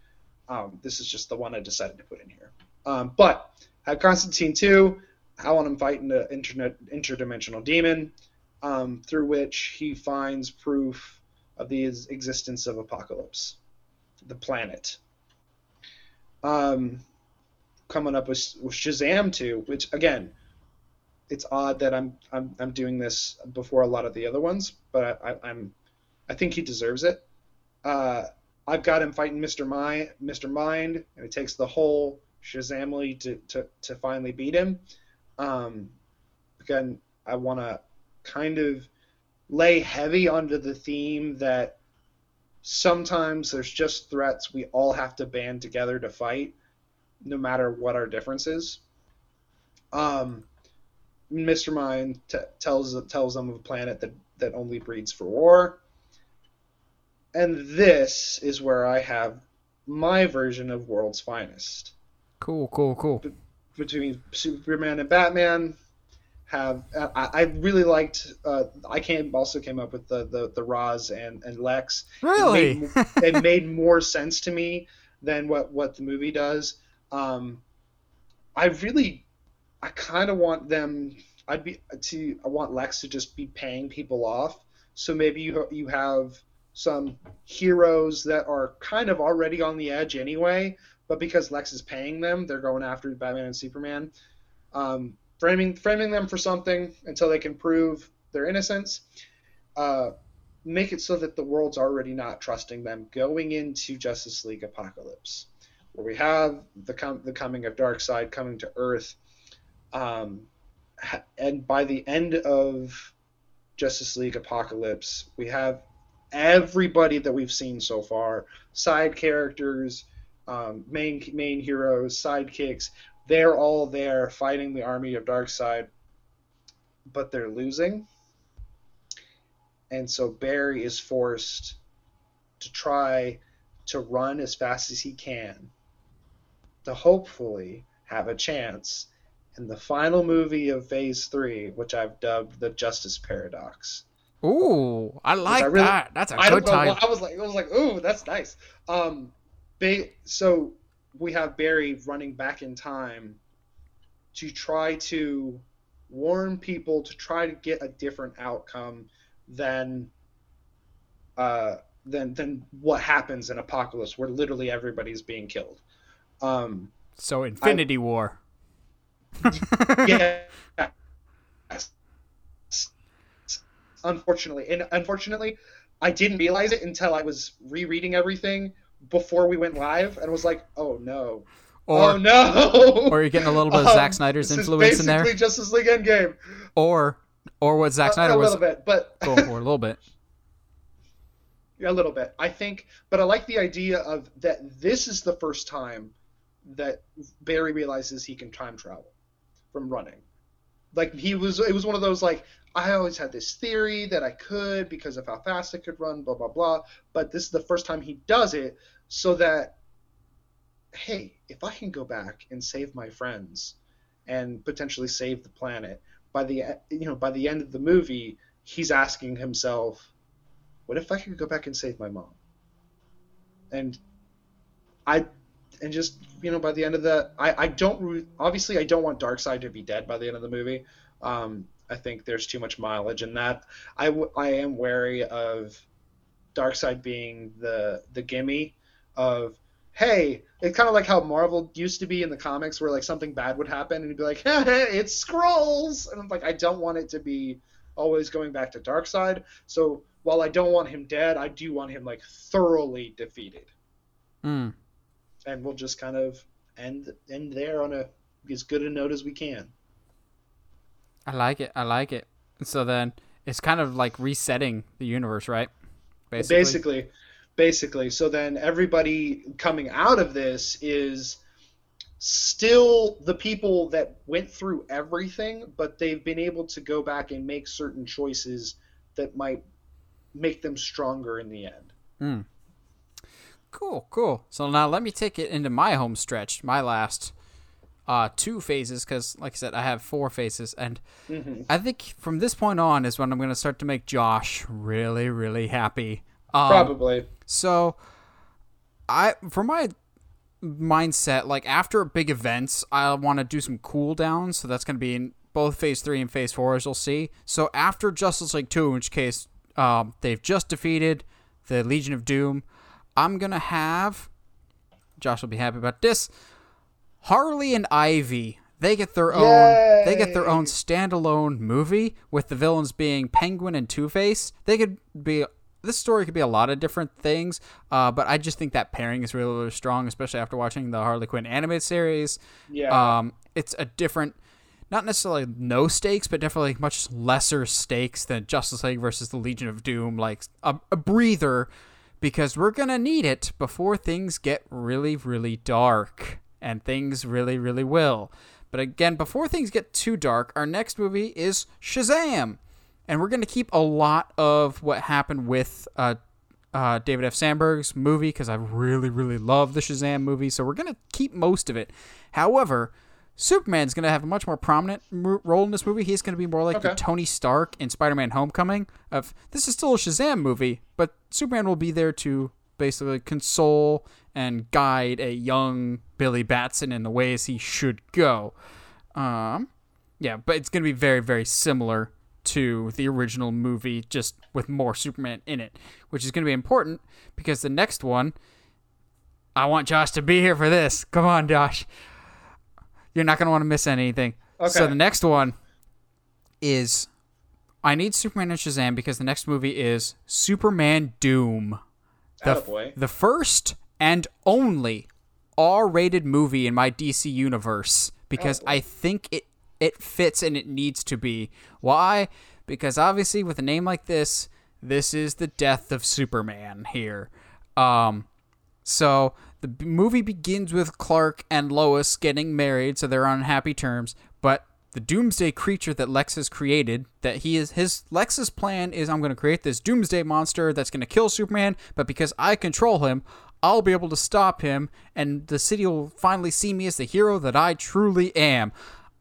Um, this is just the one I decided to put in here. Um, but I have Constantine two. I want him fighting the internet, interdimensional demon um, through which he finds proof of the existence of Apocalypse, the planet. Um, coming up with, with Shazam two, which, again... It's odd that I'm I'm I'm doing this before a lot of the other ones, but I, I, I'm I think he deserves it. Uh, I've got him fighting Mister Mind, Mister Mind, and it takes the whole Shazamly to, to, to finally beat him. Um, again, I want to kind of lay heavy onto the theme that sometimes there's just threats we all have to band together to fight, no matter what our difference is. Um. Mister Mind t- tells tells them of a planet that, that only breeds for war. And this is where I have my version of World's Finest. Cool, cool, cool. Be- between Superman and Batman, have I, I really liked. Uh, I came also came up with the the, the Roz and, and Lex. Really, it made, they made more sense to me than what, what the movie does. Um, I really. I kind of want them. I'd be to. I want Lex to just be paying people off. So maybe you you have some heroes that are kind of already on the edge anyway, but because Lex is paying them, they're going after Batman and Superman, um, framing framing them for something until they can prove their innocence. Uh, make it so that the world's already not trusting them going into Justice League Apocalypse, where we have the com- the coming of Darkseid coming to Earth. Um, and by the end of Justice League Apocalypse, we have everybody that we've seen so far, side characters, um, main main heroes, sidekicks, they're all there fighting the army of Darkseid, but they're losing. And so Barry is forced to try to run as fast as he can to hopefully have a chance. And the final movie of Phase three, which I've dubbed the Justice Paradox. Ooh, I like I really, that. That's a I good title. I was like, I was like, ooh, that's nice. Um, they, so we have Barry running back in time to try to warn people to try to get a different outcome than uh, than than what happens in Apocalypse, where literally everybody's being killed. Um, so Infinity I, War. Yeah. Unfortunately, and unfortunately, I didn't realize it until I was rereading everything before we went live, and was like, "Oh no, or, oh no!" Or you're getting a little bit of um, Zack Snyder's influence in there. Basically, Justice League Endgame. Or, or what Zack Snyder uh, a was a little bit, but going for a little bit. Yeah, a little bit. I think, but I like the idea of that. This is the first time that Barry realizes he can time travel from running. Like he was, it was one of those like, I always had this theory that I could because of how fast I could run, blah, blah, blah. But this is the first time he does it so that, hey, if I can go back and save my friends and potentially save the planet, by the, you know, by the end of the movie, he's asking himself, what if I could go back and save my mom? And I, And just, you know, by the end of the... I, I don't... Obviously, I don't want Darkseid to be dead by the end of the movie. Um, I think there's too much mileage in that. I, w- I am wary of Darkseid being the the gimme of, hey, it's kind of like how Marvel used to be in the comics where like something bad would happen and you'd be like, hey, it's Skrulls. And I'm like, I don't want it to be always going back to Darkseid. So while I don't want him dead, I do want him like thoroughly defeated. Mm. And we'll just kind of end, end there on a as good a note as we can. I like it. I like it. So then it's kind of like resetting the universe, right? Basically. Basically. Basically. So then everybody coming out of this is still the people that went through everything, but they've been able to go back and make certain choices that might make them stronger in the end. Mm. Cool, cool. So now let me take it into my home stretch, my last uh, two phases, because like I said, I have four phases. And mm-hmm. I think from this point on is when I'm going to start to make Josh really, really happy. Um, Probably. So I, for my mindset, like after big events, I want to do some cool downs. So that's going to be in both phase three and phase four, as you'll see. So after Justice League two, in which case um, they've just defeated the Legion of Doom, I'm going to have, Josh will be happy about this, Harley and Ivy. They get their Yay. own, they get their own standalone movie with the villains being Penguin and Two-Face. They could be, this story could be a lot of different things, uh, but I just think that pairing is really, really strong, especially after watching the Harley Quinn animated series. Yeah. Um, it's a different, not necessarily no stakes, but definitely much lesser stakes than Justice League versus the Legion of Doom, like a, a breather, because we're going to need it before things get really, really dark. And things really, really will. But again, before things get too dark, our next movie is Shazam. And we're going to keep a lot of what happened with uh, uh, David F. Sandberg's movie, because I really, really love the Shazam movie. So we're going to keep most of it. However, Superman's going to have a much more prominent m- role in this movie. He's going to be more like okay. the Tony Stark in Spider-Man Homecoming. Of this is still a Shazam movie, but Superman will be there to basically console and guide a young Billy Batson in the ways he should go. Um, yeah, but it's going to be very, very similar to the original movie, just with more Superman in it, which is going to be important because the next one, I want Josh to be here for this. Come on, Josh. You're not going to want to miss anything. Okay. So the next one is, I need Superman and Shazam because the next movie is Superman Doom. The, the first and only R-rated movie in my D C universe, because oh. I think it, it fits and it needs to be. Why? Because obviously with a name like this, this is the death of Superman here. Um, so the movie begins with Clark and Lois getting married, so they're on happy terms, but the doomsday creature that Lex has created, that he is, his, Lex's plan is, I'm going to create this doomsday monster that's going to kill Superman, but because I control him, I'll be able to stop him, and the city will finally see me as the hero that I truly am.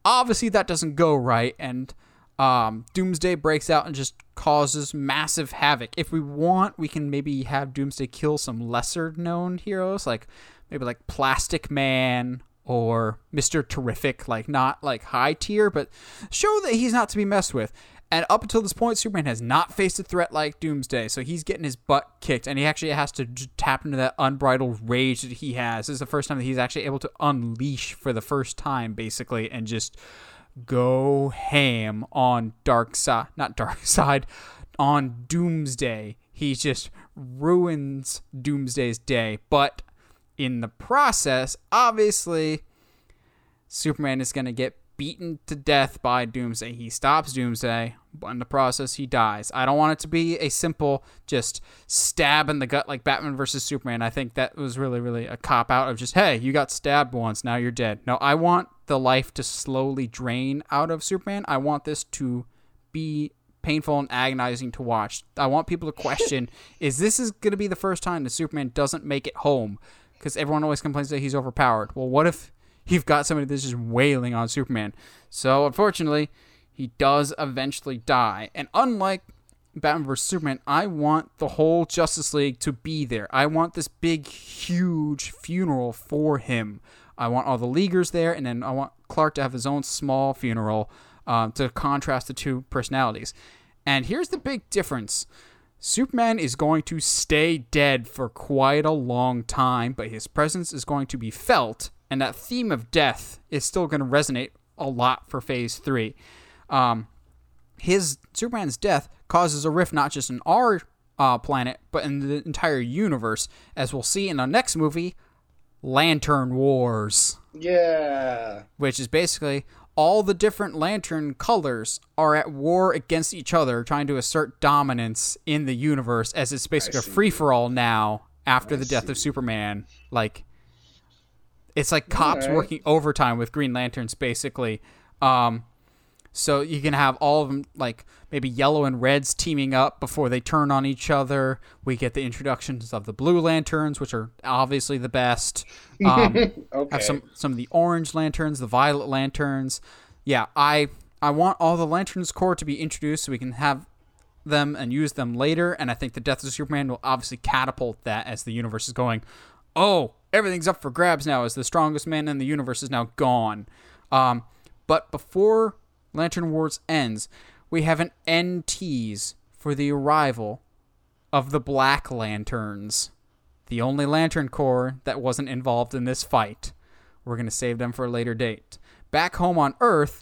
Obviously, that doesn't go right, and um, Doomsday breaks out and just causes massive havoc. If we want, we can maybe have Doomsday kill some lesser-known heroes, like maybe like Plastic Man, or Mister Terrific, like not like high tier, but show that he's not to be messed with. And up until this point, Superman has not faced a threat like Doomsday, so he's getting his butt kicked, and he actually has to tap into that unbridled rage that he has. This is the first time that he's actually able to unleash for the first time, basically, and just go ham on Darkseid, not Darkseid, on Doomsday. He just ruins Doomsday's day, but in the process, obviously, Superman is going to get beaten to death by Doomsday. He stops Doomsday, but in the process, he dies. I don't want it to be a simple just stab in the gut like Batman versus Superman. I think that was really, really a cop-out of just, hey, you got stabbed once, now you're dead. No, I want the life to slowly drain out of Superman. I want this to be painful and agonizing to watch. I want people to question, is this is going to be the first time that Superman doesn't make it home? Because everyone always complains that he's overpowered. Well, what if you've got somebody that's just wailing on Superman? So, unfortunately, he does eventually die. And unlike Batman versus. Superman, I want the whole Justice League to be there. I want this big, huge funeral for him. I want all the Leaguers there, and then I want Clark to have his own small funeral um, to contrast the two personalities. And here's the big difference. Superman is going to stay dead for quite a long time, but his presence is going to be felt, and that theme of death is still going to resonate a lot for Phase three. Um, his Superman's death causes a rift not just in our uh, planet, but in the entire universe, as we'll see in the next movie, Lantern Wars. Yeah. Which is basically all the different lantern colors are at war against each other, trying to assert dominance in the universe, as it's basically a free-for-all now after I the death see. of Superman. Like, it's like cops right. working overtime with Green Lanterns, basically. Um, so you can have all of them, like, maybe yellow and reds teaming up before they turn on each other. We get the introductions of the blue lanterns, which are obviously the best. Um, okay. Have some, some of the orange lanterns, the violet lanterns. Yeah, I I want all the Lanterns Corps to be introduced so we can have them and use them later. And I think the death of Superman will obviously catapult that as the universe is going, oh, everything's up for grabs now as the strongest man in the universe is now gone. Um, but before Lantern Wars ends, we have an end tease for the arrival of the Black Lanterns, the only Lantern Corps that wasn't involved in this fight. We're going to save them for a later date. Back home on Earth,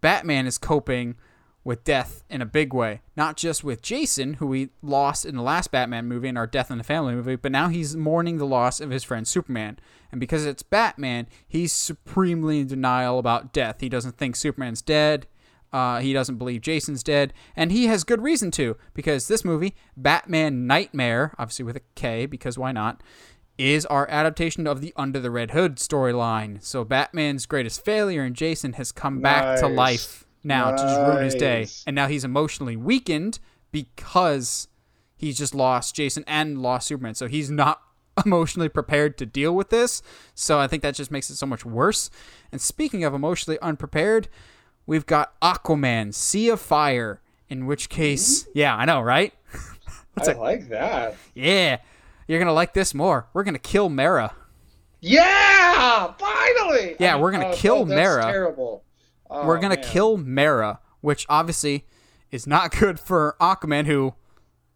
Batman is coping with death in a big way, not just with Jason, who we lost in the last Batman movie and our Death in the Family movie, but now he's mourning the loss of his friend Superman. And because it's Batman, he's supremely in denial about death. He doesn't think Superman's dead. Uh, he doesn't believe Jason's dead. And he has good reason to, because this movie, Batman Nightmare, obviously with a K, because why not, is our adaptation of the Under the Red Hood storyline. So Batman's greatest failure in Jason has come nice. back to life. Now nice. to just ruin his day, and now he's emotionally weakened because he's just lost Jason and lost Superman, so he's not emotionally prepared to deal with this. So I think that just makes it so much worse. And speaking of emotionally unprepared, we've got Aquaman Sea of Fire, in which case mm-hmm. yeah I know right I a, like that yeah you're gonna like this more. We're gonna kill Mera. Yeah finally yeah we're gonna oh, kill oh, that's Mera terrible Oh, We're going to kill Mera, which obviously is not good for Aquaman, who,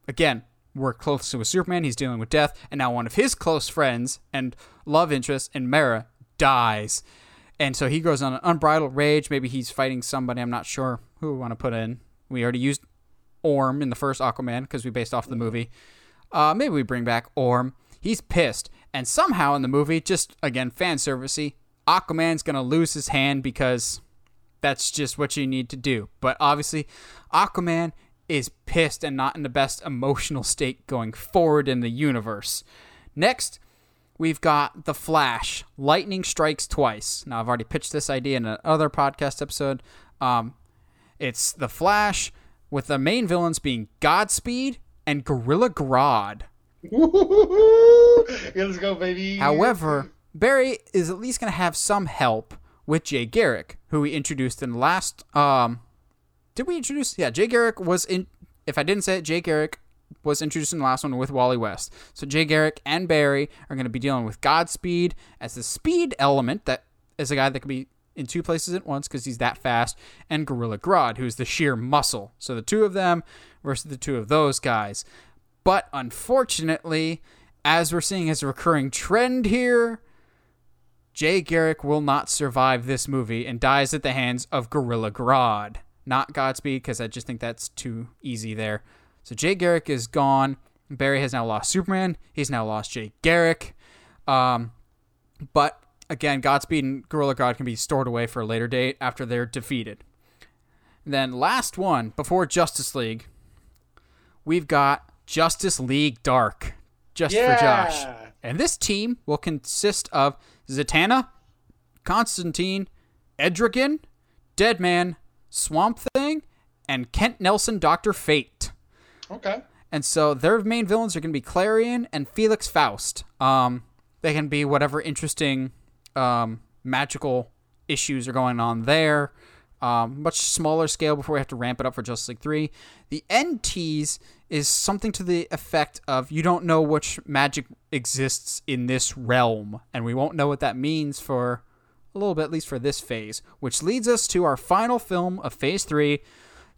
again, worked closely with Superman. He's dealing with death. And now one of his close friends and love interest in Mera dies. And so he goes on an unbridled rage. Maybe he's fighting somebody. I'm not sure who we want to put in. We already used Orm in the first Aquaman because we based off the movie. Uh, maybe we bring back Orm. He's pissed. And somehow in the movie, just, again, fan servicey, Aquaman's going to lose his hand because that's just what you need to do. But obviously, Aquaman is pissed and not in the best emotional state going forward in the universe. Next, we've got The Flash. Lightning strikes twice. Now, I've already pitched this idea in another podcast episode. Um, it's The Flash, with the main villains being Godspeed and Gorilla Grodd. Let's go, baby. However, Barry is at least going to have some help with Jay Garrick, who we introduced in the last... Um, did we introduce... Yeah, Jay Garrick was in... If I didn't say it, Jay Garrick was introduced in the last one with Wally West. So Jay Garrick and Barry are going to be dealing with Godspeed as the speed element, that is a guy that can be in two places at once because he's that fast, and Gorilla Grodd, who's the sheer muscle. So the two of them versus the two of those guys. But unfortunately, as we're seeing as a recurring trend here, Jay Garrick will not survive this movie and dies at the hands of Gorilla Grodd. Not Godspeed, because I just think that's too easy there. So Jay Garrick is gone. Barry has now lost Superman. He's now lost Jay Garrick. Um, but, again, Godspeed and Gorilla Grodd can be stored away for a later date after they're defeated. And then last one, before Justice League, we've got Justice League Dark. Just yeah. for Josh. And this team will consist of Zatanna, Constantine, Edrigan, Deadman, Swamp Thing, and Kent Nelson, Doctor Fate. Okay. And so their main villains are going to be Clarion and Felix Faust. Um, they can be whatever interesting um, magical issues are going on there. Um, much smaller scale before we have to ramp it up for Justice League three. The end tease is something to the effect of, you don't know which magic exists in this realm, and we won't know what that means for a little bit, at least for this phase, which leads us to our final film of Phase three,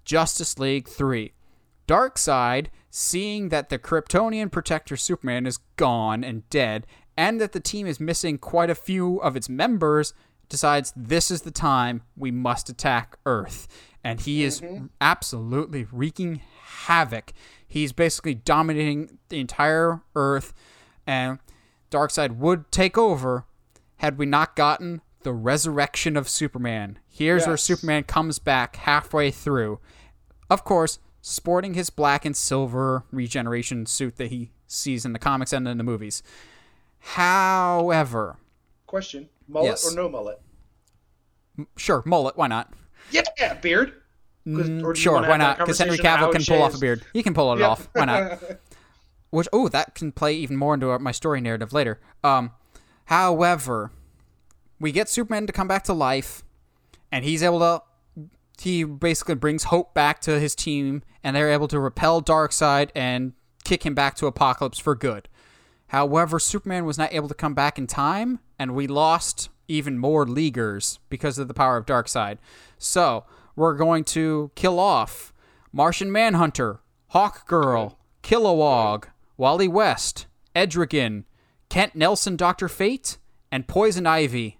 Justice League three. Darkseid seeing that the Kryptonian protector Superman is gone and dead, and that the team is missing quite a few of its members, decides this is the time we must attack Earth. And he is mm-hmm. absolutely wreaking havoc. He's basically dominating the entire Earth, and Darkseid would take over had we not gotten the resurrection of Superman. Here's yes. where Superman comes back halfway through. Of course, sporting his black and silver regeneration suit that he sees in the comics and in the movies. However... Question. Mullet yes. or no mullet? M- sure, mullet. Why not? Yeah, beard. Sure, why not? Because Henry Cavill can pull off a beard. He can pull it yeah. off. Why not? Which, oh, that can play even more into my story narrative later. Um, however, we get Superman to come back to life, and he's able to... He basically brings hope back to his team, and they're able to repel Darkseid and kick him back to Apocalypse for good. However, Superman was not able to come back in time, and we lost even more Leaguers because of the power of Darkseid. So, we're going to kill off Martian Manhunter, Hawkgirl, Kilowog, Wally West, Edrigan, Kent Nelson, Doctor Fate, and Poison Ivy.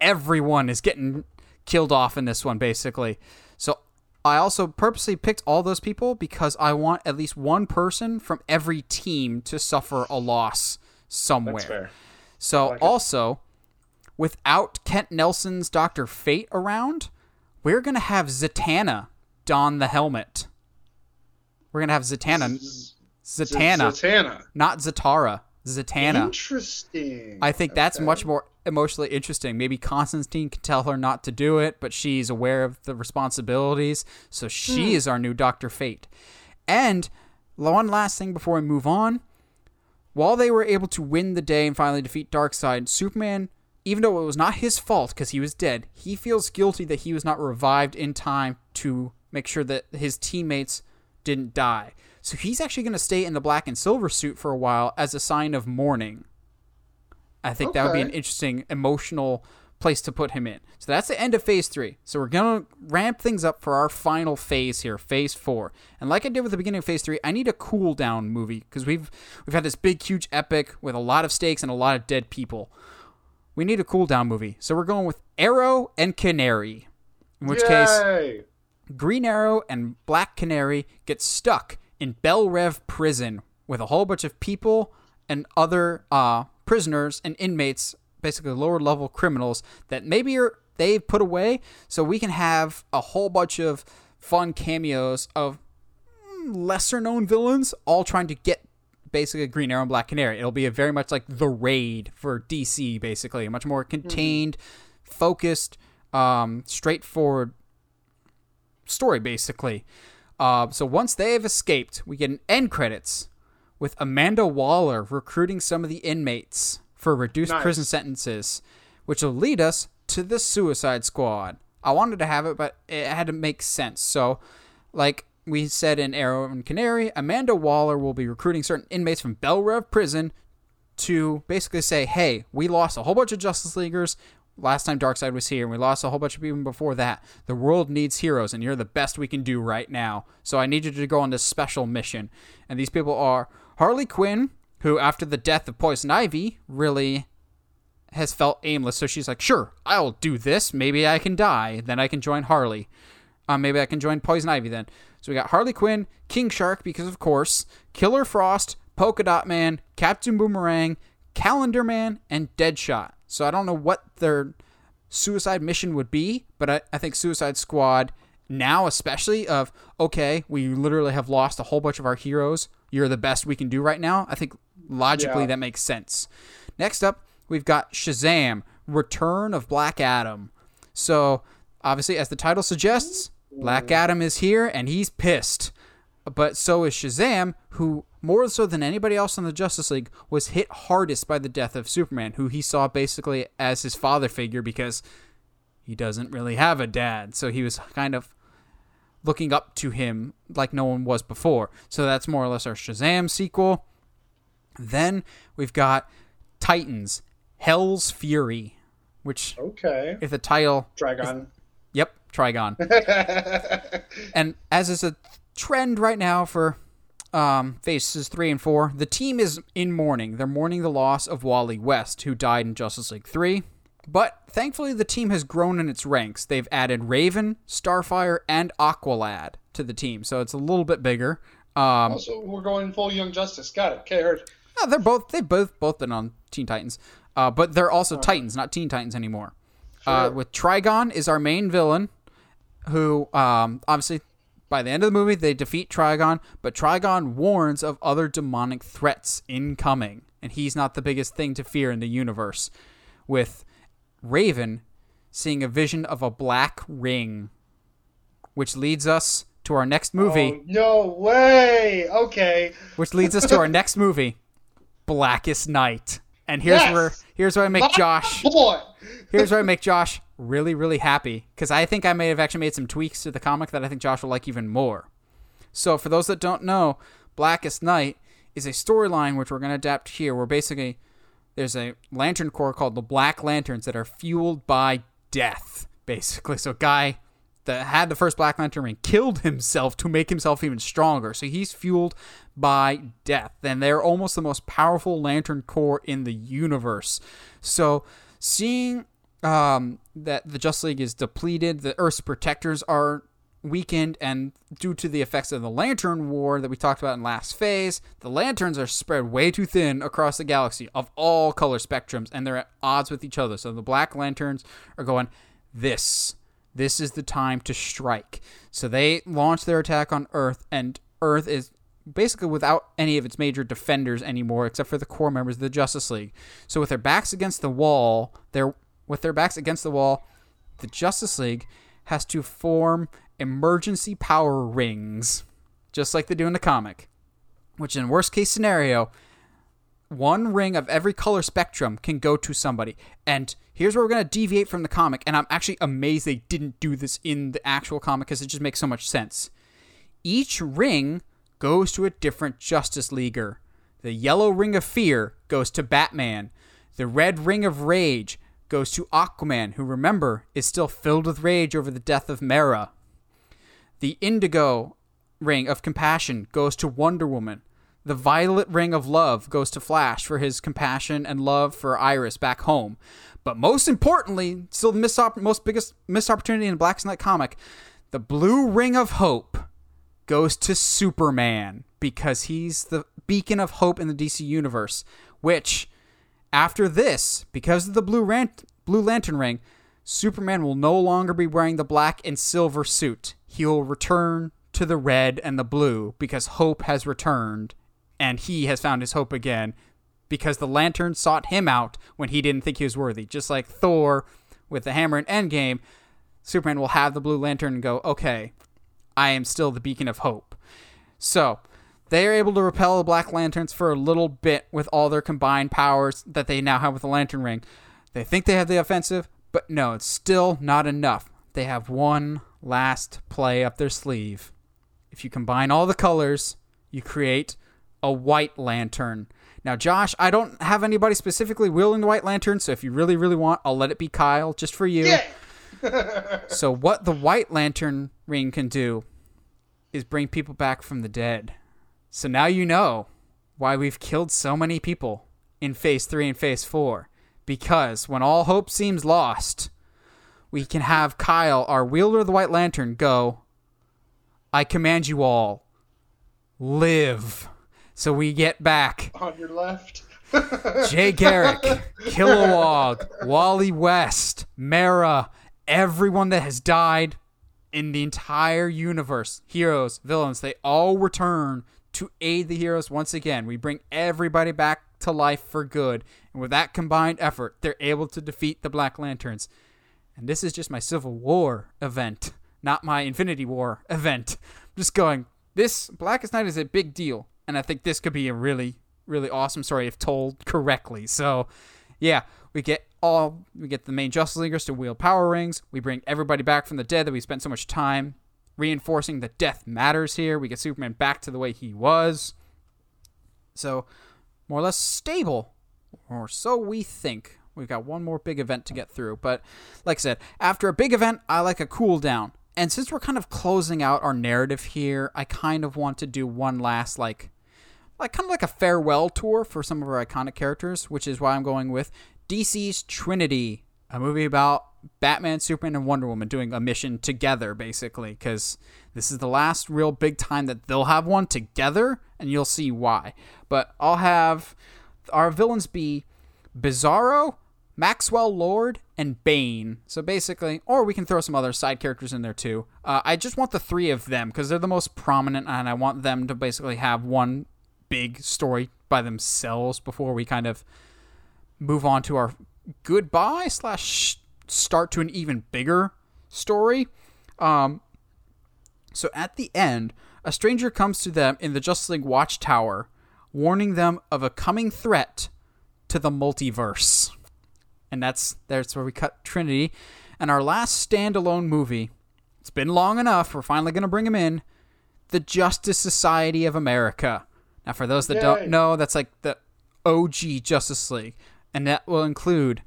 Everyone is getting killed off in this one, basically. So, I also purposely picked all those people because I want at least one person from every team to suffer a loss somewhere. That's fair. So, like also, it. without Kent Nelson's Doctor Fate around, we're going to have Zatanna don the helmet. We're going to have Zatanna. Z- Zatanna. Z- Zatanna. Not Zatara. Zatanna. Interesting. I think that's okay. much more emotionally interesting. Maybe Constantine can tell her not to do it, but she's aware of the responsibilities, so she hmm. is our new Doctor Fate. And one last thing before we move on. While they were able to win the day and finally defeat Darkseid, Superman, even though it was not his fault because he was dead, he feels guilty that he was not revived in time to make sure that his teammates didn't die. So he's actually going to stay in the black and silver suit for a while as a sign of mourning. I think okay. that would be an interesting emotional place to put him in. So that's the end of phase three. So we're going to ramp things up for our final phase here, phase four. And like I did with the beginning of phase three, I need a cool down movie because we've we've had this big, huge epic with a lot of stakes and a lot of dead people. We need a cool down movie. So we're going with Arrow and Canary. In which Yay! case, Green Arrow and Black Canary get stuck in Belrev prison with a whole bunch of people and other... uh. prisoners and inmates, basically lower level criminals that maybe are they've put away, so we can have a whole bunch of fun cameos of lesser known villains all trying to get basically Green Arrow and Black Canary. It'll be a very much like The Raid for D C, basically a much more contained, mm-hmm. focused, um, straightforward story basically. Uh, so once they have escaped, we get an end credits with Amanda Waller recruiting some of the inmates for reduced nice. prison sentences, which will lead us to The Suicide Squad. I wanted to have it, but it had to make sense. So, like we said in Arrow and Canary, Amanda Waller will be recruiting certain inmates from Belrev Prison to basically say, hey, we lost a whole bunch of Justice Leaguers last time Darkseid was here, and we lost a whole bunch of people before that. The world needs heroes, and you're the best we can do right now. So I need you to go on this special mission. And these people are... Harley Quinn, who after the death of Poison Ivy, really has felt aimless. So she's like, sure, I'll do this. Maybe I can die. Then I can join Harley. Um, maybe I can join Poison Ivy then. So we got Harley Quinn, King Shark, because of course, Killer Frost, Polka Dot Man, Captain Boomerang, Calendar Man, and Deadshot. So I don't know what their suicide mission would be, but I, I think Suicide Squad now especially of, okay, we literally have lost a whole bunch of our heroes. You're the best we can do right now. I think logically yeah. that makes sense. Next up, we've got Shazam, Return of Black Adam. So, obviously, as the title suggests, Black Adam is here, and he's pissed. But so is Shazam, who, more so than anybody else in the Justice League, was hit hardest by the death of Superman, who he saw basically as his father figure because he doesn't really have a dad. So he was kind of... looking up to him like no one was before. So that's more or less our Shazam sequel. Then we've got Titans, Hell's Fury, which okay. is the title. Trigon. Is, yep, Trigon. And as is a trend right now for um, phases three and four, the team is in mourning. They're mourning the loss of Wally West, who died in Justice League three. But thankfully, the team has grown in its ranks. They've added Raven, Starfire, and Aqualad to the team, so it's a little bit bigger. Um, also, we're going full Young Justice. Got it. Okay, heard. No, they're both. They've both both been on Teen Titans, uh, but they're also right. Titans, not Teen Titans anymore. Sure. Uh, with Trigon is our main villain, who um, obviously by the end of the movie they defeat Trigon, but Trigon warns of other demonic threats incoming, and he's not the biggest thing to fear in the universe. With Raven seeing a vision of a black ring, which leads us to our next movie. Oh, no way! Okay. Which leads us to our next movie, Blackest Night. And here's yes! where here's where I make My Josh. Boy. Here's where I make Josh really, really happy, because I think I may have actually made some tweaks to the comic that I think Josh will like even more. So for those that don't know, Blackest Night is a storyline which we're going to adapt here, where basically there's a Lantern Corps called the Black Lanterns that are fueled by death, basically. So a guy that had the first Black Lantern ring killed himself to make himself even stronger. So he's fueled by death. And they're almost the most powerful Lantern Corps in the universe. So seeing um, that the Justice League is depleted, the Earth's protectors are weakened, and due to the effects of the Lantern War that we talked about in last phase, the Lanterns are spread way too thin across the galaxy of all color spectrums, and they're at odds with each other. So the Black Lanterns are going, this this is the time to strike. So they launch their attack on Earth, and Earth is basically without any of its major defenders anymore, except for the core members of the Justice League. So with their backs against the wall, they're with their backs against the wall, the Justice League has to form emergency power rings, just like they do in the comic, which in worst case scenario, one ring of every color spectrum can go to somebody. And here's where we're going to deviate from the comic, and I'm actually amazed they didn't do this in the actual comic, because it just makes so much sense. Each ring goes to a different Justice Leaguer. The yellow ring of fear goes to Batman. The red ring of rage goes to Aquaman, who, remember, is still filled with rage over the death of Mera. The indigo ring of compassion goes to Wonder Woman. The violet ring of love goes to Flash for his compassion and love for Iris back home. But most importantly, still the missed op- most biggest missed opportunity in the Black Knight comic, the blue ring of hope goes to Superman, because he's the beacon of hope in the D C universe, which after this, because of the blue, rant- blue lantern ring, Superman will no longer be wearing the black and silver suit. He will return to the red and the blue, because hope has returned, and he has found his hope again, because the Lantern sought him out when he didn't think he was worthy. Just like Thor with the hammer in Endgame, Superman will have the blue lantern and go, okay, I am still the beacon of hope. So they are able to repel the Black Lanterns for a little bit with all their combined powers that they now have with the Lantern Ring. They think they have the offensive, but no, it's still not enough. They have one last play up their sleeve. If you combine all the colors, you create a white lantern. Now, Josh, I don't have anybody specifically wielding the white lantern, so if you really, really want, I'll let it be Kyle, just for you. Yeah. So what the white lantern ring can do is bring people back from the dead. So now you know why we've killed so many people in phase three and phase four. Because when all hope seems lost, we can have Kyle, our wielder of the white lantern, go, I command you all, live. So we get back. On your left. Jay Garrick, Kilowog, Wally West, Mera, everyone that has died in the entire universe. Heroes, villains, they all return to aid the heroes once again. We bring everybody back to life for good. And with that combined effort, they're able to defeat the Black Lanterns. And this is just my Civil War event, not my Infinity War event. I'm just going, this Blackest Night is a big deal, and I think this could be a really, really awesome story if told correctly. So, yeah, we get all we get the main Justice Leaguers to wield power rings. We bring everybody back from the dead that we spent so much time reinforcing that death matters here. We get Superman back to the way he was. So, more or less stable, or so we think. We've got one more big event to get through. But like I said, after a big event, I like a cool down. And since we're kind of closing out our narrative here, I kind of want to do one last, like, like kind of like a farewell tour for some of our iconic characters, which is why I'm going with D C's Trinity, a movie about Batman, Superman, and Wonder Woman doing a mission together, basically, because this is the last real big time that they'll have one together, and you'll see why. But I'll have our villains be Bizarro, Maxwell Lord, and Bane. So basically, or we can throw some other side characters in there too. Uh, I just want the three of them because they're the most prominent, and I want them to basically have one big story by themselves before we kind of move on to our goodbye slash start to an even bigger story. Um, so at the end, a stranger comes to them in the Justice League Watchtower, warning them of a coming threat to the multiverse. And that's that's where we cut Trinity. And our last standalone movie, it's been long enough, we're finally going to bring him in, The Justice Society of America. Now, for those that Yay. don't know, that's like the O G Justice League. And that will include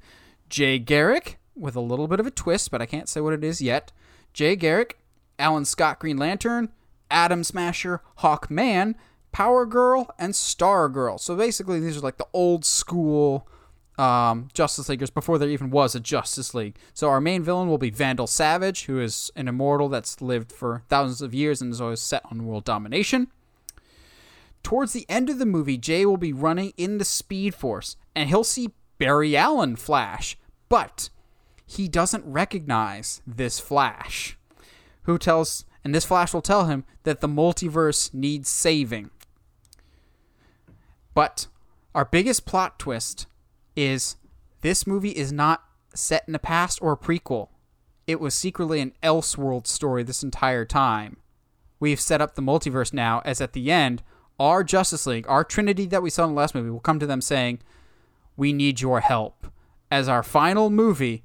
Jay Garrick, with a little bit of a twist, but I can't say what it is yet. Jay Garrick, Alan Scott Green Lantern, Atom Smasher, Hawkman, Power Girl, and Star Girl. So basically, these are like the old school Um, Justice Leaguers before there even was a Justice League. So our main villain will be Vandal Savage, who is an immortal that's lived for thousands of years and is always set on world domination. Towards the end of the movie, Jay will be running in the Speed Force, and he'll see Barry Allen Flash, but he doesn't recognize this Flash, who tells, and this Flash will tell him that the multiverse needs saving. But our biggest plot twist is this movie is not set in the past or a prequel. It was secretly an Elseworlds story this entire time. We've set up the multiverse now, as at the end, our Justice League, our Trinity that we saw in the last movie, will come to them saying, we need your help. As our final movie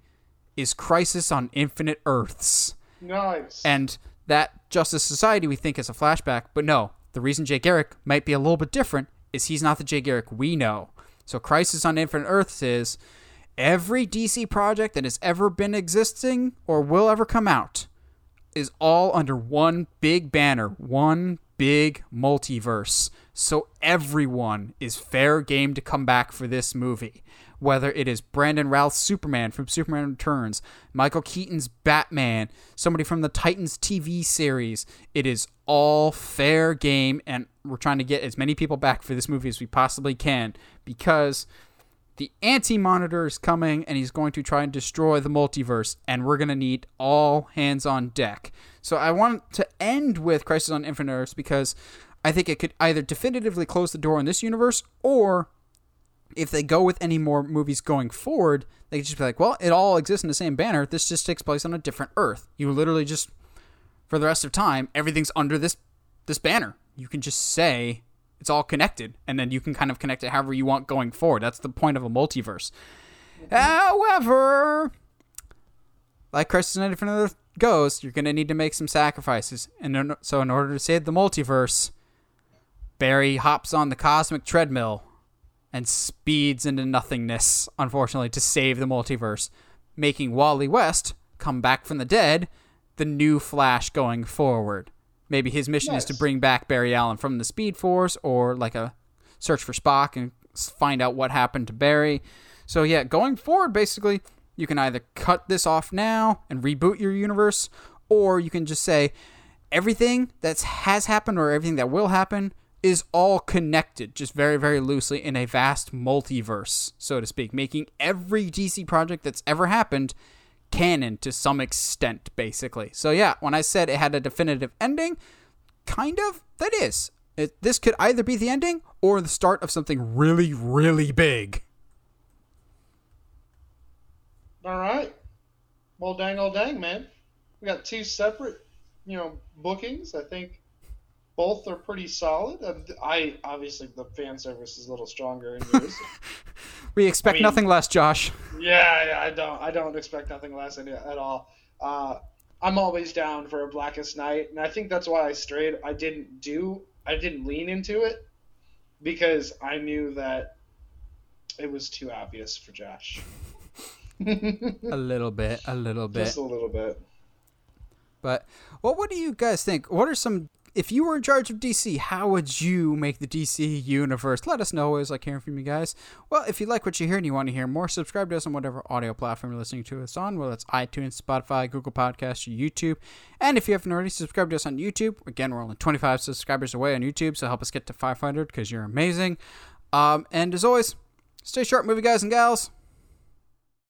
is Crisis on Infinite Earths. Nice. And that Justice Society we think is a flashback, but no, the reason Jay Garrick might be a little bit different is he's not the Jay Garrick we know. So Crisis on Infinite Earths is every D C project that has ever been existing or will ever come out is all under one big banner, one big multiverse. So everyone is fair game to come back for this movie, whether it is Brandon Routh's Superman from Superman Returns, Michael Keaton's Batman, somebody from the Titans T V series. It is all fair game, and we're trying to get as many people back for this movie as we possibly can, because the Anti-Monitor is coming, and he's going to try and destroy the multiverse, and we're going to need all hands on deck. So I want to end with Crisis on Infinite Earths because I think it could either definitively close the door on this universe, or if they go with any more movies going forward, they could just be like, well, it all exists in the same banner. This just takes place on a different Earth. You literally just, for the rest of time, everything's under this this banner. You can just say it's all connected, and then you can kind of connect it however you want going forward. That's the point of a multiverse. Mm-hmm. However, like Crisis on Infinite Earth goes, you're going to need to make some sacrifices. And so in order to save the multiverse, Barry hops on the cosmic treadmill and speeds into nothingness, unfortunately, to save the multiverse, making Wally West come back from the dead, the new Flash going forward. Maybe his mission nice. is to bring back Barry Allen from the Speed Force, or like a search for Spock and find out what happened to Barry. So yeah, going forward, basically, you can either cut this off now and reboot your universe, or you can just say everything that has happened or everything that will happen is all connected, just very, very loosely, in a vast multiverse, so to speak, making every D C project that's ever happened canon to some extent, basically. So yeah, when I said it had a definitive ending, kind of, that is. It, this could either be the ending or the start of something really, really big. All right. Well, dang, oh, dang, man. We got two separate, you know, bookings, I think. Both are pretty solid. I obviously the fan service is a little stronger in yours. We expect I mean, nothing less, Josh. Yeah, I don't. I don't expect nothing less at all. Uh, I'm always down for a Blackest Night, and I think that's why I strayed. I didn't do. I didn't lean into it because I knew that it was too obvious for Josh. a little bit. A little bit. Just a little bit. But well, what do you guys think? What are some, if you were in charge of D C, how would you make the D C universe? Let us know. Always like hearing from you guys. Well, if you like what you hear and you want to hear more, subscribe to us on whatever audio platform you're listening to us on, whether it's iTunes, Spotify, Google Podcasts, or YouTube. And if you haven't already, subscribe to us on YouTube. Again, we're only twenty-five subscribers away on YouTube, so help us get to five hundred because you're amazing. Um, and as always, stay sharp, movie guys and gals.